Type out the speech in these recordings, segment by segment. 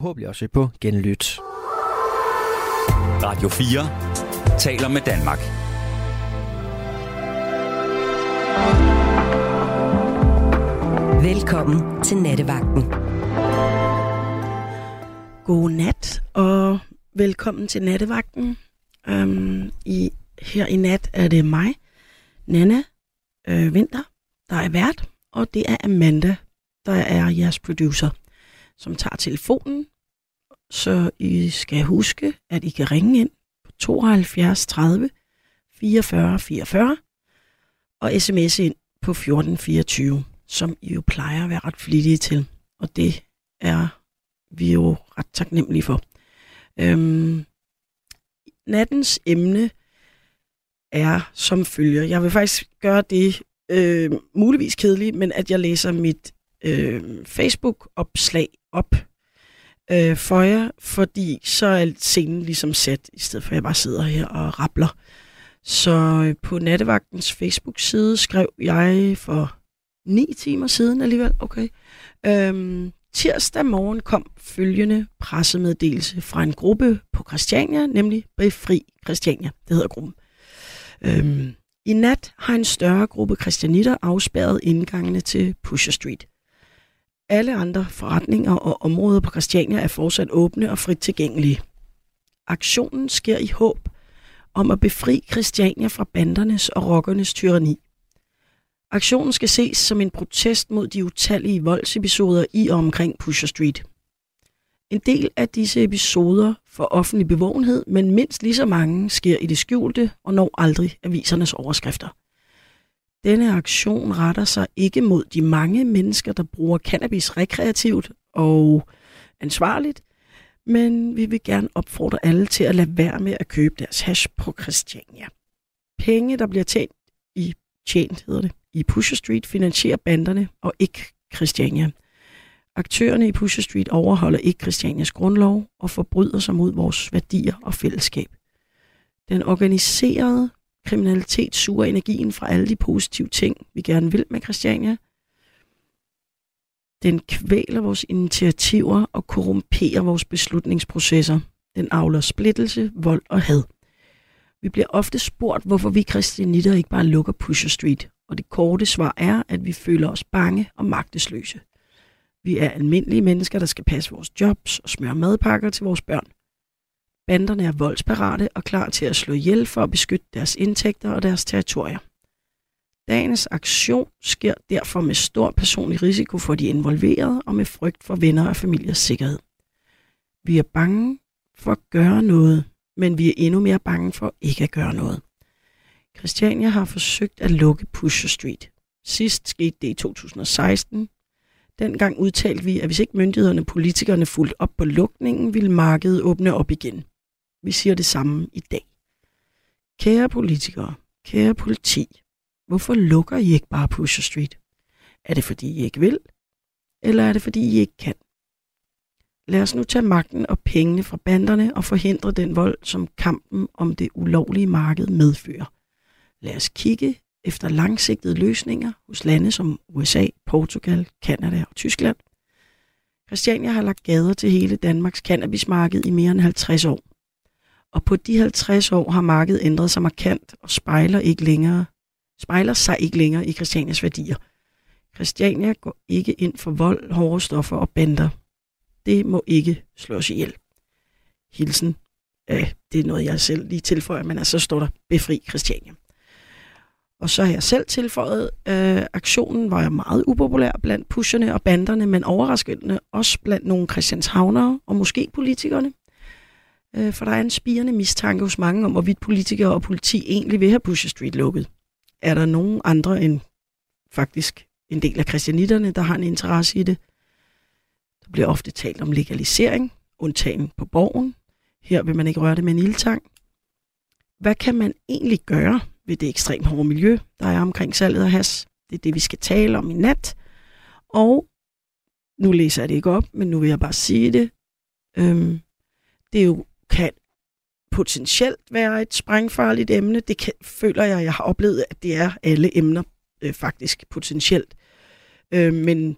Håbentlig også på genlyt. Radio 4 taler med Danmark. Velkommen til Nattevagten. God nat og velkommen til Nattevagten. Her i nat er det mig, Nanna Vinter, der er vært, og det er Amanda, der er jeres producer, som tager telefonen. Så I skal huske, at I kan ringe ind på 72 30 44 44 og sms'e ind på 1424, som I jo plejer at være ret flittige til. Og det er vi jo ret taknemmelige for. Nattens emne er som følger. Jeg vil faktisk gøre det muligvis kedeligt, men at jeg læser mit Facebook-opslag op for jer, fordi så er scenen ligesom sat, i stedet for at jeg bare sidder her og rabler. Så på Nattevagtens Facebook-side skrev jeg for 9 timer siden alligevel, okay. Tirsdag morgen kom følgende pressemeddelelse fra en gruppe på Christiania, nemlig Befri Christiania, det hedder gruppen. I nat har en større gruppe christianitter afspærret indgangene til Pusher Street. Alle andre forretninger og områder på Christiania er fortsat åbne og frit tilgængelige. Aktionen sker i håb om at befri Christiania fra bandernes og rockernes tyranni. Aktionen skal ses som en protest mod de utallige voldsepisoder i og omkring Pusher Street. En del af disse episoder får offentlig bevågenhed, men mindst lige så mange sker i det skjulte og når aldrig avisernes overskrifter. Denne aktion retter sig ikke mod de mange mennesker, der bruger cannabis rekreativt og ansvarligt, men vi vil gerne opfordre alle til at lade være med at købe deres hash på Christiania. Penge, der bliver tjent i Pusher Street, finansierer banderne og ikke Christiania. Aktørerne i Pusher Street overholder ikke Christianias grundlov og forbryder sig mod vores værdier og fællesskab. Den organiserede kriminalitet suger energien fra alle de positive ting, vi gerne vil med Christiania. Den kvæler vores initiativer og korrumperer vores beslutningsprocesser. Den avler splittelse, vold og had. Vi bliver ofte spurgt, hvorfor vi christianitter ikke bare lukker Pusher Street, og det korte svar er, at vi føler os bange og magtesløse. Vi er almindelige mennesker, der skal passe vores jobs og smøre madpakker til vores børn. Banderne er voldsparate og klar til at slå ihjel for at beskytte deres indtægter og deres territorier. Dagens aktion sker derfor med stor personlig risiko for de involverede og med frygt for venner og familiers sikkerhed. Vi er bange for at gøre noget, men vi er endnu mere bange for ikke at gøre noget. Christiania har forsøgt at lukke Pusher Street. Sidst skete det i 2016. Dengang udtalte vi, at hvis ikke myndighederne og politikerne fulgte op på lukningen, ville markedet åbne op igen. Vi siger det samme i dag. Kære politikere, kære politi, hvorfor lukker I ikke bare Pusher Street? Er det fordi I ikke vil, eller er det fordi I ikke kan? Lad os nu tage magten og pengene fra banderne og forhindre den vold, som kampen om det ulovlige marked medfører. Lad os kigge efter langsigtede løsninger hos lande som USA, Portugal, Canada og Tyskland. Christiania har lagt gader til hele Danmarks cannabismarked i mere end 50 år. Og på de 50 år har markedet ændret sig markant og spejler sig ikke længere i Christianias værdier. Christiania går ikke ind for vold, hårde stoffer og bander. Det må ikke slås ihjel. Hilsen. Det er noget, jeg selv lige tilføjer, men altså står der Befri Christiania. Og så har jeg selv tilføjet, aktionen var meget upopulær blandt pusherne og banderne, men overraskende også blandt nogle christianshavnere og måske politikerne. For der er en spirende mistanke hos mange om, hvorvidt politikere og politi egentlig vil have Pusher Street lukket. Er der nogen andre end faktisk en del af christianitterne, der har en interesse i det? Der bliver ofte talt om legalisering, undtagen på borgen. Her vil man ikke røre det med en ildtang. Hvad kan man egentlig gøre ved det ekstremt hårde miljø, der er omkring salget af has? Det er det, vi skal tale om i nat. Og nu læser jeg det ikke op, men nu vil jeg bare sige det. Det jo kan potentielt være et sprængfarligt emne. Det kan, føler jeg, jeg har oplevet, at det er alle emner faktisk potentielt. Men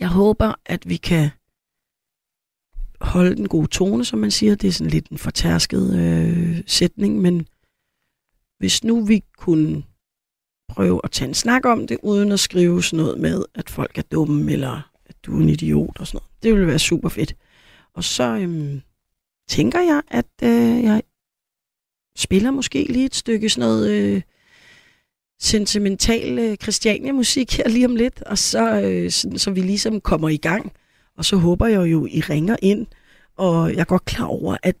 jeg håber, at vi kan holde den gode tone, som man siger. Det er sådan lidt en fortærsket sætning, men hvis nu vi kunne prøve at tage en snak om det, uden at skrive sådan noget med, at folk er dumme, eller at du er en idiot og sådan noget. Det ville være super fedt. Og så tænker jeg, at jeg spiller måske lige et stykke sådan noget sentimental Christiania-musik her lige om lidt, og så vi ligesom kommer i gang. Og så håber jeg jo, I ringer ind, og jeg er godt klar over, at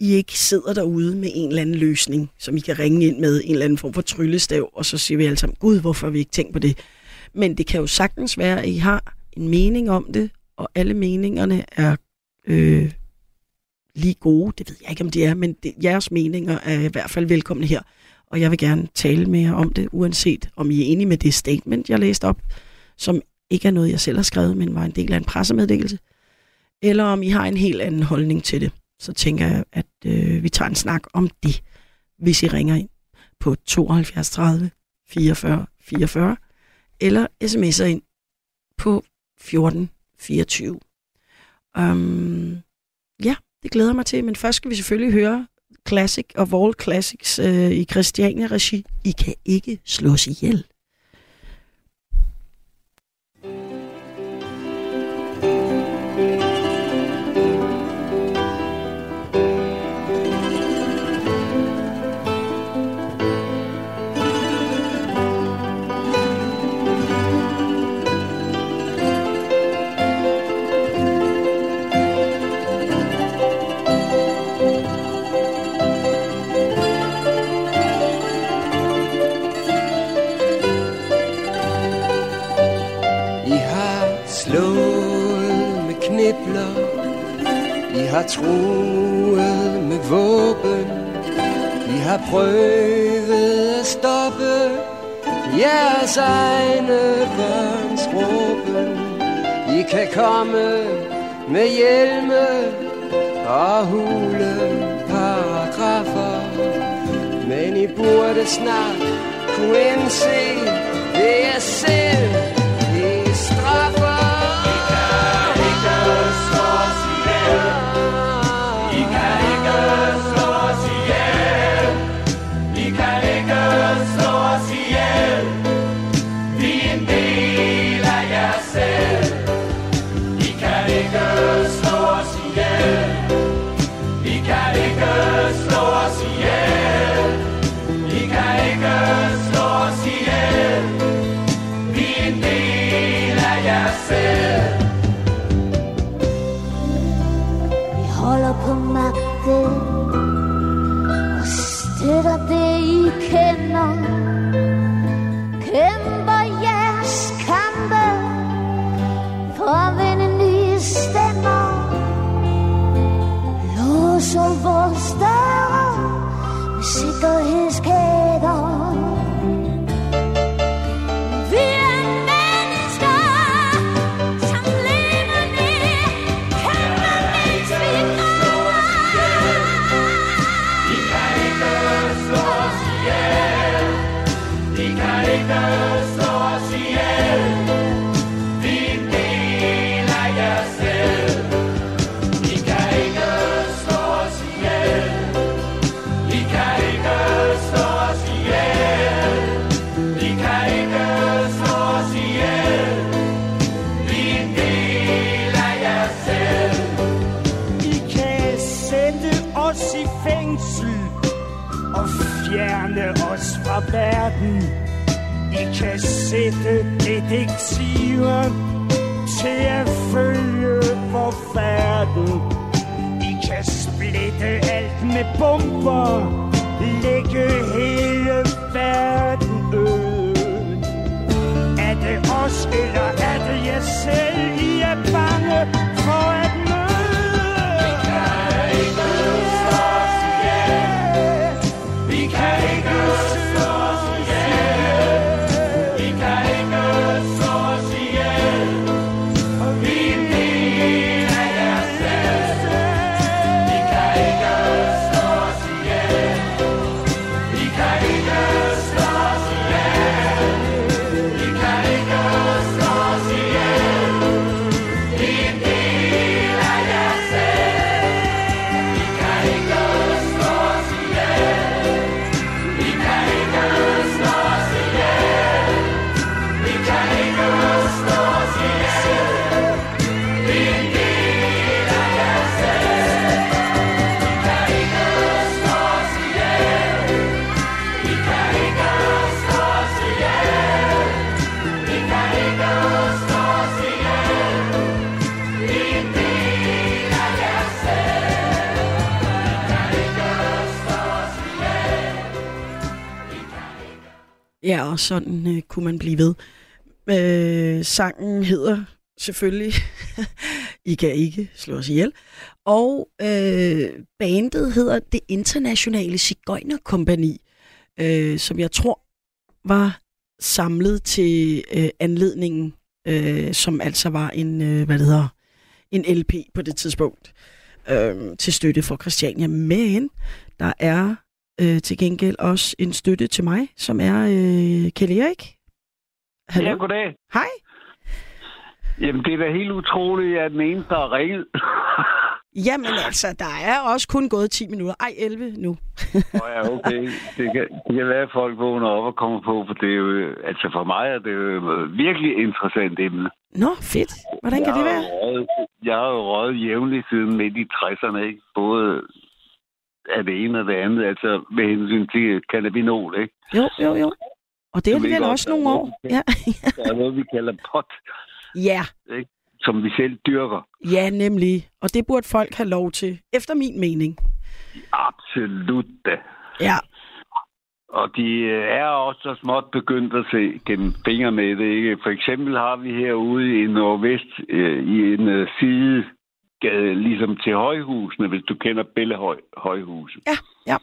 I ikke sidder derude med en eller anden løsning, som I kan ringe ind med, en eller anden form for tryllestav, og så siger vi alle sammen, gud, hvorfor har vi ikke tænkt på det? Men det kan jo sagtens være, at I har en mening om det, og alle meningerne er lige gode. Det ved jeg ikke, om de er, men jeres meninger er i hvert fald velkomne her. Og jeg vil gerne tale med jer om det, uanset om I er enige med det statement, jeg læste op, som ikke er noget, jeg selv har skrevet, men var en del af en pressemeddelelse, eller om I har en helt anden holdning til det. Så tænker jeg, at vi tager en snak om det, hvis I ringer ind på 72 30 44 44, eller sms'er ind på 14 24. Ja, det glæder mig til, men først skal vi selvfølgelig høre Classic og Wall Classics i Christiania-regi. I kan ikke slås ihjel. I har truet med våben, I har prøvet at stoppe jeres egne børns råben. I kan komme med hjelme og hule paragrafer, men I burde snart kunne indse, det er selv, I straffer. Verden. I kan sætte detektiver til at følge vor færden. I kan splitte alt med bomber, lægge hele verden øde. Er det os, eller er det jer selv, I er bange for at møde? Vi kan ikke slås ihjel. Vi kan ikke. Ja, og sådan kunne man blive ved. Sangen hedder selvfølgelig I kan ikke slå os ihjel. Og bandet hedder Det Internationale Sigøjner Kompagni, som jeg tror var samlet til anledningen, som altså var en, en LP på det tidspunkt, til støtte for Christiania. Men der er til gengæld også en støtte til mig, som er Kjell Erik. Hallo? Ja, goddag. Hej. Jamen, det er da helt utroligt, at jeg er den eneste, der har ringet. Jamen altså, der er også kun gået 10 minutter. Ej, 11 nu. Åh ja, okay. Det kan være, at folk vågner op og kommer på, for det er jo, altså for mig er det jo virkelig interessant emne. Nå, fedt. Hvordan kan det være? Jeg har jo røget jævnligt siden midt i 60'erne, ikke? Både af det ene og det andet, altså med hensyn til cannabinol, ikke? Jo. Og det er jo alligevel også nogle år. Ja. Der er noget, vi kalder pot. Ja. Ikke? Som vi selv dyrker. Ja, nemlig. Og det burde folk have lov til, efter min mening. Absolut da. Ja. Og de er også så småt begyndt at se gennem fingre med det, ikke? For eksempel har vi herude i Nordvest i en sidegade, ligesom til højhusene, hvis du kender Bellehøjhuset. Ja.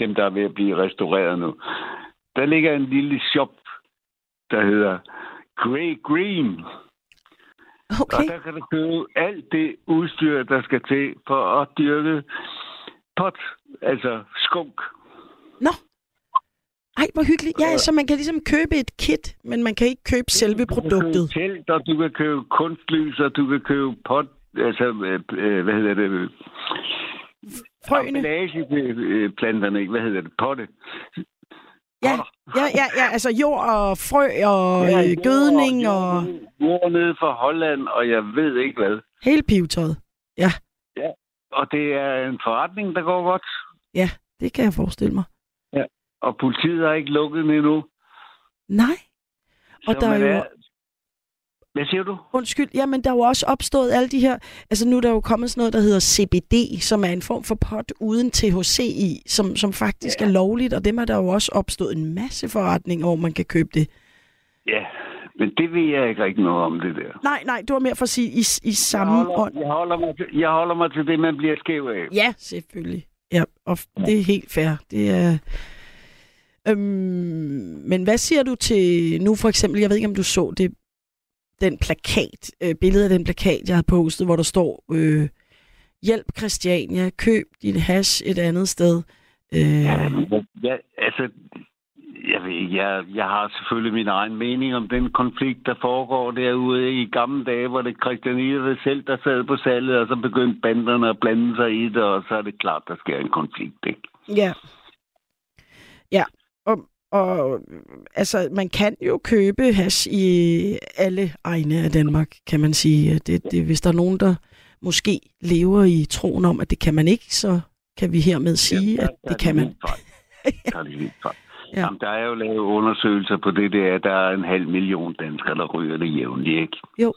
Dem, der er ved at blive restaureret nu. Der ligger en lille shop, der hedder Grey Green. Okay. Og der kan du købe alt det udstyr, der skal til for at dyrke pot, altså skunk. Nå. Ej, hvor hyggeligt. Ja, så man kan ligesom købe et kit, men man kan ikke købe selve produktet. Du kan købe telt, og du kan købe kunstlys, og du kan købe pot, altså, hvad hedder det? Frøene. Planterne, ikke? Hvad hedder det? Potte. Ja, altså jord og frø og gødning og... Jord nede fra Holland, og jeg ved ikke hvad. Hele pivetøjet, ja. Og det er en forretning, der går godt. Ja, det kan jeg forestille mig. Ja, og politiet har ikke lukket den endnu. Nej. Og så der er jo... Hvad siger du? Undskyld, jamen der er jo også opstået alle de her... Altså nu er der jo kommet sådan noget, der hedder CBD, som er en form for pot uden THC i, som faktisk er lovligt, og dem er der jo også opstået en masse forretninger, hvor man kan købe det. Ja, men det ved jeg ikke rigtig noget om det der. Nej, du var mere for at sige i samme ånd. Jeg holder mig til det, man bliver skæv af. Ja, selvfølgelig. Ja, og det er helt fair. Det er... men hvad siger du til nu for eksempel? Jeg ved ikke, om du så det... Den plakat, billedet af den plakat, jeg har postet, hvor der står, hjælp Christiania, køb din hash et andet sted. Jeg har selvfølgelig min egen mening om den konflikt, der foregår derude i gamle dage, hvor det Christiania selv, der sad på salget, og så begyndte banderne at blande sig i det, og så er det klart, der sker en konflikt, ikke? Ja. Og altså, man kan jo købe hash i alle egne af Danmark, kan man sige. Det, hvis der er nogen, der måske lever i troen om, at det kan man ikke, så kan vi hermed sige, at det kan man. Jamen, der er jo lavet undersøgelser på det der, der er 500.000 danskere, der ryger det jævnligt, ikke? Jo,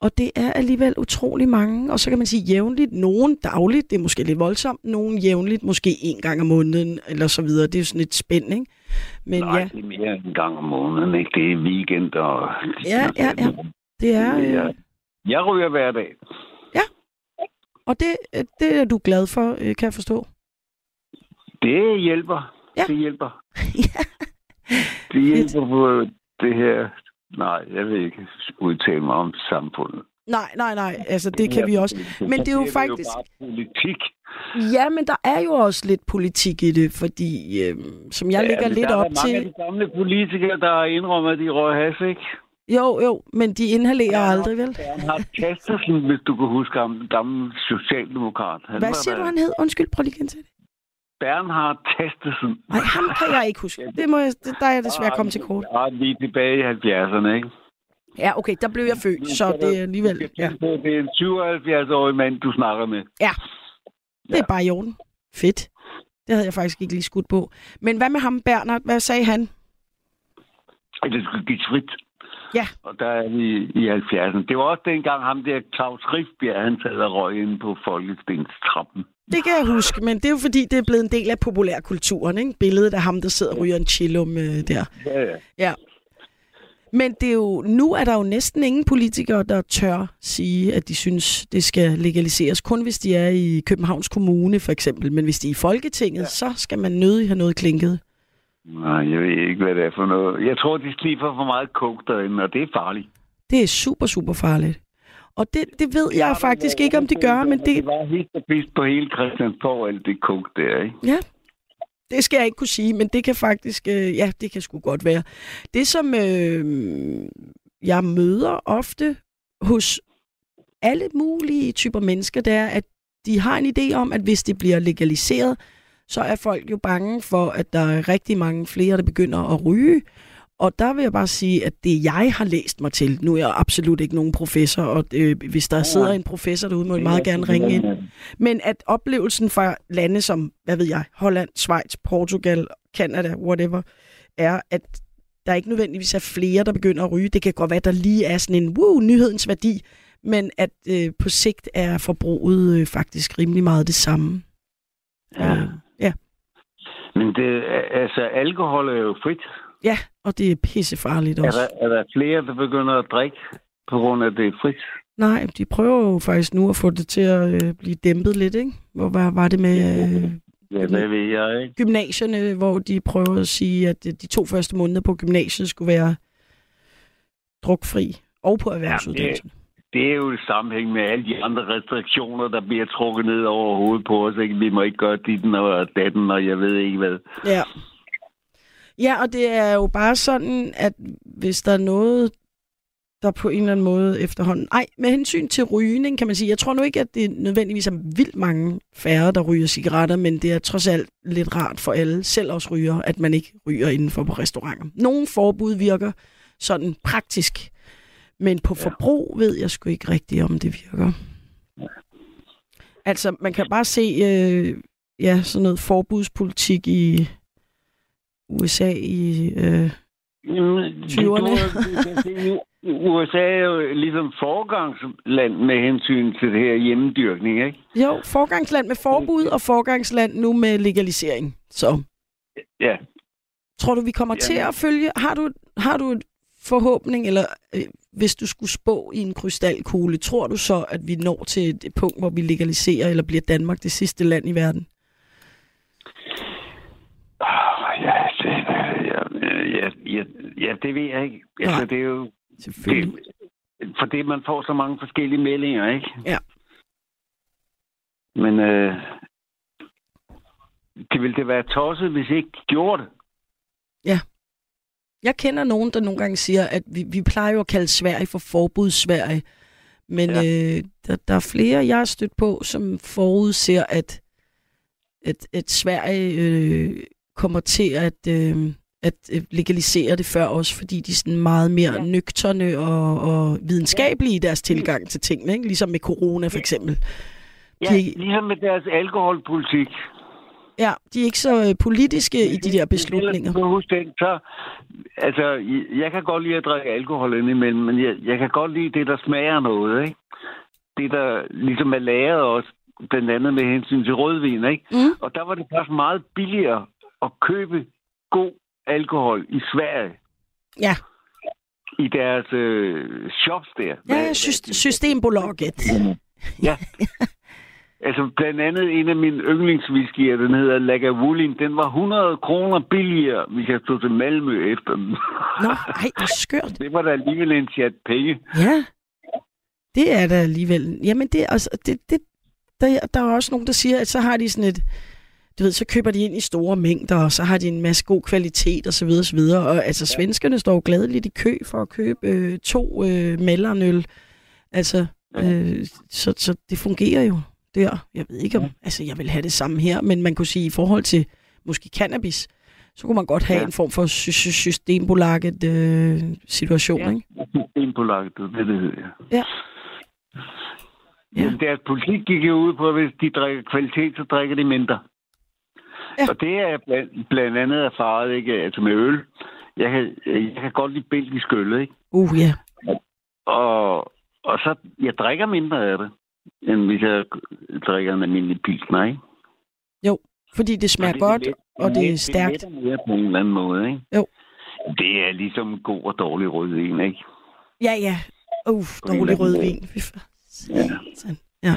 og det er alligevel utrolig mange. Og så kan man sige jævnligt, nogen dagligt, det er måske lidt voldsomt, nogen jævnligt, måske en gang om måneden, eller så videre. Det er jo sådan lidt spændende, ikke? Men nej, det er mere en gang om måneden, ikke? Det er weekend og... Ja. Det er... Jeg ryger hver dag. Ja. Og det er du glad for, kan jeg forstå? Det hjælper. Ja. Det hjælper. Det hjælper på det her... Nej, jeg vil ikke udtale mig om samfundet. Nej, altså det kan vi også. Men det er jo faktisk... Det er jo bare politik. Ja, men der er jo også lidt politik i det, fordi som jeg lægger lidt op til... Der er mange af de gamle politikere, der indrømmer, at de røg hash, ikke? Jo, men de inhalerer aldrig, vel? Bernhard Kasselsen, hvis du kan huske ham, gammel socialdemokrat. Hvad siger du, han hed? Undskyld, prøv lige igen til det. Bernhard Kasselsen. Nej, ham kan jeg ikke huske. Der er jeg desværre kommet til kort. Jeg var lige tilbage i 70'erne, ikke? Ja, okay, der blev jeg født, så det er alligevel... Ja. Det er en 77-årig mand, du snakker med. Ja, det er bare i orden. Fedt. Det havde jeg faktisk ikke lige skudt på. Men hvad med ham, Bernhard? Hvad sagde han? Det skulle give frit. Ja. Og der er vi i 70'erne. Det var også dengang ham der Claus Rifbjerg, han sad og røg inde på Folketingstrappen. Det kan jeg huske, men det er jo fordi, det er blevet en del af populærkulturen, ikke? Billedet af ham, der sidder og ryger en chillum der. Ja. Men det er jo, nu er der jo næsten ingen politikere, der tør sige, at de synes, det skal legaliseres. Kun hvis de er i Københavns Kommune, for eksempel. Men hvis de er i Folketinget, så skal man nødig have noget klinket. Nej, jeg ved ikke, hvad det er for noget. Jeg tror, de slipper for meget coke derinde, og det er farligt. Det er super, super farligt. Og det ved jeg faktisk ikke, om de gør, men det... Det var helt opvist på hele Christiansborg, alt det coke der, ikke? Ja. Det skal jeg ikke kunne sige, men det kan faktisk... ja, det kan sgu godt være. Det, som jeg møder ofte hos alle mulige typer mennesker, det er, at de har en idé om, at hvis det bliver legaliseret, så er folk jo bange for, at der er rigtig mange flere, der begynder at ryge. Og der vil jeg bare sige, at det jeg har læst mig til, nu er jeg absolut ikke nogen professor, og hvis der sidder en professor derude, må jeg meget gerne ringe ind. Men at oplevelsen fra lande som, hvad ved jeg, Holland, Schweiz, Portugal, Canada, whatever, er, at der ikke nødvendigvis er flere, der begynder at ryge. Det kan godt være, der lige er sådan en nyhedens værdi, men at på sigt er forbruget faktisk rimelig meget det samme. Ja. Men det, altså, alkohol er jo frit. Ja, og det er pissefarligt også. Er der flere, der begynder at drikke, på grund af det er frit? Nej, de prøver jo faktisk nu at få det til at blive dæmpet lidt, ikke? Hvad var det med hvad ved jeg, ikke? Gymnasierne, hvor de prøver at sige, at de 2 første måneder på gymnasiet skulle være drukfri og på erhvervsuddannelsen. Det er jo i sammenhæng med alle de andre restriktioner, der bliver trukket ned over hovedet på os, ikke? Vi må ikke gøre ditten og datten, og jeg ved ikke hvad. Ja. Ja, og det er jo bare sådan, at hvis der er noget, der på en eller anden måde efterhånden... Ej, med hensyn til rygning, kan man sige. Jeg tror nu ikke, at det nødvendigvis er vildt mange færre, der ryger cigaretter, men det er trods alt lidt rart for alle, selv også ryger, at man ikke ryger indenfor på restauranter. Nogle forbud virker sådan praktisk, men på forbrug ved jeg sgu ikke rigtigt, om det virker. Altså, man kan bare se sådan noget forbudspolitik i... USA i 20'erne. USA er jo ligesom forgangsland med hensyn til det her hjemmedyrkning, ikke? Jo, forgangsland med forbud og forgangsland nu med legalisering. Så. Ja. Tror du, vi kommer til at følge? Har du en forhåbning, eller hvis du skulle spå i en krystalkugle, tror du så, at vi når til et punkt, hvor vi legaliserer, eller bliver Danmark det sidste land i verden? Ja, det ved jeg ikke. Altså, det er jo... Fordi man får så mange forskellige meldinger, ikke? Ja. Men det ville det være tosset, hvis ikke de gjorde det. Ja. Jeg kender nogen, der nogle gange siger, at vi plejer jo at kalde Sverige for forbudssverige. Men der er flere, jeg har stødt på, som forudser, at Sverige kommer til at legalisere det før også, fordi de er sådan meget mere nøgterne og videnskabelige i deres tilgang til tingene, ikke? Ligesom med corona for eksempel. Ja, ligesom med deres alkoholpolitik. Ja, de er ikke så politiske i de der beslutninger. Altså, jeg kan godt lide at drikke alkohol indimellem, men jeg kan godt lide det, der smager noget, ikke? Det, der ligesom er lagret også, blandt andet med hensyn til rødvin, ikke? Mm. Og der var det faktisk meget billigere at købe god alkohol i Sverige. Ja. I deres shops der. Ja, Systembolaget. Ja. Altså blandt andet en af mine yndlingsviskier, den hedder Lagavulin, den var 100 kroner billigere, hvis jeg stod til Malmø efter dem. Nå, ej, det er skørt. Det var da alligevel en chat penge. Ja. Det er der alligevel. Jamen det er også... Der er også nogen, der siger, at så har de sådan et... Du ved, så køber de ind i store mængder, og så har de en masse god kvalitet, osv. osv. Og altså, svenskerne står gladeligt i kø for at købe 2 mellernøl. Altså, så det fungerer jo der. Jeg ved ikke, om jeg vil have det samme her, men man kunne sige, i forhold til måske cannabis, så kunne man godt have en form for Systembolaget situation, ikke? Systembolaget, det hedder jeg. Ja. Ja. Deres politik gik jo ud på, at hvis de drikker kvalitet, så drikker de mindre. Ja. Og det er blandt andet erfaret, ikke? Altså med øl. Jeg kan godt lide belgisk øl, ikke? Ja. Og så, jeg drikker mindre af det, end hvis jeg drikker en almindelig pilsner, ikke? Jo, fordi det smager godt, og det er stærkt. Det er mere på en eller anden måde, ikke? Jo. Det er ligesom god og dårlig rødvin, ikke? Ja, ja. Dårlig rødvin. Ja. Ja.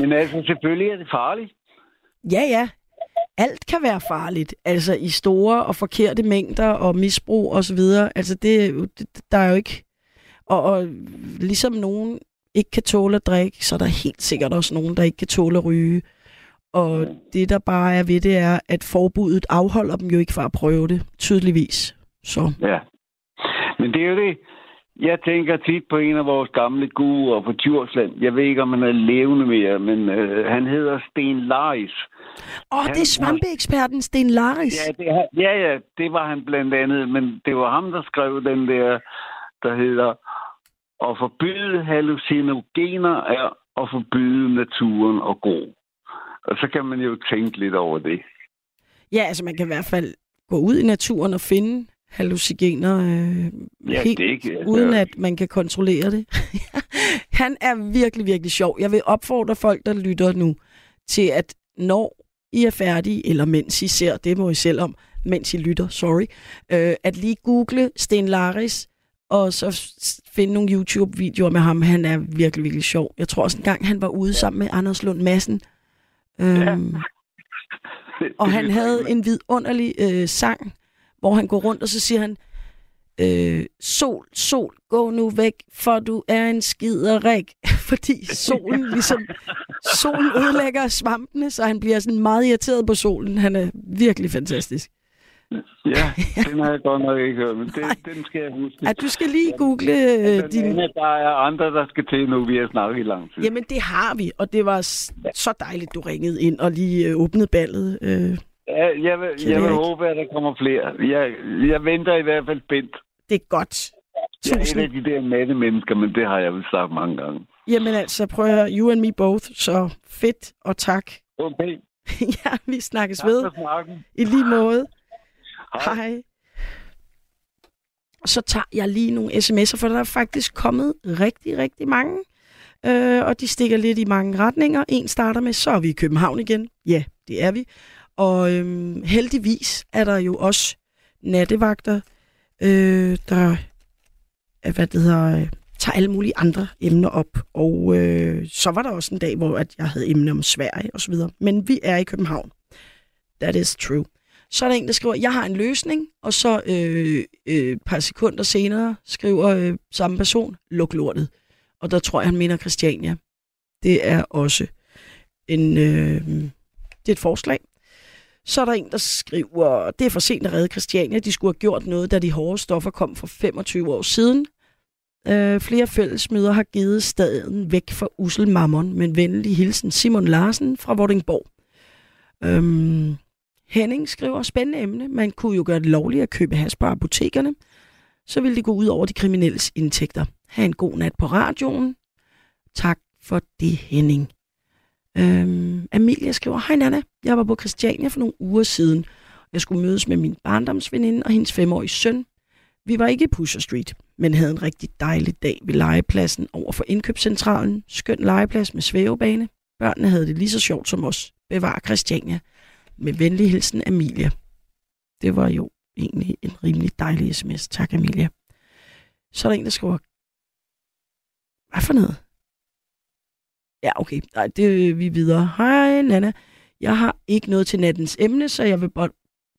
Men altså, selvfølgelig er det farligt. Ja, ja. Alt kan være farligt, altså i store og forkerte mængder og misbrug og så videre. Altså det der er jo ikke, og ligesom nogen ikke kan tåle at drikke, så er der helt sikkert også nogen, der ikke kan tåle at ryge. Og det der bare er ved det er, at forbuddet afholder dem jo ikke fra at prøve det, tydeligvis. Så. Ja, men det er jo det. Jeg tænker tit på en af vores gamle guder på Djursland. Jeg ved ikke, om han er levende mere, men han hedder Stenlars. Det er svampeeksperten Stenlars. Ja, det var han blandt andet, men det var ham, der skrev den der hedder at forbyde hallucinogener er at forbyde naturen og gå. Og så kan man jo tænke lidt over det. Ja, altså man kan i hvert fald gå ud i naturen og finde hallucinogener, uden at man kan kontrollere det. Han er virkelig, virkelig sjov. Jeg vil opfordre folk, der lytter nu, til at når I er færdige, eller mens I ser, det må I selv om, mens I lytter, at lige google Stenlars, og så finde nogle YouTube-videoer med ham. Han er virkelig, virkelig sjov. Jeg tror også en gang, han var ude sammen med Anders Lund Madsen. Og han havde en vidunderlig sang, hvor han går rundt, og så siger han, sol, sol, gå nu væk, for du er en skiderik. Fordi solen ligesom, solen ødelægger svampene, så han bliver sådan meget irriteret på solen. Han er virkelig fantastisk. Ja, den har jeg godt nok ikke hørt, men den skal jeg huske. Du skal lige google din... Der er andre, der skal til nu, vi har snakket i lang tid. Jamen, det har vi, og det var så dejligt, du ringede ind og lige åbnede ballet. Jeg vil håbe, at der kommer flere. Jeg venter i hvert fald spændt. Det er godt. Tusind. Jeg er et af de der matte mennesker, men det har jeg vel sagt mange gange. Jamen altså, prøv at høre, you and me both, så fedt og tak. Okay. Ja, vi snakkes tak ved. I lige måde. Hej. Så tager jeg lige nogle sms'er, for der er faktisk kommet rigtig, rigtig mange. Og de stikker lidt i mange retninger. En starter med, så er vi i København igen. Ja, det er vi. Og heldigvis er der jo også nattevagter, der tager alle mulige andre emner op. Og så var der også en dag, hvor at jeg havde emne om Sverige osv. Men vi er i København. That is true. Så er der en, der skriver, jeg har en løsning, og så et par sekunder senere skriver samme person, luk lortet. Og der tror jeg, han mener Christiania. Det er også et forslag. Så er der en, der skriver, det er for sent at redde Christiania. De skulle have gjort noget, da de hårde stoffer kom for 25 år siden. Flere fællesmøder har givet staden væk for ussel mammon, men venlig hilsen Simon Larsen fra Vordingborg. Henning skriver, spændende emne. Man kunne jo gøre det lovligt at købe hash på apotekerne. Så ville det gå ud over de kriminelles indtægter. Ha' en god nat på radioen. Tak for det, Henning. Amelia skriver, hej Nanna, jeg var på Christiania for nogle uger siden. Jeg skulle mødes med min barndomsveninde og hendes 5-årige søn. Vi var ikke i Pusher Street, men havde en rigtig dejlig dag ved legepladsen over for indkøbscentralen. Skøn legeplads med svævebane. Børnene havde det lige så sjovt som os. Bevar Christiania. Med venlig hilsen, Amelia. Det var jo egentlig en rimelig dejlig sms. Tak, Amelia. Så er der en, der skriver, hvad for noget? Ja, okay. Nej, det vi videre. Hej, Nanna. Jeg har ikke noget til nattens emne, så jeg vil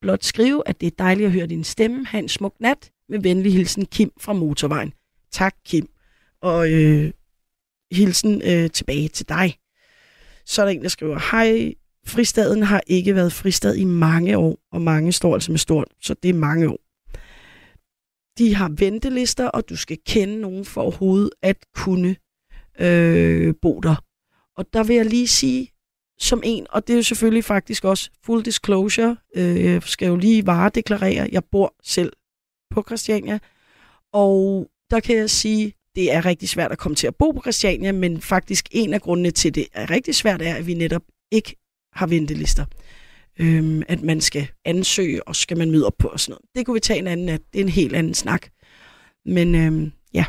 blot skrive, at det er dejligt at høre din stemme. Ha' en smuk nat. Med venlig hilsen, Kim fra Motorvejen. Tak, Kim. Og hilsen tilbage til dig. Så er der en, der skriver, hej. Fristaden har ikke været fristad i mange år, og mange står altså med stort, så det er mange år. De har ventelister, og du skal kende nogen for overhovedet at kunne bo der. Og der vil jeg lige sige, som en, og det er jo selvfølgelig faktisk også full disclosure, jeg skal jo lige varedeklarere, jeg bor selv på Christiania, og der kan jeg sige, det er rigtig svært at komme til at bo på Christiania, men faktisk en af grundene til, det er rigtig svært, er, at vi netop ikke har ventelister. At man skal ansøge, og skal man møde op på og sådan noget. Det kunne vi tage en anden nat. Det er en helt anden snak. Men ja.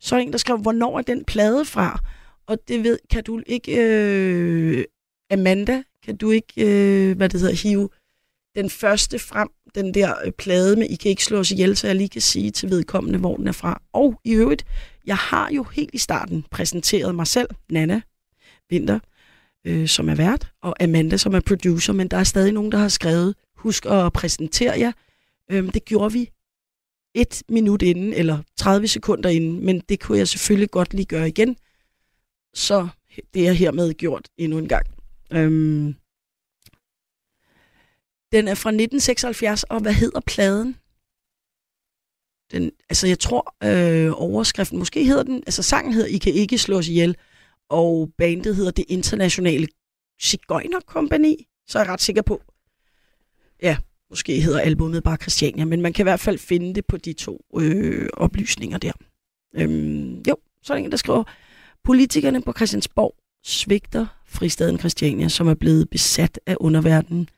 Så er en, der skrev, hvornår er den plade fra? Og det ved, kan du ikke, Amanda, kan du ikke, hive den første frem, den der plade med, I kan ikke slå os ihjel, så jeg lige kan sige til vedkommende, hvor den er fra. Og i øvrigt, jeg har jo helt i starten præsenteret mig selv, Nanna Vinter, som er vært, og Amanda, som er producer, men der er stadig nogen, der har skrevet, husk at præsentere jer. Det gjorde vi 1 minut inden, eller 30 sekunder inden, men det kunne jeg selvfølgelig godt lige gøre igen. Så det er hermed gjort endnu en gang. Den er fra 1976, og hvad hedder pladen? Den, altså jeg tror, overskriften måske hedder den, altså sangen hedder I kan ikke slå os ihjel, og bandet hedder Det Internationale Sigøjner Kompagni, så er jeg ret sikker på. Ja, måske hedder albumet bare Christiania, men man kan i hvert fald finde det på de to oplysninger der. Jo, så er der en, der skriver, politikerne på Christiansborg svigter fristaden Christiania, som er blevet besat af underverdenen.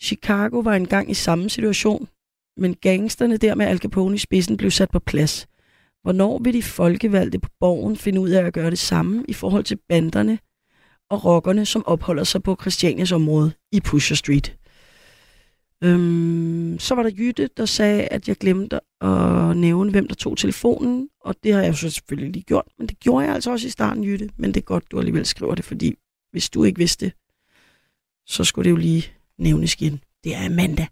Chicago var engang i samme situation, men gangsterne der med Al Capone i spidsen blev sat på plads. Hvornår vil de folkevalgte på borgen finde ud af at gøre det samme i forhold til banderne og rockerne, som opholder sig på Christianias område i Pusher Street? Så var der Jytte, der sagde, at jeg glemte at nævne, hvem der tog telefonen, og det har jeg jo selvfølgelig lige gjort, men det gjorde jeg altså også i starten, Jytte, men det er godt, du alligevel skriver det, fordi hvis du ikke vidste det, så skulle det jo lige nævnes igen. Det er Amanda.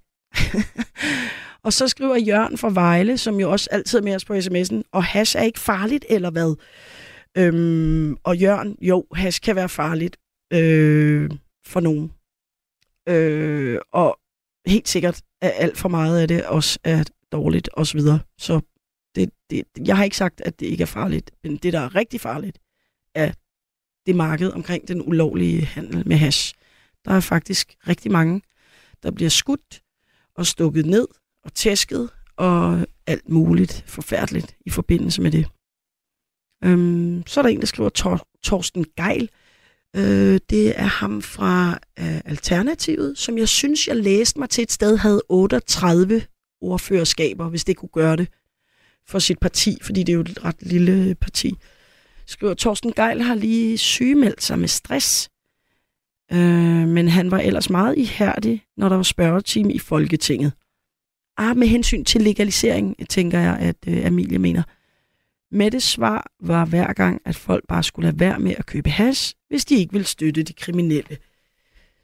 Og så skriver Jørgen fra Vejle, som jo også altid er med os på sms'en, og hash er ikke farligt, eller hvad? Og Jørgen, jo, hash kan være farligt for nogen. Og helt sikkert, at alt for meget af det også er dårligt, og så videre. Så jeg har ikke sagt, at det ikke er farligt, men det, der er rigtig farligt, er det marked omkring den ulovlige handel med hash. Der er faktisk rigtig mange, der bliver skudt og stukket ned og tæsket og alt muligt forfærdeligt i forbindelse med det. Så er der en, der skriver Torsten Geil. Det er ham fra Alternativet, som jeg synes, jeg læste mig til et sted, havde 38 ordførerskaber, hvis det kunne gøre det for sit parti, fordi det er jo et ret lille parti. Skriver Torsten Geil har lige sygemeldt sig med stress, men han var ellers meget ihærdig, når der var spørgetime i Folketinget. Med hensyn til legalisering, tænker jeg, at Amelie mener. Mettes svar var hver gang, at folk bare skulle lade være med at købe hash, hvis de ikke ville støtte de kriminelle.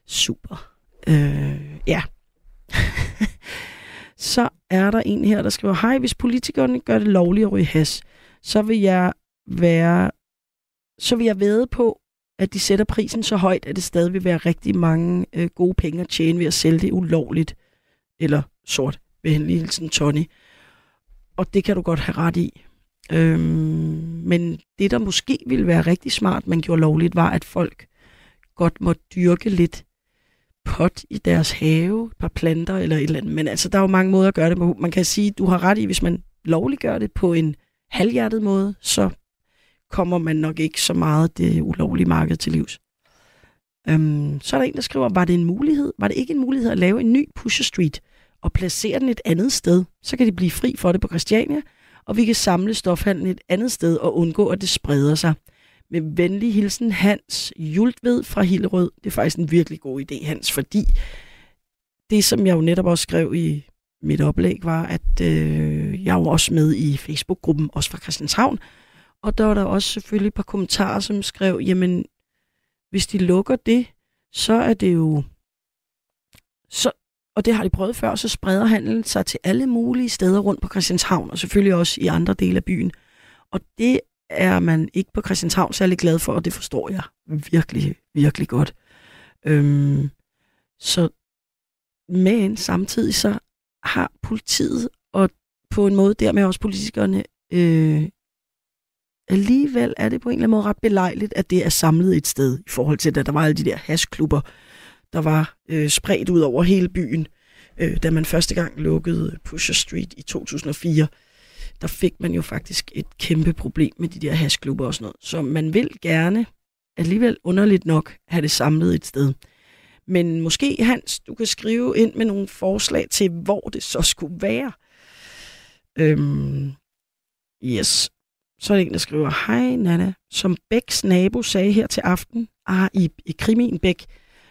Super. Ja. Så er der en her, der skriver, hej, hvis politikerne gør det lovligt at ryge hash, så vil jeg vædde på, at de sætter prisen så højt, at det stadig vil være rigtig mange gode penge at tjene ved at sælge det ulovligt. Eller sort, ved henlig hilsen Tony. Og det kan du godt have ret i. Men det, der måske ville være rigtig smart, man gjorde lovligt, var, at folk godt måtte dyrke lidt pot i deres have, et par planter eller et eller andet. Men altså, der er jo mange måder at gøre det på. Man kan sige, du har ret i, hvis man lovliggør det på en halvhjertet måde, så kommer man nok ikke så meget det ulovlige marked til livs. Så er der en, der skriver, var det en mulighed? Var det ikke en mulighed at lave en ny Pusher Street og placere den et andet sted? Så kan de blive fri for det på Christiania, og vi kan samle stofhandlen et andet sted og undgå, at det spreder sig. Med venlig hilsen Hans Jultved fra Hillerød. Det er faktisk en virkelig god idé, Hans, fordi det, som jeg jo netop også skrev i mit oplæg, var, at jeg var også med i Facebook-gruppen, også fra Christianshavn, og der var der også selvfølgelig et par kommentarer, som skrev, jamen, hvis de lukker det, så er det jo... Og det har de prøvet før, så spreder handelen sig til alle mulige steder rundt på Christianshavn, og selvfølgelig også i andre dele af byen. Og det er man ikke på Christianshavn særlig glad for, og det forstår jeg virkelig, virkelig godt. Men samtidig så har politiet, og på en måde dermed også politikerne, alligevel er det på en eller anden måde ret belejligt, at det er samlet et sted, i forhold til, at der var alle de der hashklubber, der var spredt ud over hele byen. Da man første gang lukkede Pusher Street i 2004, der fik man jo faktisk et kæmpe problem med de der hashklubber og sådan noget. Så man vil gerne, alligevel underligt nok, have det samlet et sted. Men måske, Hans, du kan skrive ind med nogle forslag til, hvor det så skulle være. Yes. Så er det en, der skriver, hej Nanna, som Bæks nabo sagde her til aften, i krimien Bæk,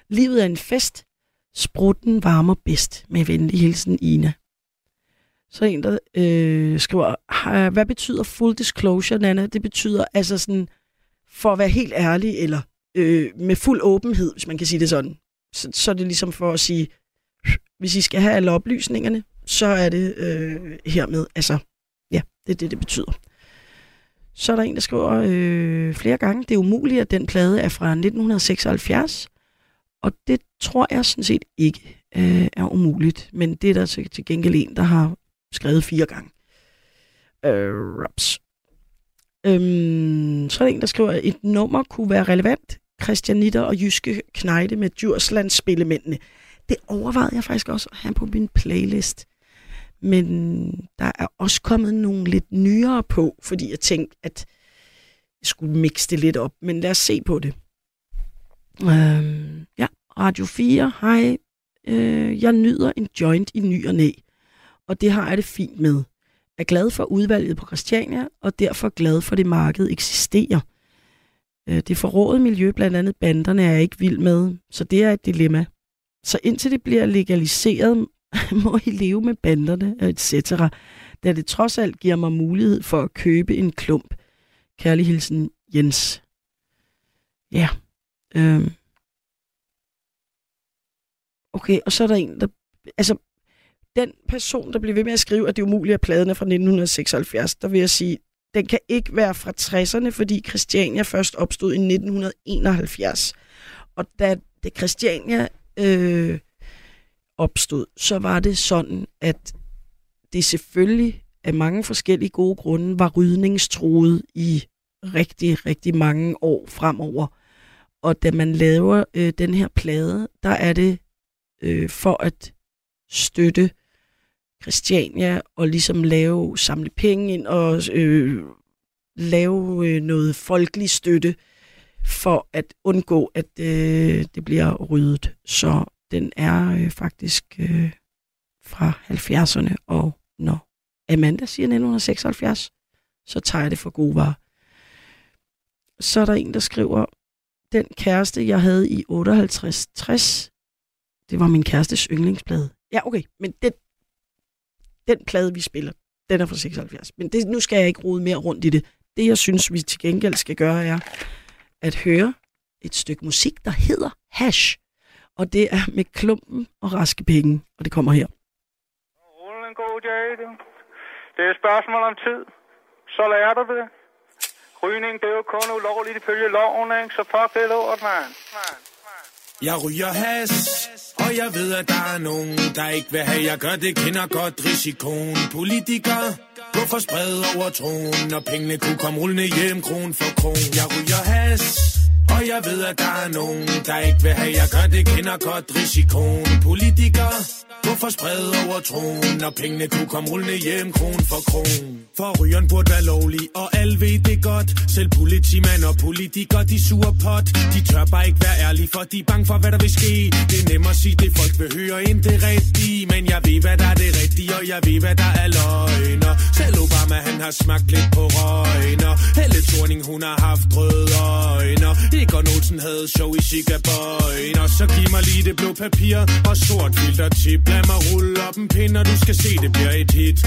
livet er en fest, sprutten varmer bedst, med venlig hilsen Ina. Så er en, der skriver, hvad betyder full disclosure, Nanna? Det betyder altså sådan, for at være helt ærlig, eller med fuld åbenhed, hvis man kan sige det sådan. Så er det ligesom for at sige, hvis I skal have alle oplysningerne, så er det hermed. Altså, ja, det er det, det betyder. Så er der en, der skriver flere gange, det er umuligt, at den plade er fra 1976, og det tror jeg sådan set ikke er umuligt, men det er der til gengæld en, der har skrevet 4 gange. Så er der en, der skriver, et nummer kunne være relevant. Christianitter og jyske knejde med Djurslands spillemændene. Det overvejede jeg faktisk også at have på min playlist. Men der er også kommet nogle lidt nyere på, fordi jeg tænkte, at jeg skulle mixe det lidt op. Men lad os se på det. Ja, Radio 4. Hej. Jeg nyder en joint i ny og næ. Og det har jeg det fint med. Jeg er glad for udvalget på Christiania, og derfor glad for, det marked eksisterer. Det forrådede miljø, blandt andet banderne, er jeg ikke vild med, så det er et dilemma. Så indtil det bliver legaliseret, må I leve med banderne, etc., da det trods alt giver mig mulighed for at købe en klump. Kærlig hilsen, Jens. Ja. Okay, og så er der en, der... Altså, den person, der bliver ved med at skrive, at det er umuligt, at pladen er fra 1976, der vil jeg sige... Den kan ikke være fra 60'erne, fordi Christiania først opstod i 1971. Og da det Christiania opstod, så var det sådan, at det selvfølgelig af mange forskellige gode grunde var rydningstroet i rigtig, rigtig mange år fremover. Og da man laver den her plade, der er det for at støtte Christiania, og ligesom samle penge ind og lave noget folkelig støtte for at undgå, at det bliver ryddet. Så den er faktisk fra 70'erne, og når Amanda siger 1976, så tager jeg det for gode varer. Så er der en, der skriver, den kæreste, jeg havde i 58-60, det var min kærestes yndlingsplade. Ja, okay, men den plade, vi spiller, den er fra 76. Men nu skal jeg ikke rode mere rundt i det. Det, jeg synes, vi til gengæld skal gøre, er at høre et stykke musik, der hedder Hash. Og det er med Klumpen og Raske Penge. Og det kommer her. Rullen en god dag. Det er et spørgsmål om tid. Så lærer du det. Rygning, det er jo kun ulovligt ifølge loven, ikke? Så fuck det lort, man. Jeg ryger hash, og jeg ved, at der er nogen, der ikke vil have, jeg gør det, kender godt risikoen. Politikere går for spred over troen, og pengene kunne komme rullende hjem, kron for kron. Jeg ryger hash, og jeg ved, at der er nogen, der ikke vil have, jeg gør det, kender godt risikoen. Politikere går for spred over troen, og pengene kunne komme rullende hjem, kron for kron. For rygeren burde være lovlig, og alle ved det godt. Selv politimand og politikere, de suger pot. De tør bare ikke være ærlige, for de er bange for, hvad der vil ske. Det er nemmere at sige, det folk vil høre, end det rigtige. Men jeg ved, hvad der er det rigtige, og jeg ved, hvad der er løgner. Selv Obama, han har smagt lidt på røgner. Helle Thorning, hun har haft røde øjner. Igor Nolsen havde show i Chicagoen. Og så giv mig lige det blå papir og sort filtertip. Lad mig rulle op en pind, og du skal se, det bliver et hit.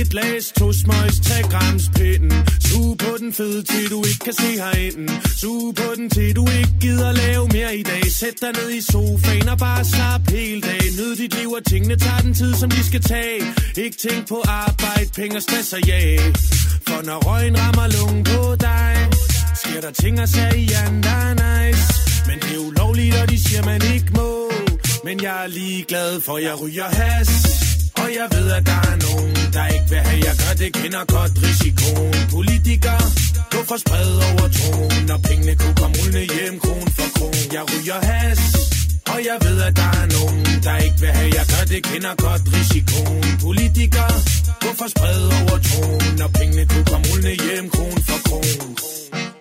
Et læs, 2 smøg. Tag gramspinden, suge på den fede, til du ikke kan se herinde. Suge på den, til du ikke gider lave mere i dag. Sæt dig ned i sofaen og bare slap hele dagen. Nyd dit liv, og tingene tager den tid, som de skal tage. Ikke tænk på arbejde, penge og stress og ja. For når røgen rammer lungen på dig, sker der ting og sager i andre nice. Men det er ulovligt, og de siger man ikke må. Men jeg er ligeglad, for jeg ryger hash. Og jeg ved, at der er nogen, der ikke vil have, jeg gør det, kender godt risikoen. Politikere gå for spred over troen, og pengene kunne komme rullende hjem, kron for kron. Jeg ryger hash, og jeg ved, at der er nogen, der ikke vil have, jeg gør det, kender godt risikoen. Politikere gå for spred over troen, og pengene kunne komme rullende hjem, kron for kron.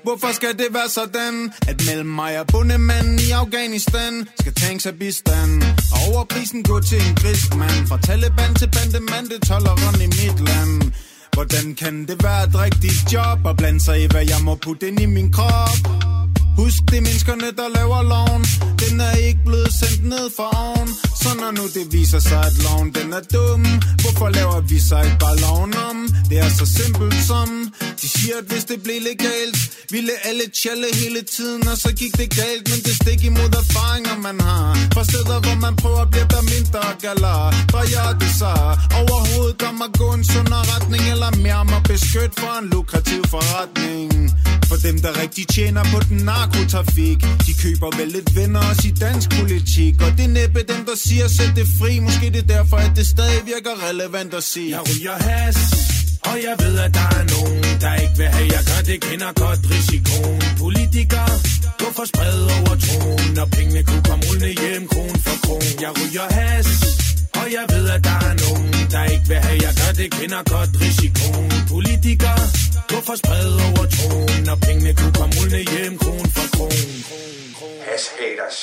Hvorfor skal det være sådan, at mellem mig og bundemanden i Afghanistan skal tænke sig bistand? Og overprisen gå til en grisk mand, fra Taliban til bandemand, det toller rundt i mit land. Hvordan kan det være at drikke dit job og blande sig i, hvad jeg må putte ind i min krop? Husk, det er menneskerne, der laver loven. Den er ikke blevet sendt ned for oven. Så når nu det viser sig, at loven den er dum, hvorfor laver vi sig ikke bare loven om? Det er så simpelt som, de siger, at hvis det blev legalt, ville alle tjalle hele tiden, og så gik det galt. Men det stik imod erfaringer, man har fra steder, hvor man prøver, bliver der mindre galler. Drejer det sig overhovedet om at gå en sundere retning, eller mere om at beskytte for en lukrativ forretning? For dem, der rigtig tjener på den narkotrafik, de køber vel lidt venner også i dansk politik. Og det er næppe dem, der siger, sæt det fri. Måske det er derfor, at det stadig virker relevant at sige. Jeg ryger has, og jeg ved, at der er nogen, der ikke vil have, jeg gør det, kender godt risikoen. Politikere, gå for spred over troen, og pengene kunne komme rullende hjem, kron for kron. Jeg ryger has, og jeg ved, at der er nogen, der ikke vil have, jeg gør det, kender godt risikoen. Politikere, gå for spred over troen, og pengene kunne komme rullende hjem, kron for kron. Hash haters.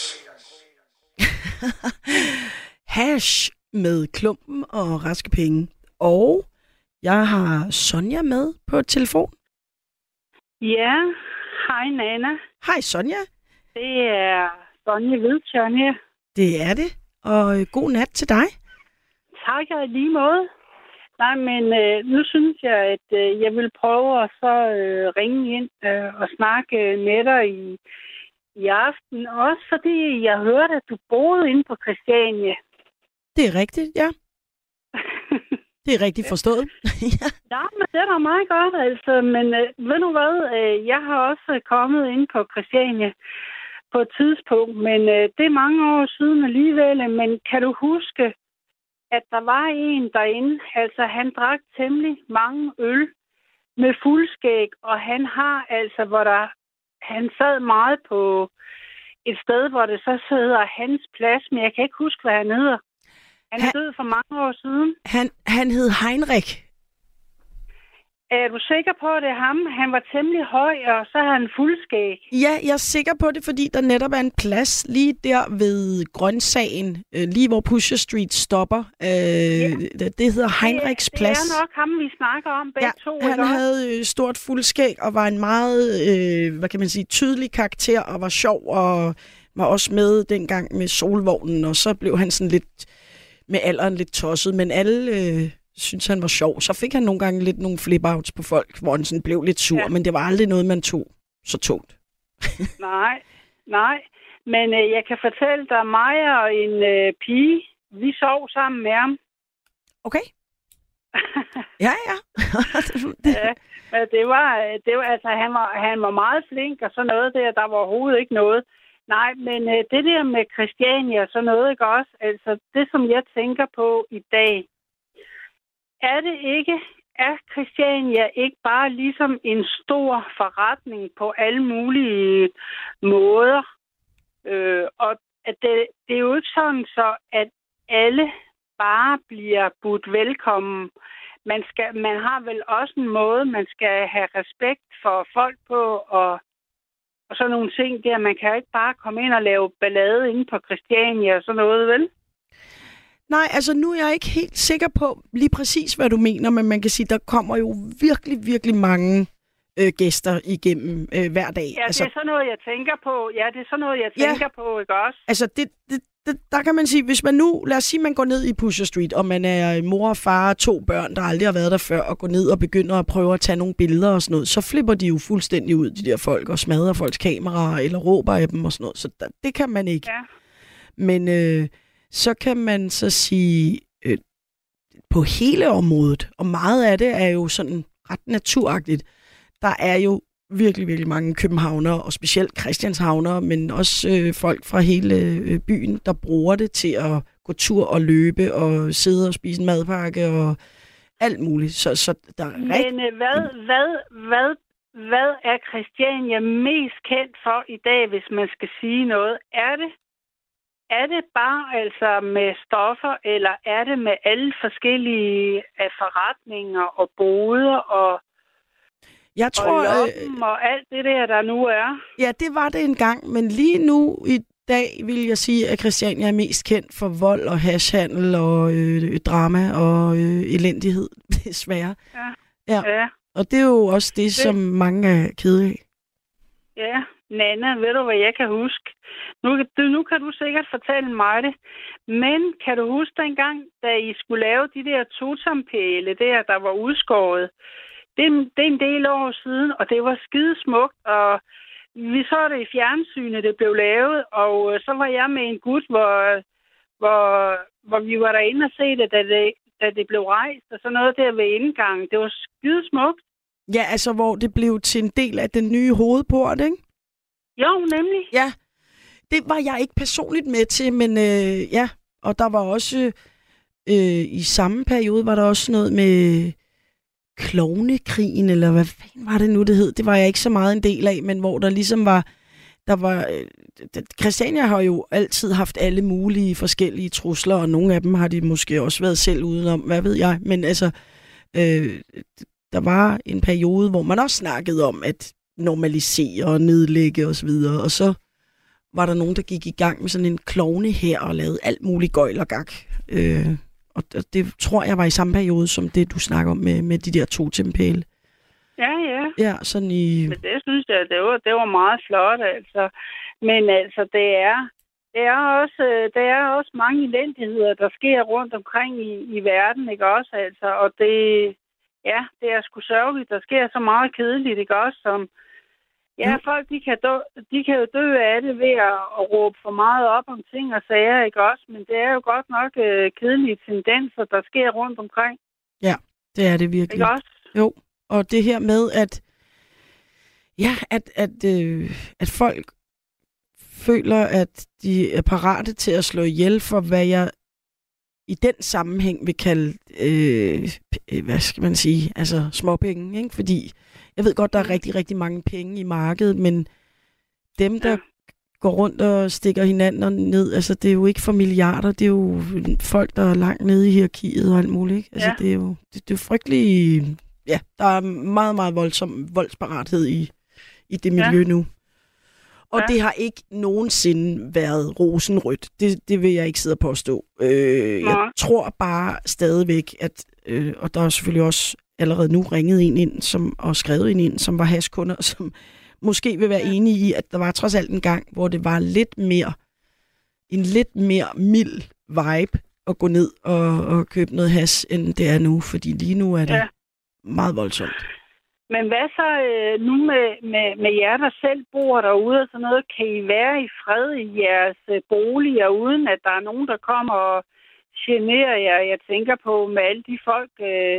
Hash med klumpen og raske penge. Og jeg har Sonja med på telefon. Ja, hej Nanna. Hej Sonja. Det er Sonja Vildtjørn her. Det er det, og god nat til dig. Tak, og lige måde. Nej, men nu synes jeg, at jeg vil prøve at så ringe ind og snakke med dig i aften. Også fordi jeg hørte, at du boede inde på Christiania. Det er rigtigt, ja. Det er rigtigt forstået. Ja. Ja, men det er da meget godt, altså. Men ved du hvad, jeg har også kommet ind på Christiania på et tidspunkt, men det er mange år siden alligevel. Men kan du huske, at der var en derinde, altså han drak temmelig mange øl med fuldskæg, og han har altså, han sad meget på et sted, hvor det så hedder Hans Plads, men jeg kan ikke huske, hvad han hedder. Han døde for mange år siden. Han hed Heinrich. Er du sikker på, at det er ham? Han var temmelig høj, og så havde han fuldskæg. Ja, jeg er sikker på det, fordi der netop er en plads lige der ved Grønsagen, lige hvor Pusher Street stopper. Ja. Det hedder Heinrichs Plads. Det er nok ham, vi snakker om begge to. Ja, han havde stort fuldskæg og var en meget, hvad kan man sige, tydelig karakter og var sjov og var også med dengang med Solvognen, og så blev han sådan lidt med alderen lidt tosset, men alle synes han var sjov. Så fik han nogle gange lidt nogle flip-outs på folk, hvor han sådan blev lidt sur, ja. Men det var aldrig noget, man tog så tungt. nej, men jeg kan fortælle dig, mig og en pige, vi sov sammen med ham. Okay. ja. Ja, men det var altså, han var meget flink og sådan noget der, der var overhovedet ikke noget. Nej, men det der med Christiania og sådan noget, ikke også? Altså, det som jeg tænker på i dag, er Christiania ikke bare ligesom en stor forretning på alle mulige måder? Og at det er jo ikke sådan så, at alle bare bliver budt velkommen. Man har vel også en måde, man skal have respekt for folk på, og så nogle ting der, man kan ikke bare komme ind og lave ballade inde på Christiania og sådan noget, vel? Nej, altså nu er jeg ikke helt sikker på lige præcis, hvad du mener, men man kan sige, der kommer jo virkelig, virkelig mange gæster igennem hver dag. Ja, altså, det er sådan noget, jeg tænker på. Ja, det er sådan noget, jeg tænker på, ikke også? Altså, der kan man sige, hvis man nu, lad os sige, man går ned i Pusher Street, og man er mor og far og to børn, der aldrig har været der før, og går ned og begynder at prøve at tage nogle billeder og sådan noget, så flipper de jo fuldstændig ud, de der folk, og smadrer folks kameraer, eller råber af dem og sådan noget. Så det kan man ikke. Ja. Men så kan man så sige, på hele området, og meget af det er jo sådan ret naturagtigt, der er jo virkelig, virkelig mange københavnere, og specielt christianshavnere, men også folk fra hele byen, der bruger det til at gå tur og løbe og sidde og spise en madpakke og alt muligt. Så der er hvad er Christiania mest kendt for i dag, hvis man skal sige noget? Er det bare altså med stoffer, eller er det med alle forskellige forretninger og boder og jeg tror, og alt det der nu er. Ja, det var det engang, men lige nu i dag vil jeg sige, at Christiania er mest kendt for vold og hashhandel og drama og elendighed, desværre. Ja. Ja. Ja. Og det er jo også det, som mange er kede af. Ja, Nanna, ved du, hvad jeg kan huske? Nu kan du sikkert fortælle mig det. Men kan du huske dengang, da I skulle lave de der totompæle der, der var udskåret? Det er en del år siden, og det var skidesmukt, og vi så det i fjernsynet, det blev lavet, og så var jeg med en gut, hvor vi var derinde og se det, da det blev rejst, og sådan noget der ved indgangen. Det var skidesmukt. Ja, altså hvor det blev til en del af den nye hovedport, ikke? Jo, nemlig. Ja, det var jeg ikke personligt med til, men ja, og der var også, i samme periode, var der også noget med klovnekrigen, eller hvad fanden var det nu, det hed? Det var jeg ikke så meget en del af, men hvor der ligesom var... Christiania har jo altid haft alle mulige forskellige trusler, og nogle af dem har de måske også været selv udenom, hvad ved jeg. Men altså, der var en periode, hvor man også snakkede om at normalisere og nedlægge osv., og så var der nogen, der gik i gang med sådan en klovne her og lavede alt muligt gøjl og gak. Og det tror jeg var i samme periode som det, du snakker om med de der totempæle. Ja, ja. Ja, sådan i... Men det synes jeg, det var meget flot, altså. Men altså, det er også mange elendigheder, der sker rundt omkring i verden, ikke også? Altså, og det er sgu sørgeligt. Der sker så meget kedeligt, ikke også? Som, ja, folk, de kan jo dø af det ved at råbe for meget op om ting og sager, ikke også? Men det er jo godt nok kedelige tendenser, der sker rundt omkring. Ja, det er det virkelig. Ikke også? Jo. Og det her med, at folk føler, at de er parate til at slå ihjel for, hvad jeg i den sammenhæng vil kalde, hvad skal man sige, altså småpenge, ikke? Fordi jeg ved godt, der er rigtig, rigtig mange penge i markedet, men dem, der går rundt og stikker hinanden ned, altså det er jo ikke for milliarder, det er jo folk, der er langt nede i hierarkiet og alt muligt, ikke? Altså det er jo det er frygteligt... Ja, der er meget, meget voldsom voldsparathed i det miljø nu. Og det har ikke nogensinde været rosenrødt. Det vil jeg ikke sidde og påstå. Jeg tror bare stadigvæk, at... og der er selvfølgelig også allerede nu ringet en ind, og skrevet en ind, som var hashkunder, som måske vil være enige i, at der var trods alt en gang, hvor det var en lidt mere mild vibe at gå ned og købe noget hash, end det er nu. Fordi lige nu er det... Ja. Meget voldsomt. Men hvad så nu med jer, der selv bor derude og sådan noget? Kan I være i fred i jeres boliger, uden at der er nogen, der kommer og generer jer? Jeg tænker på med alle de folk.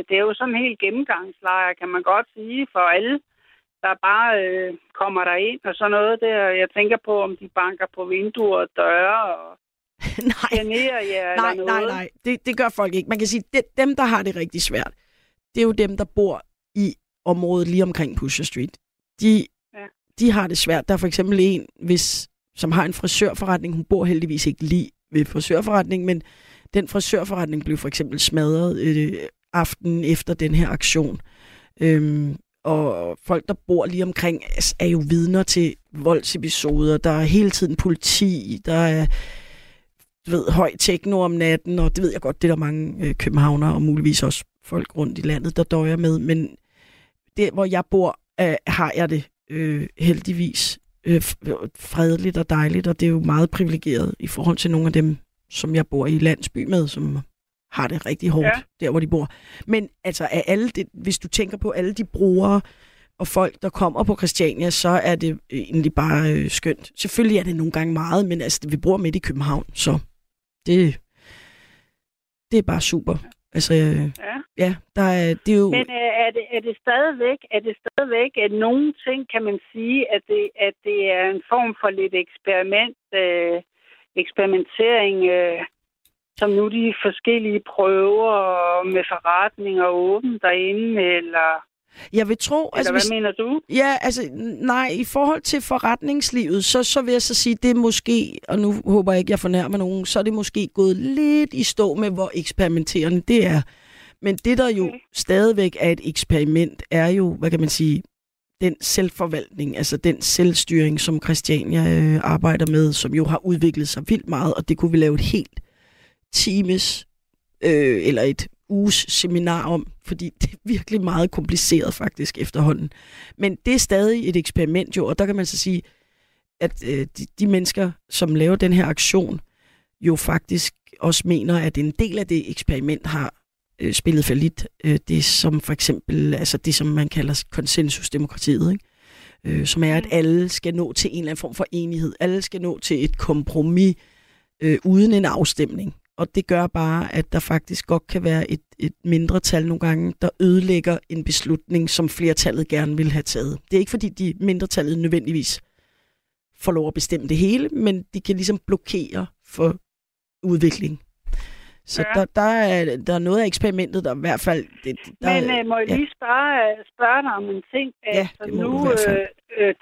Det er jo sådan en helt gennemgangslejr, kan man godt sige, for alle, der bare kommer derind og sådan noget der. Jeg tænker på, om de banker på vinduer og døre og... Nej. Det gør folk ikke. Man kan sige, det dem, der har det rigtig svært, det er jo dem, der bor i området lige omkring Pusher Street. De har det svært. Der er for eksempel en, som har en frisørforretning. Hun bor heldigvis ikke lige ved frisørforretningen, men den frisørforretning blev for eksempel smadret aftenen efter den her aktion. Og folk, der bor lige omkring, er jo vidner til voldsepisoder. Der er hele tiden politi, der er... Du ved, høj techno om natten, og det ved jeg godt, det er der mange københavnere, og muligvis også folk rundt i landet, der døjer med. Men der, hvor jeg bor, har jeg det heldigvis fredeligt og dejligt, og det er jo meget privilegeret i forhold til nogle af dem, som jeg bor i landsby med, som har det rigtig hårdt, der hvor de bor. Men altså, af alle det, hvis du tænker på alle de brugere og folk, der kommer på Christiania, så er det egentlig bare skønt. Selvfølgelig er det nogle gange meget, men altså, vi bor midt i København, så... Det er bare super. Altså, det er jo... Men er det stadigvæk, at nogle ting, kan man sige, at det er en form for lidt eksperimentering, som nu de forskellige prøver med forretninger åbent derinde, eller... Jeg vil tro... Altså, hvad mener du? Ja, altså, nej, i forhold til forretningslivet, så vil jeg så sige, det er måske, og nu håber jeg ikke, jeg fornærmer nogen, så er det måske gået lidt i stå med, hvor eksperimenterende det er. Men det, der jo stadigvæk er et eksperiment, er jo, hvad kan man sige, den selvforvaltning, altså den selvstyring, som Christiania arbejder med, som jo har udviklet sig vildt meget, og det kunne vi lave et helt times, eller et uges seminar om, fordi det er virkelig meget kompliceret faktisk efterhånden. Men det er stadig et eksperiment jo, og der kan man så sige, at de mennesker, som laver den her aktion, jo faktisk også mener, at en del af det eksperiment har spillet fallit. Det som for eksempel, altså det som man kalder konsensusdemokratiet, ikke? Som er, at alle skal nå til en eller anden form for enighed. Alle skal nå til et kompromis uden en afstemning. Og det gør bare, at der faktisk godt kan være et mindretal nogle gange, der ødelægger en beslutning, som flertallet gerne vil have taget. Det er ikke fordi, de mindretallet nødvendigvis får lov at bestemme det hele, men de kan ligesom blokere for udvikling. Så ja. der er noget af eksperimentet, der i hvert fald... må jeg lige spørge dig om en ting? Ja, det må nu,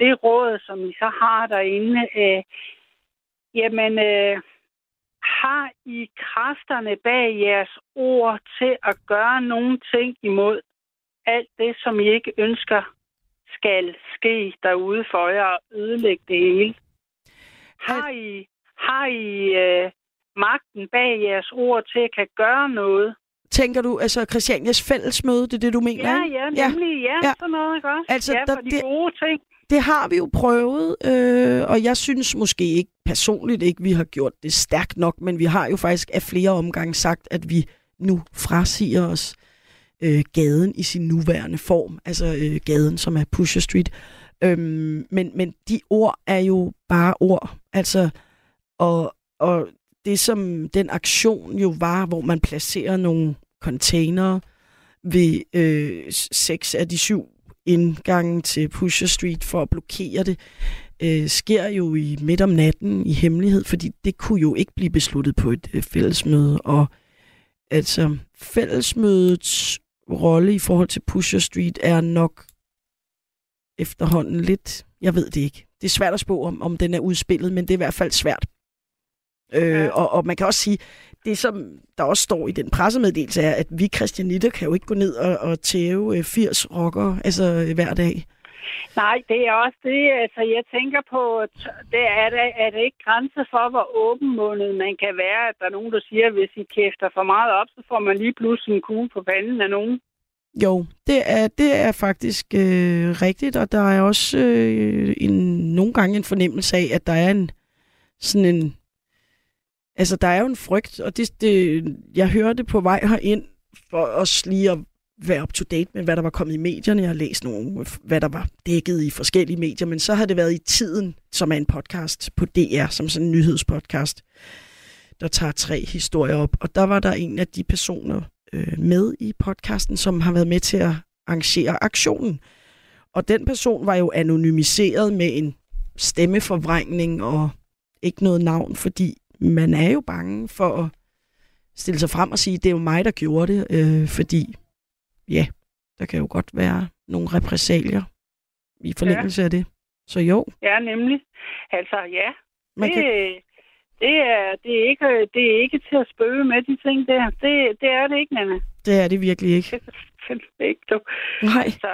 det råd, som I så har derinde, har I kræfterne bag jeres ord til at gøre nogle ting imod alt det, som I ikke ønsker skal ske derude for jer og ødelægge det hele? Har I magten bag jeres ord til at kan gøre noget? Tænker du, altså Christianias fællesmøde, det er det, du mener? Ja, nemlig. Ja. Sådan noget, ikke også? Altså, ja, for de gode ting. Det har vi jo prøvet, og jeg synes måske ikke personligt, ikke vi har gjort det stærkt nok, men vi har jo faktisk af flere omgange sagt, at vi nu frasiger os gaden i sin nuværende form, altså gaden, som er Pusher Street. Men de ord er jo bare ord, altså, og det som den aktion jo var, hvor man placerer nogle containere ved 6 af de 7 indgangen til Pusher Street for at blokere det, sker jo i midt om natten i hemmelighed, fordi det kunne jo ikke blive besluttet på et fællesmøde. Og altså, fællesmødets rolle i forhold til Pusher Street er nok efterhånden lidt... Jeg ved det ikke. Det er svært at spå om den er udspillet, men det er i hvert fald svært. Og man kan også sige, det som der også står i den pressemeddelelse er, at vi kristianitter kan jo ikke gå ned og tæve 80 rockere altså, hver dag. Nej, det er også det. Altså, jeg tænker på, at er det ikke grænser for, hvor åbenmundet man kan være, at der er nogen, der siger, at hvis I kæfter for meget op, så får man lige pludselig en kugle på panden af nogen. Jo, det er faktisk rigtigt, og der er også nogle gange en fornemmelse af, at der er sådan en altså, der er jo en frygt, og jeg hørte på vej herind for også lige at være up to date med, hvad der var kommet i medierne. Jeg har læst nogle, hvad der var dækket i forskellige medier, men så har det været i Tiden, som er en podcast på DR, som sådan en nyhedspodcast, der tager 3 historier op. Og der var der en af de personer med i podcasten, som har været med til at arrangere aktionen. Og den person var jo anonymiseret med en stemmeforvrængning og ikke noget navn, fordi man er jo bange for at stille sig frem og sige, det er jo mig, der gjorde det, fordi ja, der kan jo godt være nogle repressalier i forlængelse af det. Så jo. Ja, nemlig. Altså ja, det er ikke til at spøge med de ting der. Det er det ikke, Nanna. Det er det virkelig ikke. Det er det ikke, du. Nej. Altså,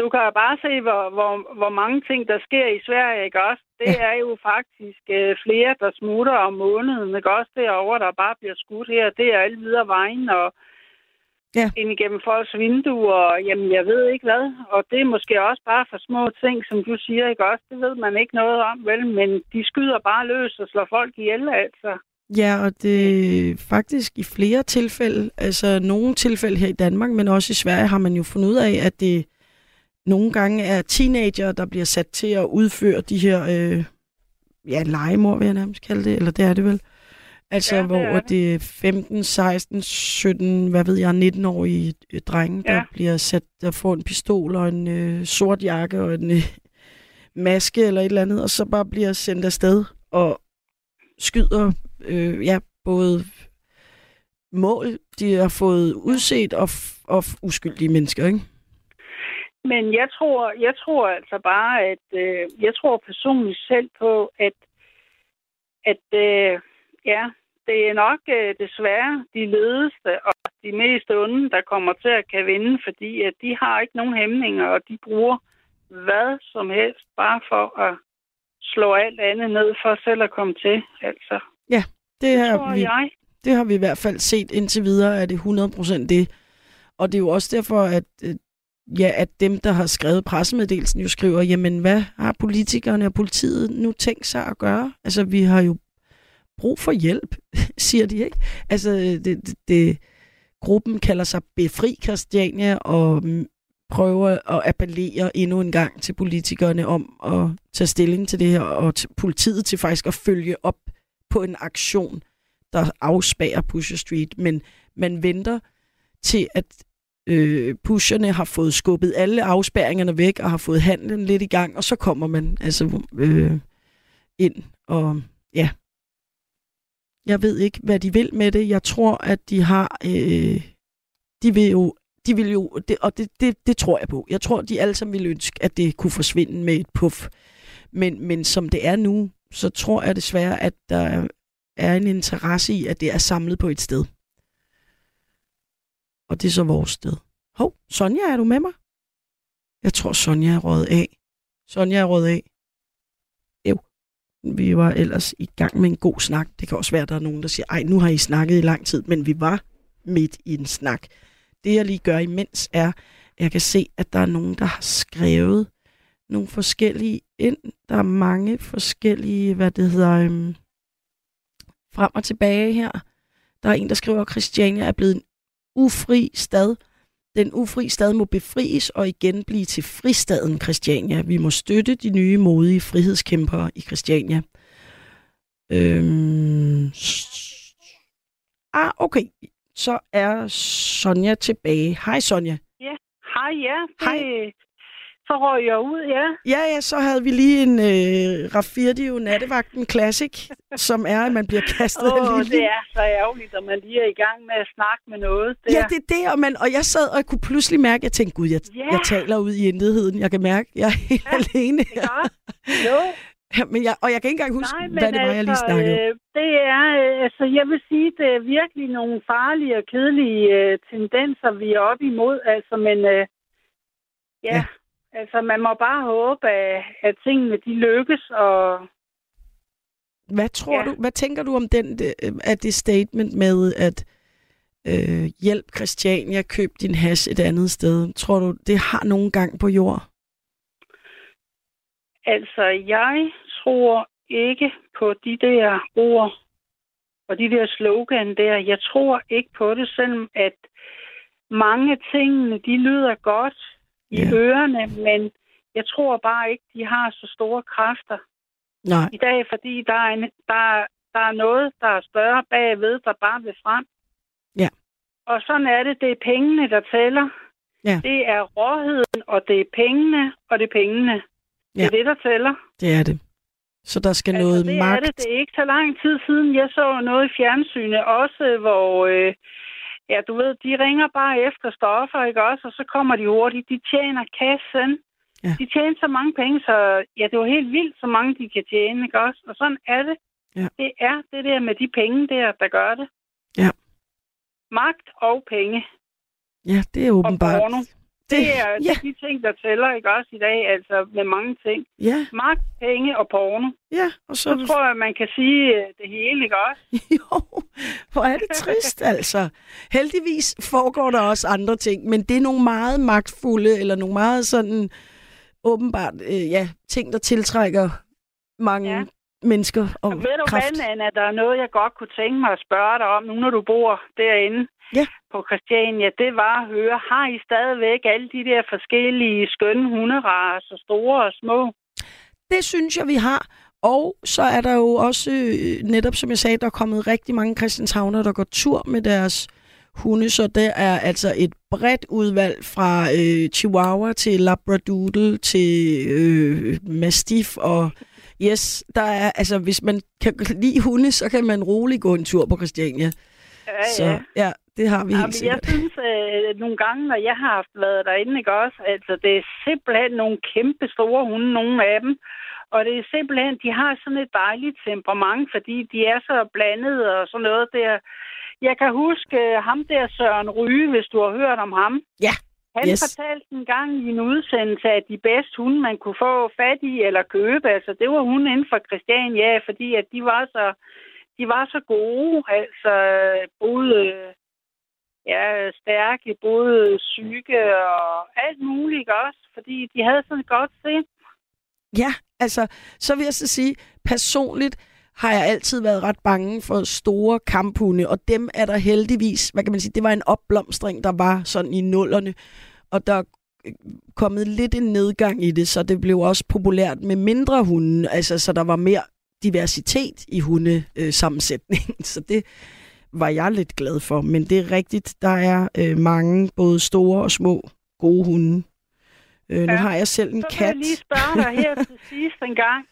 du kan bare se, hvor mange ting, der sker i Sverige, ikke også? Det er jo faktisk flere, der smutter om måneden, ikke også? Derovre, der bare bliver skudt her. Det er alle videre vejen og ind igennem folks vinduer, og jamen, jeg ved ikke hvad. Og det er måske også bare for små ting, som du siger, ikke også? Det ved man ikke noget om, vel? Men de skyder bare løs og slår folk ihjel, altså. Ja, og det er faktisk i flere tilfælde, altså nogle tilfælde her i Danmark, men også i Sverige, har man jo fundet ud af, at det nogle gange er teenager, der bliver sat til at udføre de her legemord, vil jeg nærmest kalde det, eller det er det vel. Altså, ja, hvor det er 15, 16, 17, 19-årige drenge, der bliver sat, der får en pistol og en sort jakke og en maske eller et eller andet, og så bare bliver sendt afsted og skyder både mål, de har fået udset, og uskyldige mennesker, ikke? Men jeg tror altså bare, at jeg tror personligt selv på, at det er nok desværre de ledeste og de mest onde, der kommer til at kan vinde, fordi at de har ikke nogen hæmninger, og de bruger hvad som helst bare for at slå alt andet ned for selv at komme til. Altså. Ja, det har vi. Det har vi i hvert fald set indtil videre, at det er 100% det. Og det er jo også derfor, at, ja, at dem, der har skrevet pressemeddelelsen, jo skriver, jamen hvad har politikerne og politiet nu tænkt sig at gøre? Altså vi har jo brug for hjælp, siger de, ikke? Altså gruppen kalder sig Befri Christiania og prøver at appellere endnu en gang til politikerne om at tage stilling til det her, og til politiet til faktisk at følge op på en aktion, der afspærer Pusher Street. Men man venter til, at pusherne har fået skubbet alle afspærringerne væk og har fået handlen lidt i gang, og så kommer man altså ind. Og ja, jeg ved ikke, hvad de vil med det. Jeg tror, at de har... Det tror jeg på. Jeg tror, de alle sammen ville ønske, at det kunne forsvinde med et puff. Men som det er nu, så tror jeg desværre, at der er en interesse i, at det er samlet på et sted. Og det er så vores sted. Hov, Sonja, er du med mig? Jeg tror, Sonja er røget af. Vi var ellers i gang med en god snak. Det kan også være, at der er nogen, der siger, ej, nu har I snakket i lang tid, men vi var midt i en snak. Det, jeg lige gør imens, er, at jeg kan se, at der er nogen, der har skrevet nogle forskellige ind. Der er mange forskellige, frem og tilbage her. Der er en, der skriver, at Christiania er blevet en ufri stad. Den ufri stad må befries og igen blive til fristaden Christiania. Vi må støtte de nye modige frihedskæmpere i Christiania. Okay. Så er Sonja tilbage. Hej, Sonja. Ja, hej, ja. Hej. Så røg jeg ud, ja. Ja, så havde vi lige en Rafirdio Nattevagten Classic, som er, at man bliver kastet alene. Det er så ærgerligt, at man lige er i gang med at snakke med noget. Der. Ja, det er det, og jeg sad og kunne pludselig mærke, at jeg tænkte, gud, jeg taler ud i intetheden. Jeg kan mærke, at jeg er helt alene her. Jo. Ja, men jeg kan ikke engang huske, hvad det var, jeg lige snakkede. Det er, jeg vil sige, det er virkelig nogle farlige og kedelige tendenser, vi er oppe imod. Man må bare håbe, at tingene, de lykkes. Og... Hvad tænker du om det statement med, at hjælp Christiania, køb din hash et andet sted? Tror du, det har nogen gang på jord? Altså, jeg tror ikke på de der ord og de der slogan der. Jeg tror ikke på det, selvom at mange af tingene, de lyder godt i ørerne, men jeg tror bare ikke, de har så store kræfter i dag, fordi der er noget, der er større bagved, der bare vil frem. Ja. Og sådan er det. Det er pengene, der tæller. Ja. Det er råheden, og det er pengene, og det er pengene. Ja. Det er det, der tæller. Det er det. Så der skal noget magt... Det er ikke så lang tid siden, jeg så noget i fjernsynet også, hvor... du ved, de ringer bare efter stoffer, ikke også? Og så kommer de hurtigt. De tjener kassen. Ja. De tjener så mange penge, så... Ja, det er jo helt vildt, så mange de kan tjene, ikke også? Og sådan er det. Ja. Det er det der med de penge der, der gør det. Ja. Magt og penge. Ja, det er åbenbart... Det er de ting, der tæller, ikke også i dag, altså med mange ting. Ja. Magt, penge og porno. Ja, og så tror jeg, man kan sige det hele, ikke også? Jo, hvor er det trist, altså. Heldigvis foregår der også andre ting, men det er nogle meget magtfulde, eller nogle meget sådan åbenbart ting, der tiltrækker mange mennesker og kraft. Ved du hvad, Nanna, der er noget, jeg godt kunne tænke mig at spørge dig om, nu når du bor derinde. Ja. På Christiania, det var at høre, har I stadigvæk alle de der forskellige skønne hunderacer, store og små? Det synes jeg, vi har. Og så er der jo også, netop som jeg sagde, der er kommet rigtig mange christianshavner, der går tur med deres hunde, så der er altså et bredt udvalg fra Chihuahua til Labradoodle til Mastiff og... Yes, der er, altså hvis man kan lide hunde, så kan man roligt gå en tur på Christiania. Ja. Så ja, det har vi helt sikkert. Jeg synes, nogle gange, når jeg har været derinde, ikke også, altså det er simpelthen nogle kæmpe store hunde, nogle af dem, og det er simpelthen, de har sådan et dejligt temperament, fordi de er så blandet og sådan noget der. Jeg kan huske ham der, Søren Ryge, hvis du har hørt om ham. Ja. Han fortalte en gang i en udsendelse, at de bedste hunde, man kunne få fat i eller købe, altså det var hunde inden for Christiania, fordi at de var så de var så gode, altså både ja, stærke, både syge og alt muligt også, fordi de havde sådan godt set. Ja, altså, så vil jeg så sige, personligt har jeg altid været ret bange for store kamphunde, og dem er der heldigvis, hvad kan man sige, det var en opblomstring, der var sådan i 0'erne, og der kommet lidt en nedgang i det, så det blev også populært med mindre hunde, altså så der var mere diversitet i hundesammensætningen, så det var jeg lidt glad for, men det er rigtigt, der er mange både store og små gode hunde. Nu har jeg selv en kat. Så vil jeg lige spørge dig her til sidst en gang,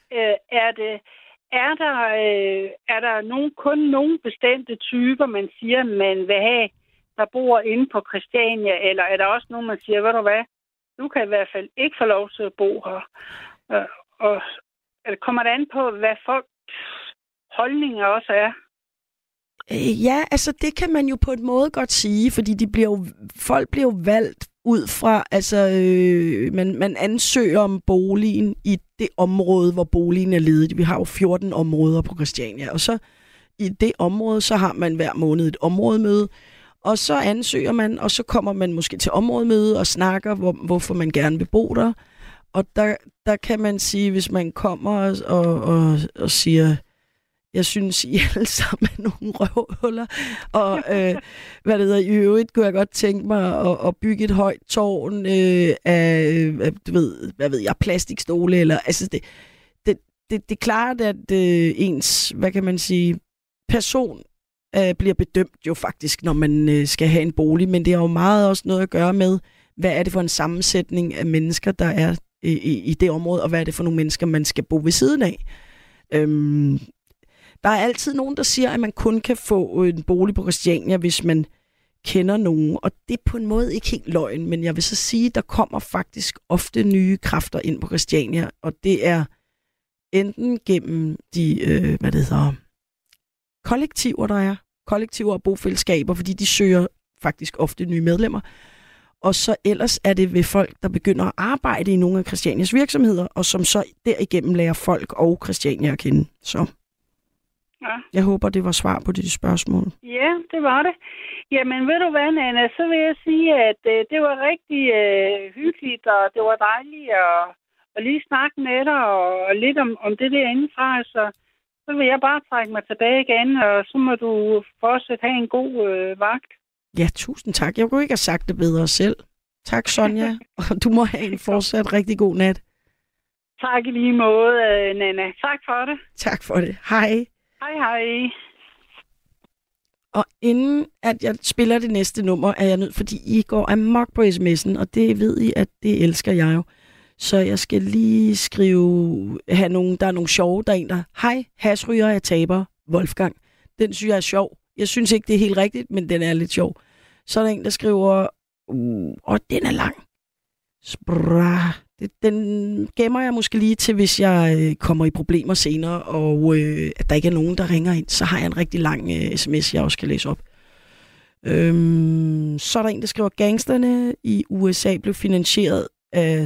er der kun nogle bestemte typer, man siger, man vil have, der bor inde på Christiania, eller er der også nogen, man siger, ved du hvad, du kan i hvert fald ikke få lov til at bo her. Og kommer det an på, hvad folks holdninger også er? Ja, altså det kan man jo på en måde godt sige, fordi folk bliver jo valgt ud fra, altså man ansøger om boligen i det område, hvor boligen er ledig. Vi har jo 14 områder på Christiania, og så i det område, så har man hver måned et områdemøde, og så ansøger man, og så kommer man måske til områdemøde og snakker, hvorfor man gerne vil bo der. Og der kan man sige, hvis man kommer og siger, jeg synes, I alle sammen er nogle røvhuller, og i øvrigt kunne jeg godt tænke mig at bygge et højt tårn af, plastikstole, eller altså det er klart, at ens, hvad kan man sige, person, bliver bedømt jo faktisk, når man skal have en bolig, men det har jo meget også noget at gøre med, hvad er det for en sammensætning af mennesker, der er i det område, og hvad er det for nogle mennesker, man skal bo ved siden af. Der er altid nogen, der siger, at man kun kan få en bolig på Christiania, hvis man kender nogen, og det er på en måde ikke helt løgn, men jeg vil så sige, at der kommer faktisk ofte nye kræfter ind på Christiania, og det er enten gennem de, kollektiver, der er. Kollektiver og bofællesskaber, fordi de søger faktisk ofte nye medlemmer. Og så ellers er det ved folk, der begynder at arbejde i nogle af Christianias virksomheder, og som så derigennem lærer folk og Christiania at kende. Så ja. Jeg håber, det var svar på dit spørgsmål. Ja, det var det. Jamen, ved du hvad, Nanna, så vil jeg sige, at det var rigtig hyggeligt, og det var dejligt at lige snakke med dig, og lidt om det der indenfra, så så vil jeg bare trække mig tilbage igen, og så må du fortsat have en god vagt. Ja, tusind tak. Jeg kunne ikke have sagt det bedre selv. Tak, Sonja. Og du må have en fortsat rigtig god nat. Tak i lige måde, Nanna. Tak for det. Tak for det. Hej. Hej, hej. Og inden at jeg spiller det næste nummer, er jeg nødt, fordi I går amok på sms'en, og det ved I, at det elsker jeg jo. Så jeg skal lige skrive, der er nogle sjove, der er en, der, hej, hasryger, jeg taber, Wolfgang. Den synes jeg er sjov. Jeg synes ikke, det er helt rigtigt, men den er lidt sjov. Så er der en, der skriver, den er lang. Den gemmer jeg måske lige til, hvis jeg kommer i problemer senere, og at der ikke er nogen, der ringer ind, så har jeg en rigtig lang sms, jeg også kan læse op. Så er der en, der skriver, gangsterne i USA blev finansieret af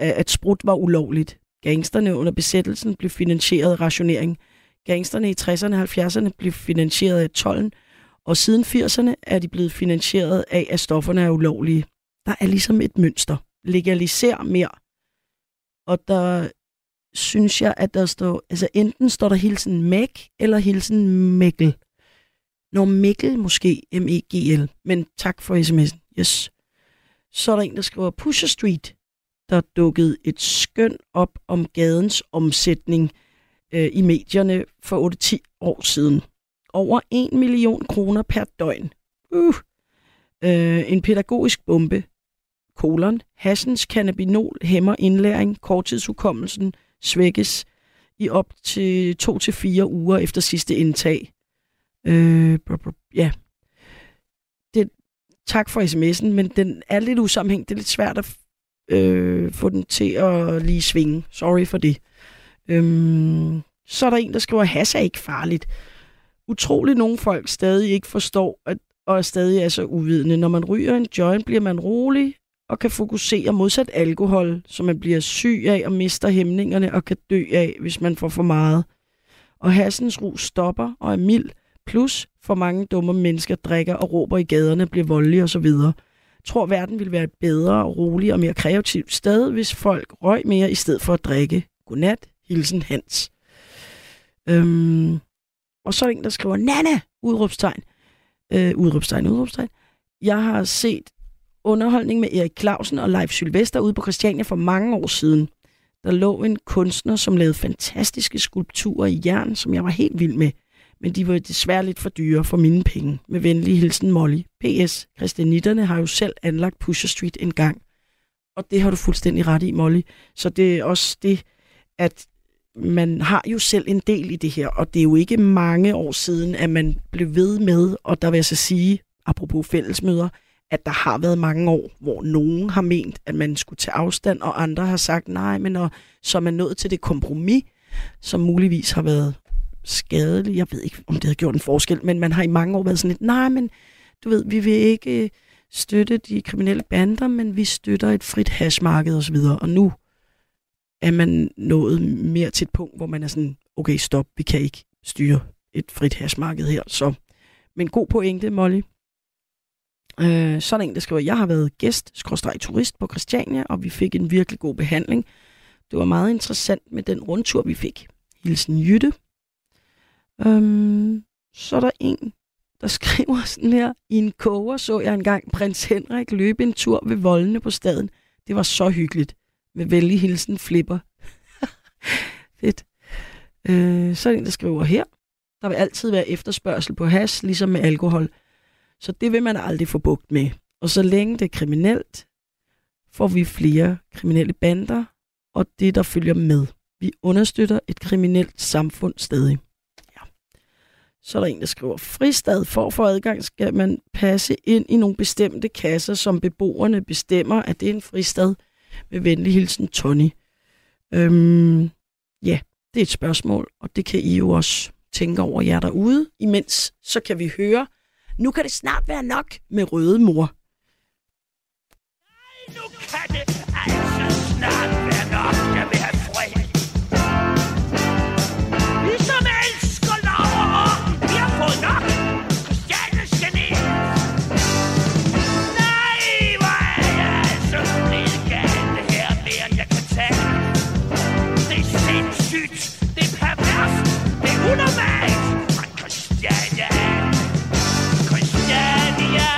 at sprut var ulovligt. Gangsterne under besættelsen blev finansieret af rationering. Gangsterne i 60'erne og 70'erne blev finansieret af tolden, og siden 80'erne er de blevet finansieret af, at stofferne er ulovlige. Der er ligesom et mønster. Legaliser mere. Og der synes jeg, at der står, altså enten står der hilsen Mæk, eller hilsen Mikkel. Nå, Mikkel måske, M-E-G-L. Men tak for sms'en. Yes. Så er der en, der skriver Pusher Street. Der dukkede et skøn op om gadens omsætning i medierne for 8-10 år siden. Over 1 million kroner per døgn. En pædagogisk bombe. Haschens cannabinol hæmmer indlæring. Korttidshukommelsen svækkes i op til 2-4 uger efter sidste indtag. Tak for sms'en, men den er lidt usammenhængende. Det er lidt svært at få den til at lige svinge. Sorry for det. Så er der en, der skriver, has er ikke farligt. Utroligt nogle folk stadig ikke forstår, og stadig er så uvidende. Når man ryger en joint, bliver man rolig og kan fokusere modsat alkohol, som man bliver syg af og mister hæmningerne og kan dø af, hvis man får for meget. og hashens rus stopper og er mild, plus for mange dumme mennesker drikker og råber i gaderne, bliver voldelige osv. Jeg tror, verden ville være et bedre, roligere og mere kreativt sted, hvis folk røg mere i stedet for at drikke. Godnat, hilsen Hans. Og så er der en, der skriver, Nanna! Udråbstegn. Udråbstegn. Jeg har set underholdning med Erik Clausen og Leif Sylvester ude på Christiania for mange år siden. Der lå en kunstner, som lavede fantastiske skulpturer i jern, som jeg var helt vild med. Men de var desværre lidt for dyre for mine penge. Med venlig hilsen, Molly. PS. Christianitterne har jo selv anlagt Pusher Street en gang. Og det har du fuldstændig ret i, Molly. Så det er også det, at man har jo selv en del i det her. Og det er jo ikke mange år siden, at man blev ved med, og der vil jeg så sige, apropos fællesmøder, at der har været mange år, hvor nogen har ment, at man skulle tage afstand, og andre har sagt nej, men og så er man nået til det kompromis, som muligvis har været skadeligt. Jeg ved ikke, om det har gjort en forskel, men man har i mange år været sådan lidt, nej, men du ved, vi vil ikke støtte de kriminelle bander, men vi støtter et frit hashmarked osv. Og nu er man nået mere til et punkt, hvor man er sådan, okay, stop, vi kan ikke styre et frit hashmarked her. Så. Men god pointe, Molly. Så er der en, der skriver, jeg har været gæst-turist på Christiania, og vi fik en virkelig god behandling. Det var meget interessant med den rundtur, vi fik. Hilsen Jytte. Så er der en, der skriver sådan her, i en koger så jeg engang prins Henrik løbe en tur ved voldene på staden. Det var så hyggeligt. Med venlig hilsen Flipper. Fedt. Så er der en, der skriver her, der vil altid være efterspørgsel på hash, ligesom med alkohol. Så det vil man aldrig få bugt med. Og så længe det er kriminelt, får vi flere kriminelle bander, og det, der følger med. Vi understøtter et kriminelt samfund stadig. Ja. Så er der en, der skriver, fristad for at få adgang skal man passe ind i nogle bestemte kasser, som beboerne bestemmer, at det er en fristad. Med venlig hilsen, Tony. Ja, det er et spørgsmål, og det kan I jo også tænke over jer derude. Imens så kan vi høre, nu kan det snart være nok med Røde Mor. Nej, nu kan det altså snart være nok, skal vi have fred. Vi som elsker lov og orden, vi har fået nok. Christiane skal ned. Nej, hvor er jeg altså blevet gal. Det her er mere, end jeg kan tage. Det er sindssygt, det er pervers, det er unormalt. Men Christiane på Christiania.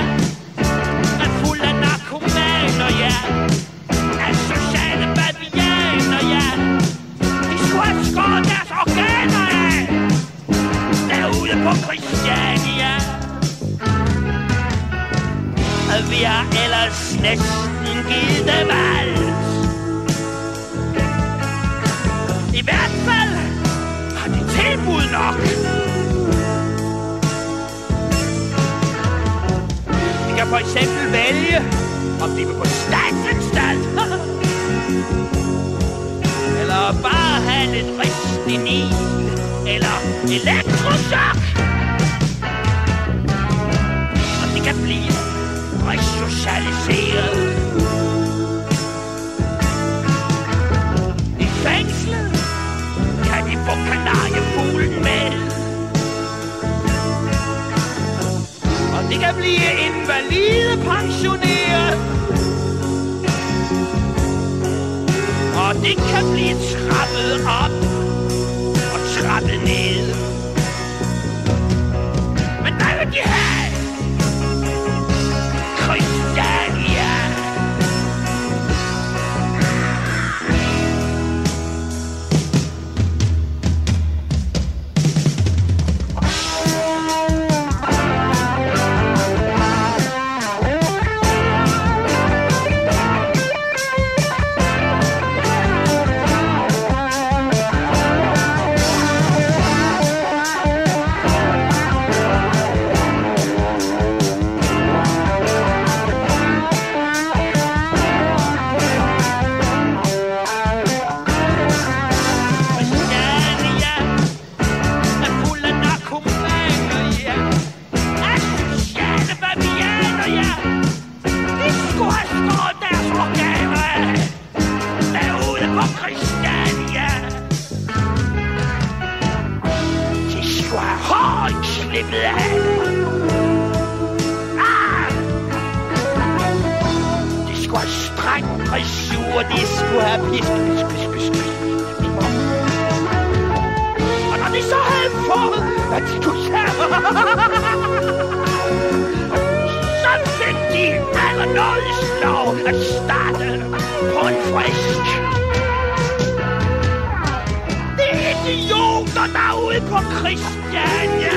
Vi har ellers næsten givet dem alt. I hvert fald har de tilbud nok. De kan for eksempel vælge, om de vil på statsanstalt eller bare have lidt rigtig nil eller elektroschok. Og det kan blive resocialiseret. I fængslet kan de få kanariefuglen med. Og det kan blive invalidepensioneret. Og det kan blive trappet op. Ned. Men hvad vil de have? Christiania. hårdt slippet af. Ah! Det skulle have strengt og sur, det skulle have pisk. Og når de så havde fået, at de kunne tage, så fik de allernådeslov at starte på en frisk. Idioter derude på Christiania.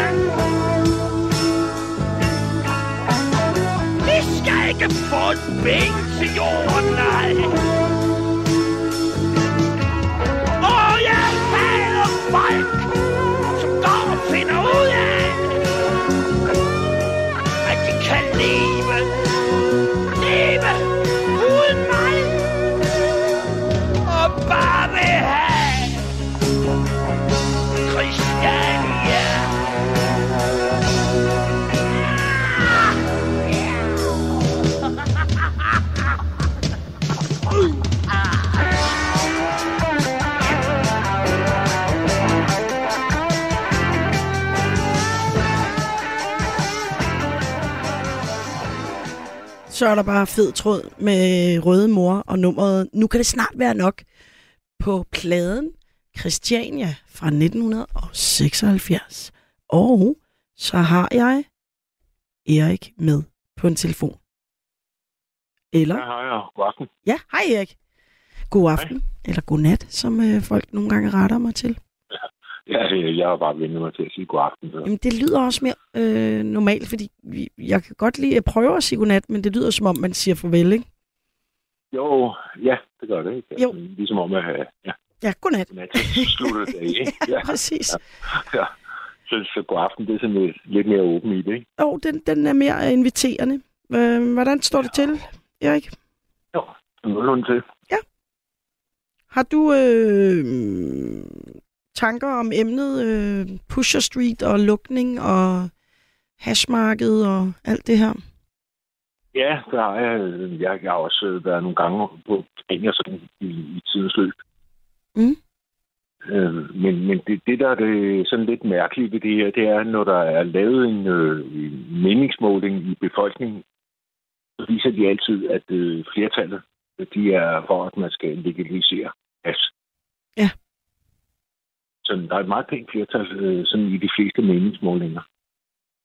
Vi skal ikke få et ben til jorden, nej. Og jeg hader folk, som går og finder ud af, at de kan leve uden mig. Og bare vil have så er der bare fed tråd med Røde Mor og nummeret "Nu kan det snart være nok" på pladen Christiania fra 1976. Og så har jeg Erik med på en telefon. Eller? Hej, god aften. Ja, hej Erik. God aften, hej. Eller god nat, som folk nogle gange retter mig til. Ja, jeg har bare vendt mig til at sige god aften. Så. Jamen, det lyder også mere normalt, fordi jeg kan godt lide at prøve at sige god nat, men det lyder som om, man siger farvel, ikke? Jo, ja, det gør det. Ikke? Jo. Ligesom om at ja, godnat. Godnat til slutter dag, ikke? Ja, præcis. Ja. Så god aften, det er sådan lidt mere åben i det, ikke? Jo, den er mere inviterende. Hvordan står det til, Erik? Jo, nogenlunde til. Ja. Har du tanker om emnet Pusher Street og lukning og hashmarked og alt det her? Ja, der har jeg har også været nogle gange på engelsk i tidens løb. Mm. Men det der er det sådan lidt mærkeligt ved det her, det er, når der er lavet en meningsmåling i befolkningen, så viser de altid, at flertallet, de er for, at man skal legalisere hash. Ja. Så der er et meget pænt flertal sådan i de fleste meningsmålinger.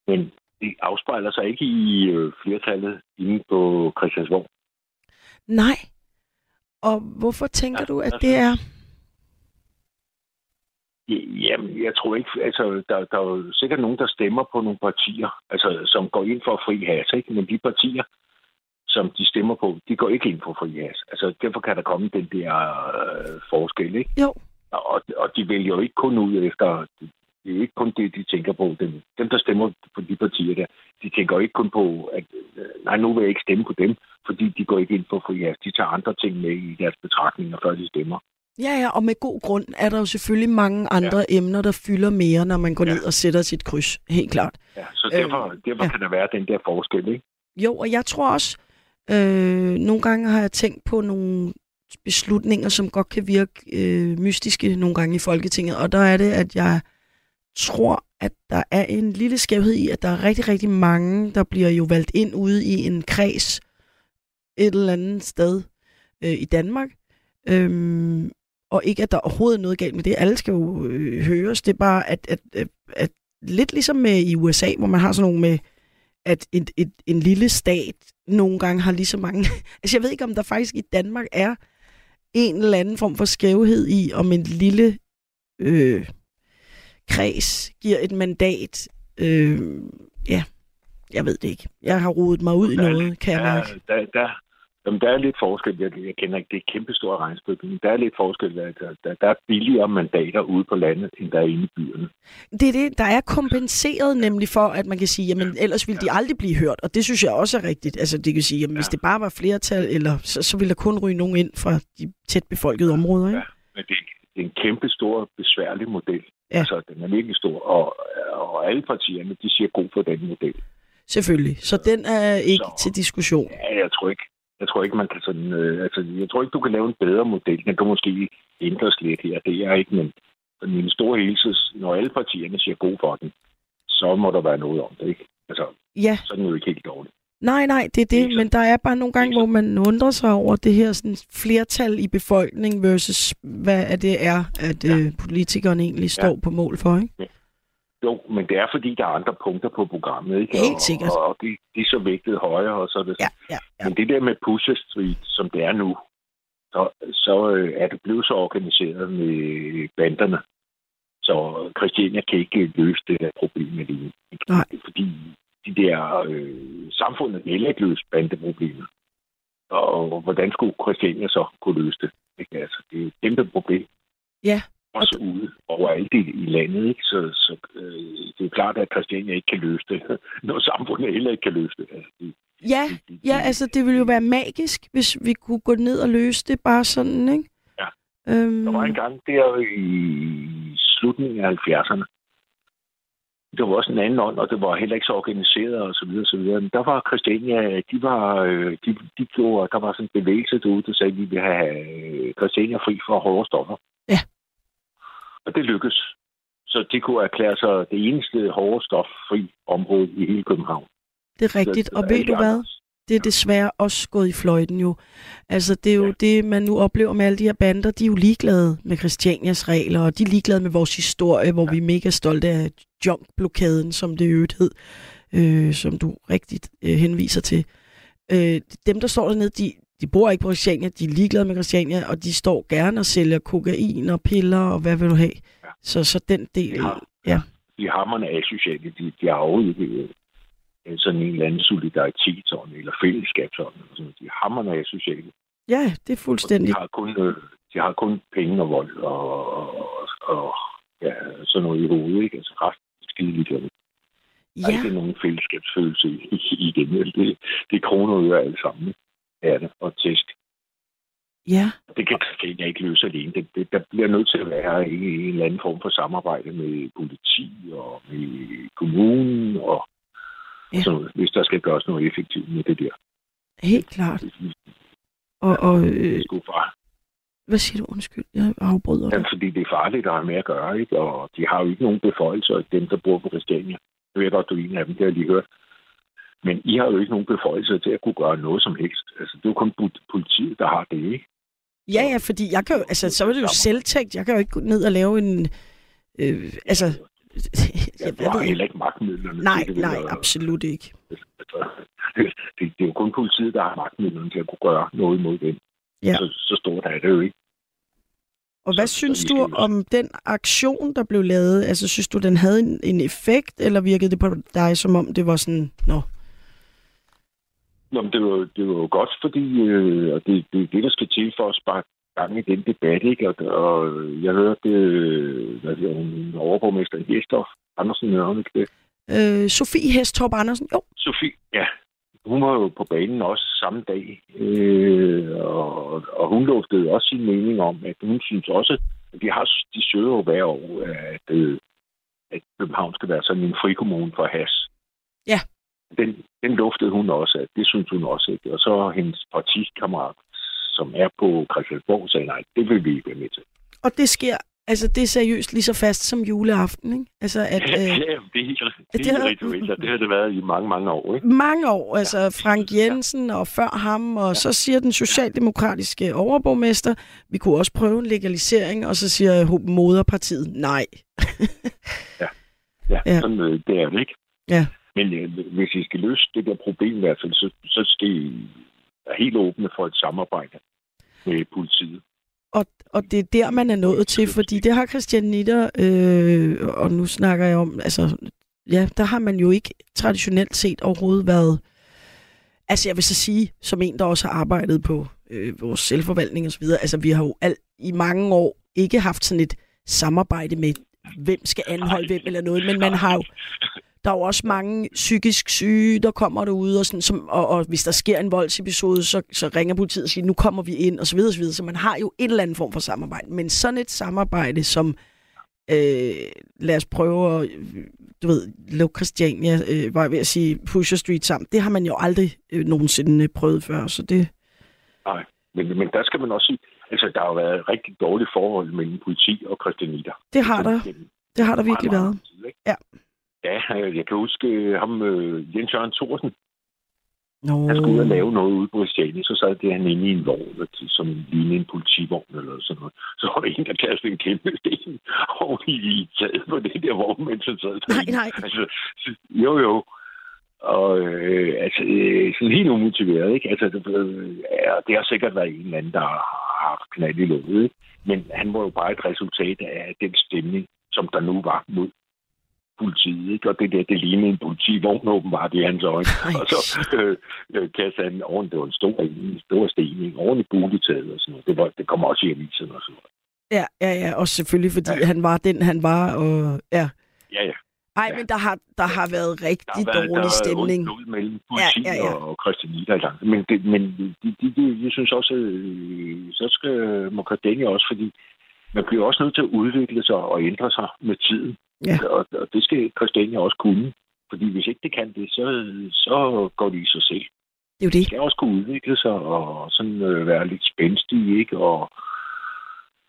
Men det afspejler sig ikke i flertallet inde på Christiansborg. Nej. Og hvorfor tænker du, at det er... Jamen, jeg tror ikke... Altså, der er jo sikkert nogen, der stemmer på nogle partier, altså, som går ind for fri hash, ikke? Men de partier, som de stemmer på, de går ikke ind for fri hash. Altså, derfor kan der komme den der forskel, ikke? Jo. Og de vælger jo ikke kun ud efter... Det er ikke kun det, de tænker på. Dem, der stemmer på de partier der, de tænker jo ikke kun på, at nej, nu vil jeg ikke stemme på dem, fordi de går ikke ind for fri hash. De tager andre ting med i deres betragtninger, før de stemmer. Ja, og med god grund er der jo selvfølgelig mange andre emner, der fylder mere, når man går ned og sætter sit kryds, helt klart. Ja, så derfor kan der være den der forskel, ikke? Jo, og jeg tror også, nogle gange har jeg tænkt på nogle beslutninger, som godt kan virke mystiske nogle gange i Folketinget, og der er det, at jeg tror, at der er en lille skævhed i, at der er rigtig, rigtig mange, der bliver jo valgt ind ude i en kreds et eller andet sted i Danmark, og ikke, at der overhovedet er noget galt med det. Alle skal jo høres. Det er bare, at lidt ligesom med i USA, hvor man har sådan nogle med, at en lille stat nogle gange har lige så mange... altså, jeg ved ikke, om der faktisk i Danmark er en eller anden form for skævhed i, om en lille kreds giver et mandat. Jeg ved det ikke. Jeg har rodet mig ud i noget, kan jeg mærke. Jamen, der er lidt forskel. Jeg kender ikke det kæmpestore regnsbyg, men der er lidt forskel. Der er billigere mandater ude på landet, end der er inde i byerne. Det er det. Der er kompenseret nemlig for, at man kan sige, jamen ellers ville de aldrig blive hørt, og det synes jeg også er rigtigt. Altså, det kan sige, jamen hvis det bare var flertal, eller, så ville der kun ryge nogen ind fra de tæt befolkede områder, ikke? Ja, men det er en kæmpestor, besværlig model. Ja. Altså, den er virkelig stor, og alle partierne, de siger god for den model. Selvfølgelig. Så den er ikke til diskussion. Ja, jeg tror ikke, man kan sådan... jeg tror ikke, du kan lave en bedre model. Den kan måske ændres lidt her. Det er ikke, men den store helhed, når alle partierne siger god for den, så må der være noget om det, ikke? Altså, ja. Sådan er det ikke helt dårligt. Nej, det er det, men der er bare nogle gange, hvor man undrer sig over det her sådan, flertal i befolkningen versus hvad det er, at politikerne egentlig står på mål for, ikke? Ja. Jo, men det er, fordi der er andre punkter på programmet, ikke? Helt sikkert. Og det er så vægtet højere, og så er det så. Ja. Men det der med Pusher Street, som det er nu, så er det blevet så organiseret med banderne, så Christiania kan ikke løse det her problem med det. Nej. Fordi de der samfundet heller ikke løse bandeproblemer. Og hvordan skulle Christiania så kunne løse det? Ikke? Altså, det er et kæmpe problem. Ja. Også ude overalt i landet, ikke? Så det er klart, at Christiania ikke kan løse det, når samfundet heller ikke kan løse det. Altså, det det ville jo være magisk, hvis vi kunne gå ned og løse det bare sådan, ikke? Ja. Der var en gang der i slutningen af 70'erne, det var også en anden ånd, og det var heller ikke så organiseret og så videre, så videre. Men der var Christiania, de gjorde, der var sådan en bevægelse derude, der sagde, at vi vil have Christiania fri for hårde stoffer. Ja. Og det lykkedes. Så de kunne erklære sig det eneste hårde stoffri område i hele København. Det er rigtigt. Og ved du hvad? Det er desværre også gået i fløjten jo. Altså, det er jo det, man nu oplever med alle de her bander. De er jo ligeglade med Christianias regler, og de er ligeglade med vores historie, hvor vi er mega stolte af junkblokaden, som det øvrigt hed, som du rigtigt henviser til. Dem, der står dernede, de bor ikke på Christiania, de er ligeglade med Christiania, og de står gerne og sælger kokain og piller, og hvad vil du have? Ja. Så den del... Ja. De hammerne asociale, de har overhovedet sådan en eller anden solidaritetsånd, eller fællesskabsånd, eller sådan. De hammerne asociale. Ja, det er fuldstændig. De har kun penge og vold, og sådan noget i hovedet, ikke? Altså ret skideligt. Der er ikke nogen fællesskabsfølelse i det. Det er kroner og øre alle sammen, ikke? Er det, og tæsk. Ja. Det kan jeg ikke løse alene. Der bliver nødt til at være en eller anden form for samarbejde med politi og med kommunen, og sådan noget, hvis der skal gøres noget effektivt med det der. Helt klart. Hvad siger du? Undskyld, jeg afbryder dig. Fordi det er farligt, der er med at gøre, ikke? Og de har jo ikke nogen beføjelser, dem der bor på Christiania. Jeg ved godt, du er en af dem, der har lige hørt. Men I har jo ikke nogen beføjelser til at kunne gøre noget som helst. Altså, det er jo kun politiet, der har det, ikke? Ja, fordi jeg kan jo, altså, så er det jo selvtægt. Jeg kan jo ikke gå ned og lave en... Jeg har heller ikke magtmidlerne. Nej, absolut ikke. Det er jo kun politiet, der har magtmidlerne til at kunne gøre noget mod dem. Ja. Så stort er det jo ikke. Og hvad synes du om den aktion, der blev lavet? Altså, synes du, den havde en effekt, eller virkede det på dig, som om det var sådan, nå? Nå, men det var jo godt, fordi det er det, der skal til for at sparke gang i den debat, ikke? Og jeg hørte, hvad det var, en overborgmester Hestorp Andersen, hørte ikke det? Sofie Hestorp Andersen, jo. Sofie, ja. Hun var jo på banen også samme dag, og hun luftede også sin mening om, at hun synes også, at de søger jo hver år, at København skal være sådan en frikommune for hash. Ja. Den luftede hun også, at det synes hun også ikke. Og så hendes partikammerat, som er på Christiansborg, sagde, nej, det vil vi ikke være med til. Og det sker, altså det er seriøst lige så fast som juleaften, ikke? Altså, at, det er ritualer. Det har det været i mange, mange år, ikke? Mange år, altså Frank Jensen og før ham, og så siger den socialdemokratiske overborgmester, vi kunne også prøve en legalisering, og så siger moderpartiet nej. Sådan, det er det ikke. Ja. Men hvis I skal løse det der problem i hvert fald, så skal I være helt åbne for et samarbejde med politiet. Og det er der, man er nået til, fordi det har Christianitter, og nu snakker jeg om, altså, der har man jo ikke traditionelt set overhovedet været, altså jeg vil så sige, som en, der også har arbejdet på vores selvforvaltning osv., altså vi har jo i mange år ikke haft sådan et samarbejde med, hvem skal anholde hvem eller noget, men man har jo, der er jo også mange psykisk syge, der kommer derude, og, sådan, og hvis der sker en voldsepisode, så ringer politiet og siger, nu kommer vi ind, og så videre, og så videre. Så man har jo en eller anden form for samarbejde. Men sådan et samarbejde, som lad os prøve at, du ved, lukke Christiania, var jeg ved at sige, Pusher Street sammen, det har man jo aldrig nogensinde prøvet før, så det... Nej, men der skal man også sige, altså der har jo været rigtig dårlige forhold mellem politi og Christianitter. Det har der virkelig været. Ja. Ja, jeg kan huske ham, Jens Jørgen Thorsen. No. Han skulle ud og lave noget ude på Christiania, så sad det han inde i en vogn, som lignede en politivogn eller sådan noget. Så var der en, der kastede en kæmpe sten over i taget på det der vogn, mens han sad der. Nej. Altså, jo. Og sådan helt umotiveret, ikke? Altså, det har sikkert været en eller anden, der har haft knald i låget, men han var jo bare et resultat af den stemning, som der nu var mod politiet, ikke? Og det der, det lignede en politivogn, åbenbart i hans øjne. Og så kastede han oven, det var en stor stemning, oven i buletaget og sådan noget. Det kom også i avisen og sådan noget. Ja, og selvfølgelig, fordi han var den, han var, og ja. Nej, men der har været rigtig dårlig stemning. Der har været mellem politi og Christian Ida i langt. Men jeg synes også, så skal man gøre dænge også, fordi man bliver også nødt til at udvikle sig og ændre sig med tiden. Ja. Og det skal Christiania også kunne. Fordi hvis ikke det kan det, så går det i sig selv. Det er jo det. Det skal også kunne udvikle sig og sådan være lidt spændstig, ikke? Og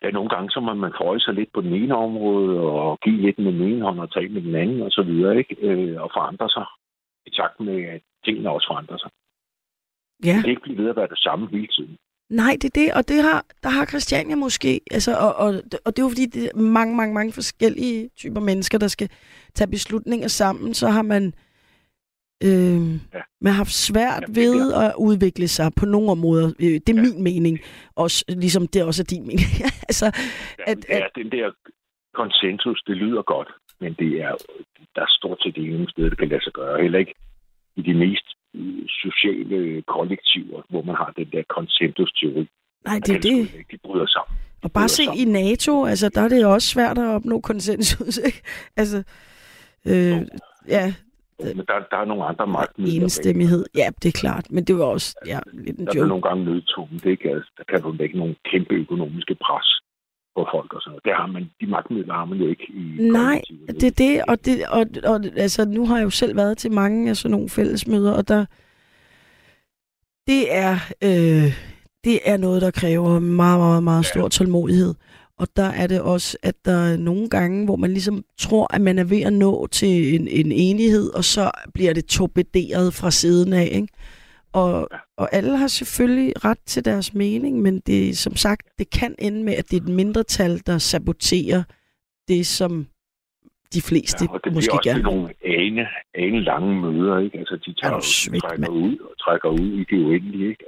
ja, nogle gange, så må man krøje sig lidt på den ene område, og give lidt med den ene hånd og tage med den anden, og så videre, ikke? Og forandre sig, i takt med, at tingene også forandrer sig. Ja. Det kan ikke blive ved at være det samme hele tiden. Nej, det er det, og der har Christiania måske, altså, og det er jo fordi, det er mange forskellige typer mennesker, der skal tage beslutninger sammen, så har man, man har haft svært ved at udvikle sig på nogle områder. Det er min mening, også, ligesom det også er din mening. Altså, den der konsensus, det lyder godt, men der er stort set ingen sted, det kan lade sig gøre. Heller ikke i de mest sociale kollektiver, hvor man har den der konsensus-teori. Nej, det er det. De bryder sammen. Og bare se i NATO, altså, der er det også svært at opnå konsensus, ikke? Altså, men der er nogle andre magtmidler. Enstemmighed, ja, det er klart. Men det var også lidt en joke. Der er nogle gange nødtungt, ikke? Altså, der kan jo lægge nogle kæmpe økonomiske pres på folk og sådan noget. De magtmidler har man jo ikke i kollektivet. Nej, det er det. Og altså, nu har jeg jo selv været til mange af sådan nogle fællesmøder, og det er noget, der kræver meget stor tålmodighed. Og der er det også, at der er nogle gange, hvor man ligesom tror, at man er ved at nå til en enighed, og så bliver det torpederet fra siden af, ikke? Og alle har selvfølgelig ret til deres mening, men det, som sagt, det kan ende med, at det er et mindretal, der saboterer det, som de fleste måske gerne. Det er også nogle lange møder, ikke? Altså, de trækker ud og trækker ud i det uendelige, ikke?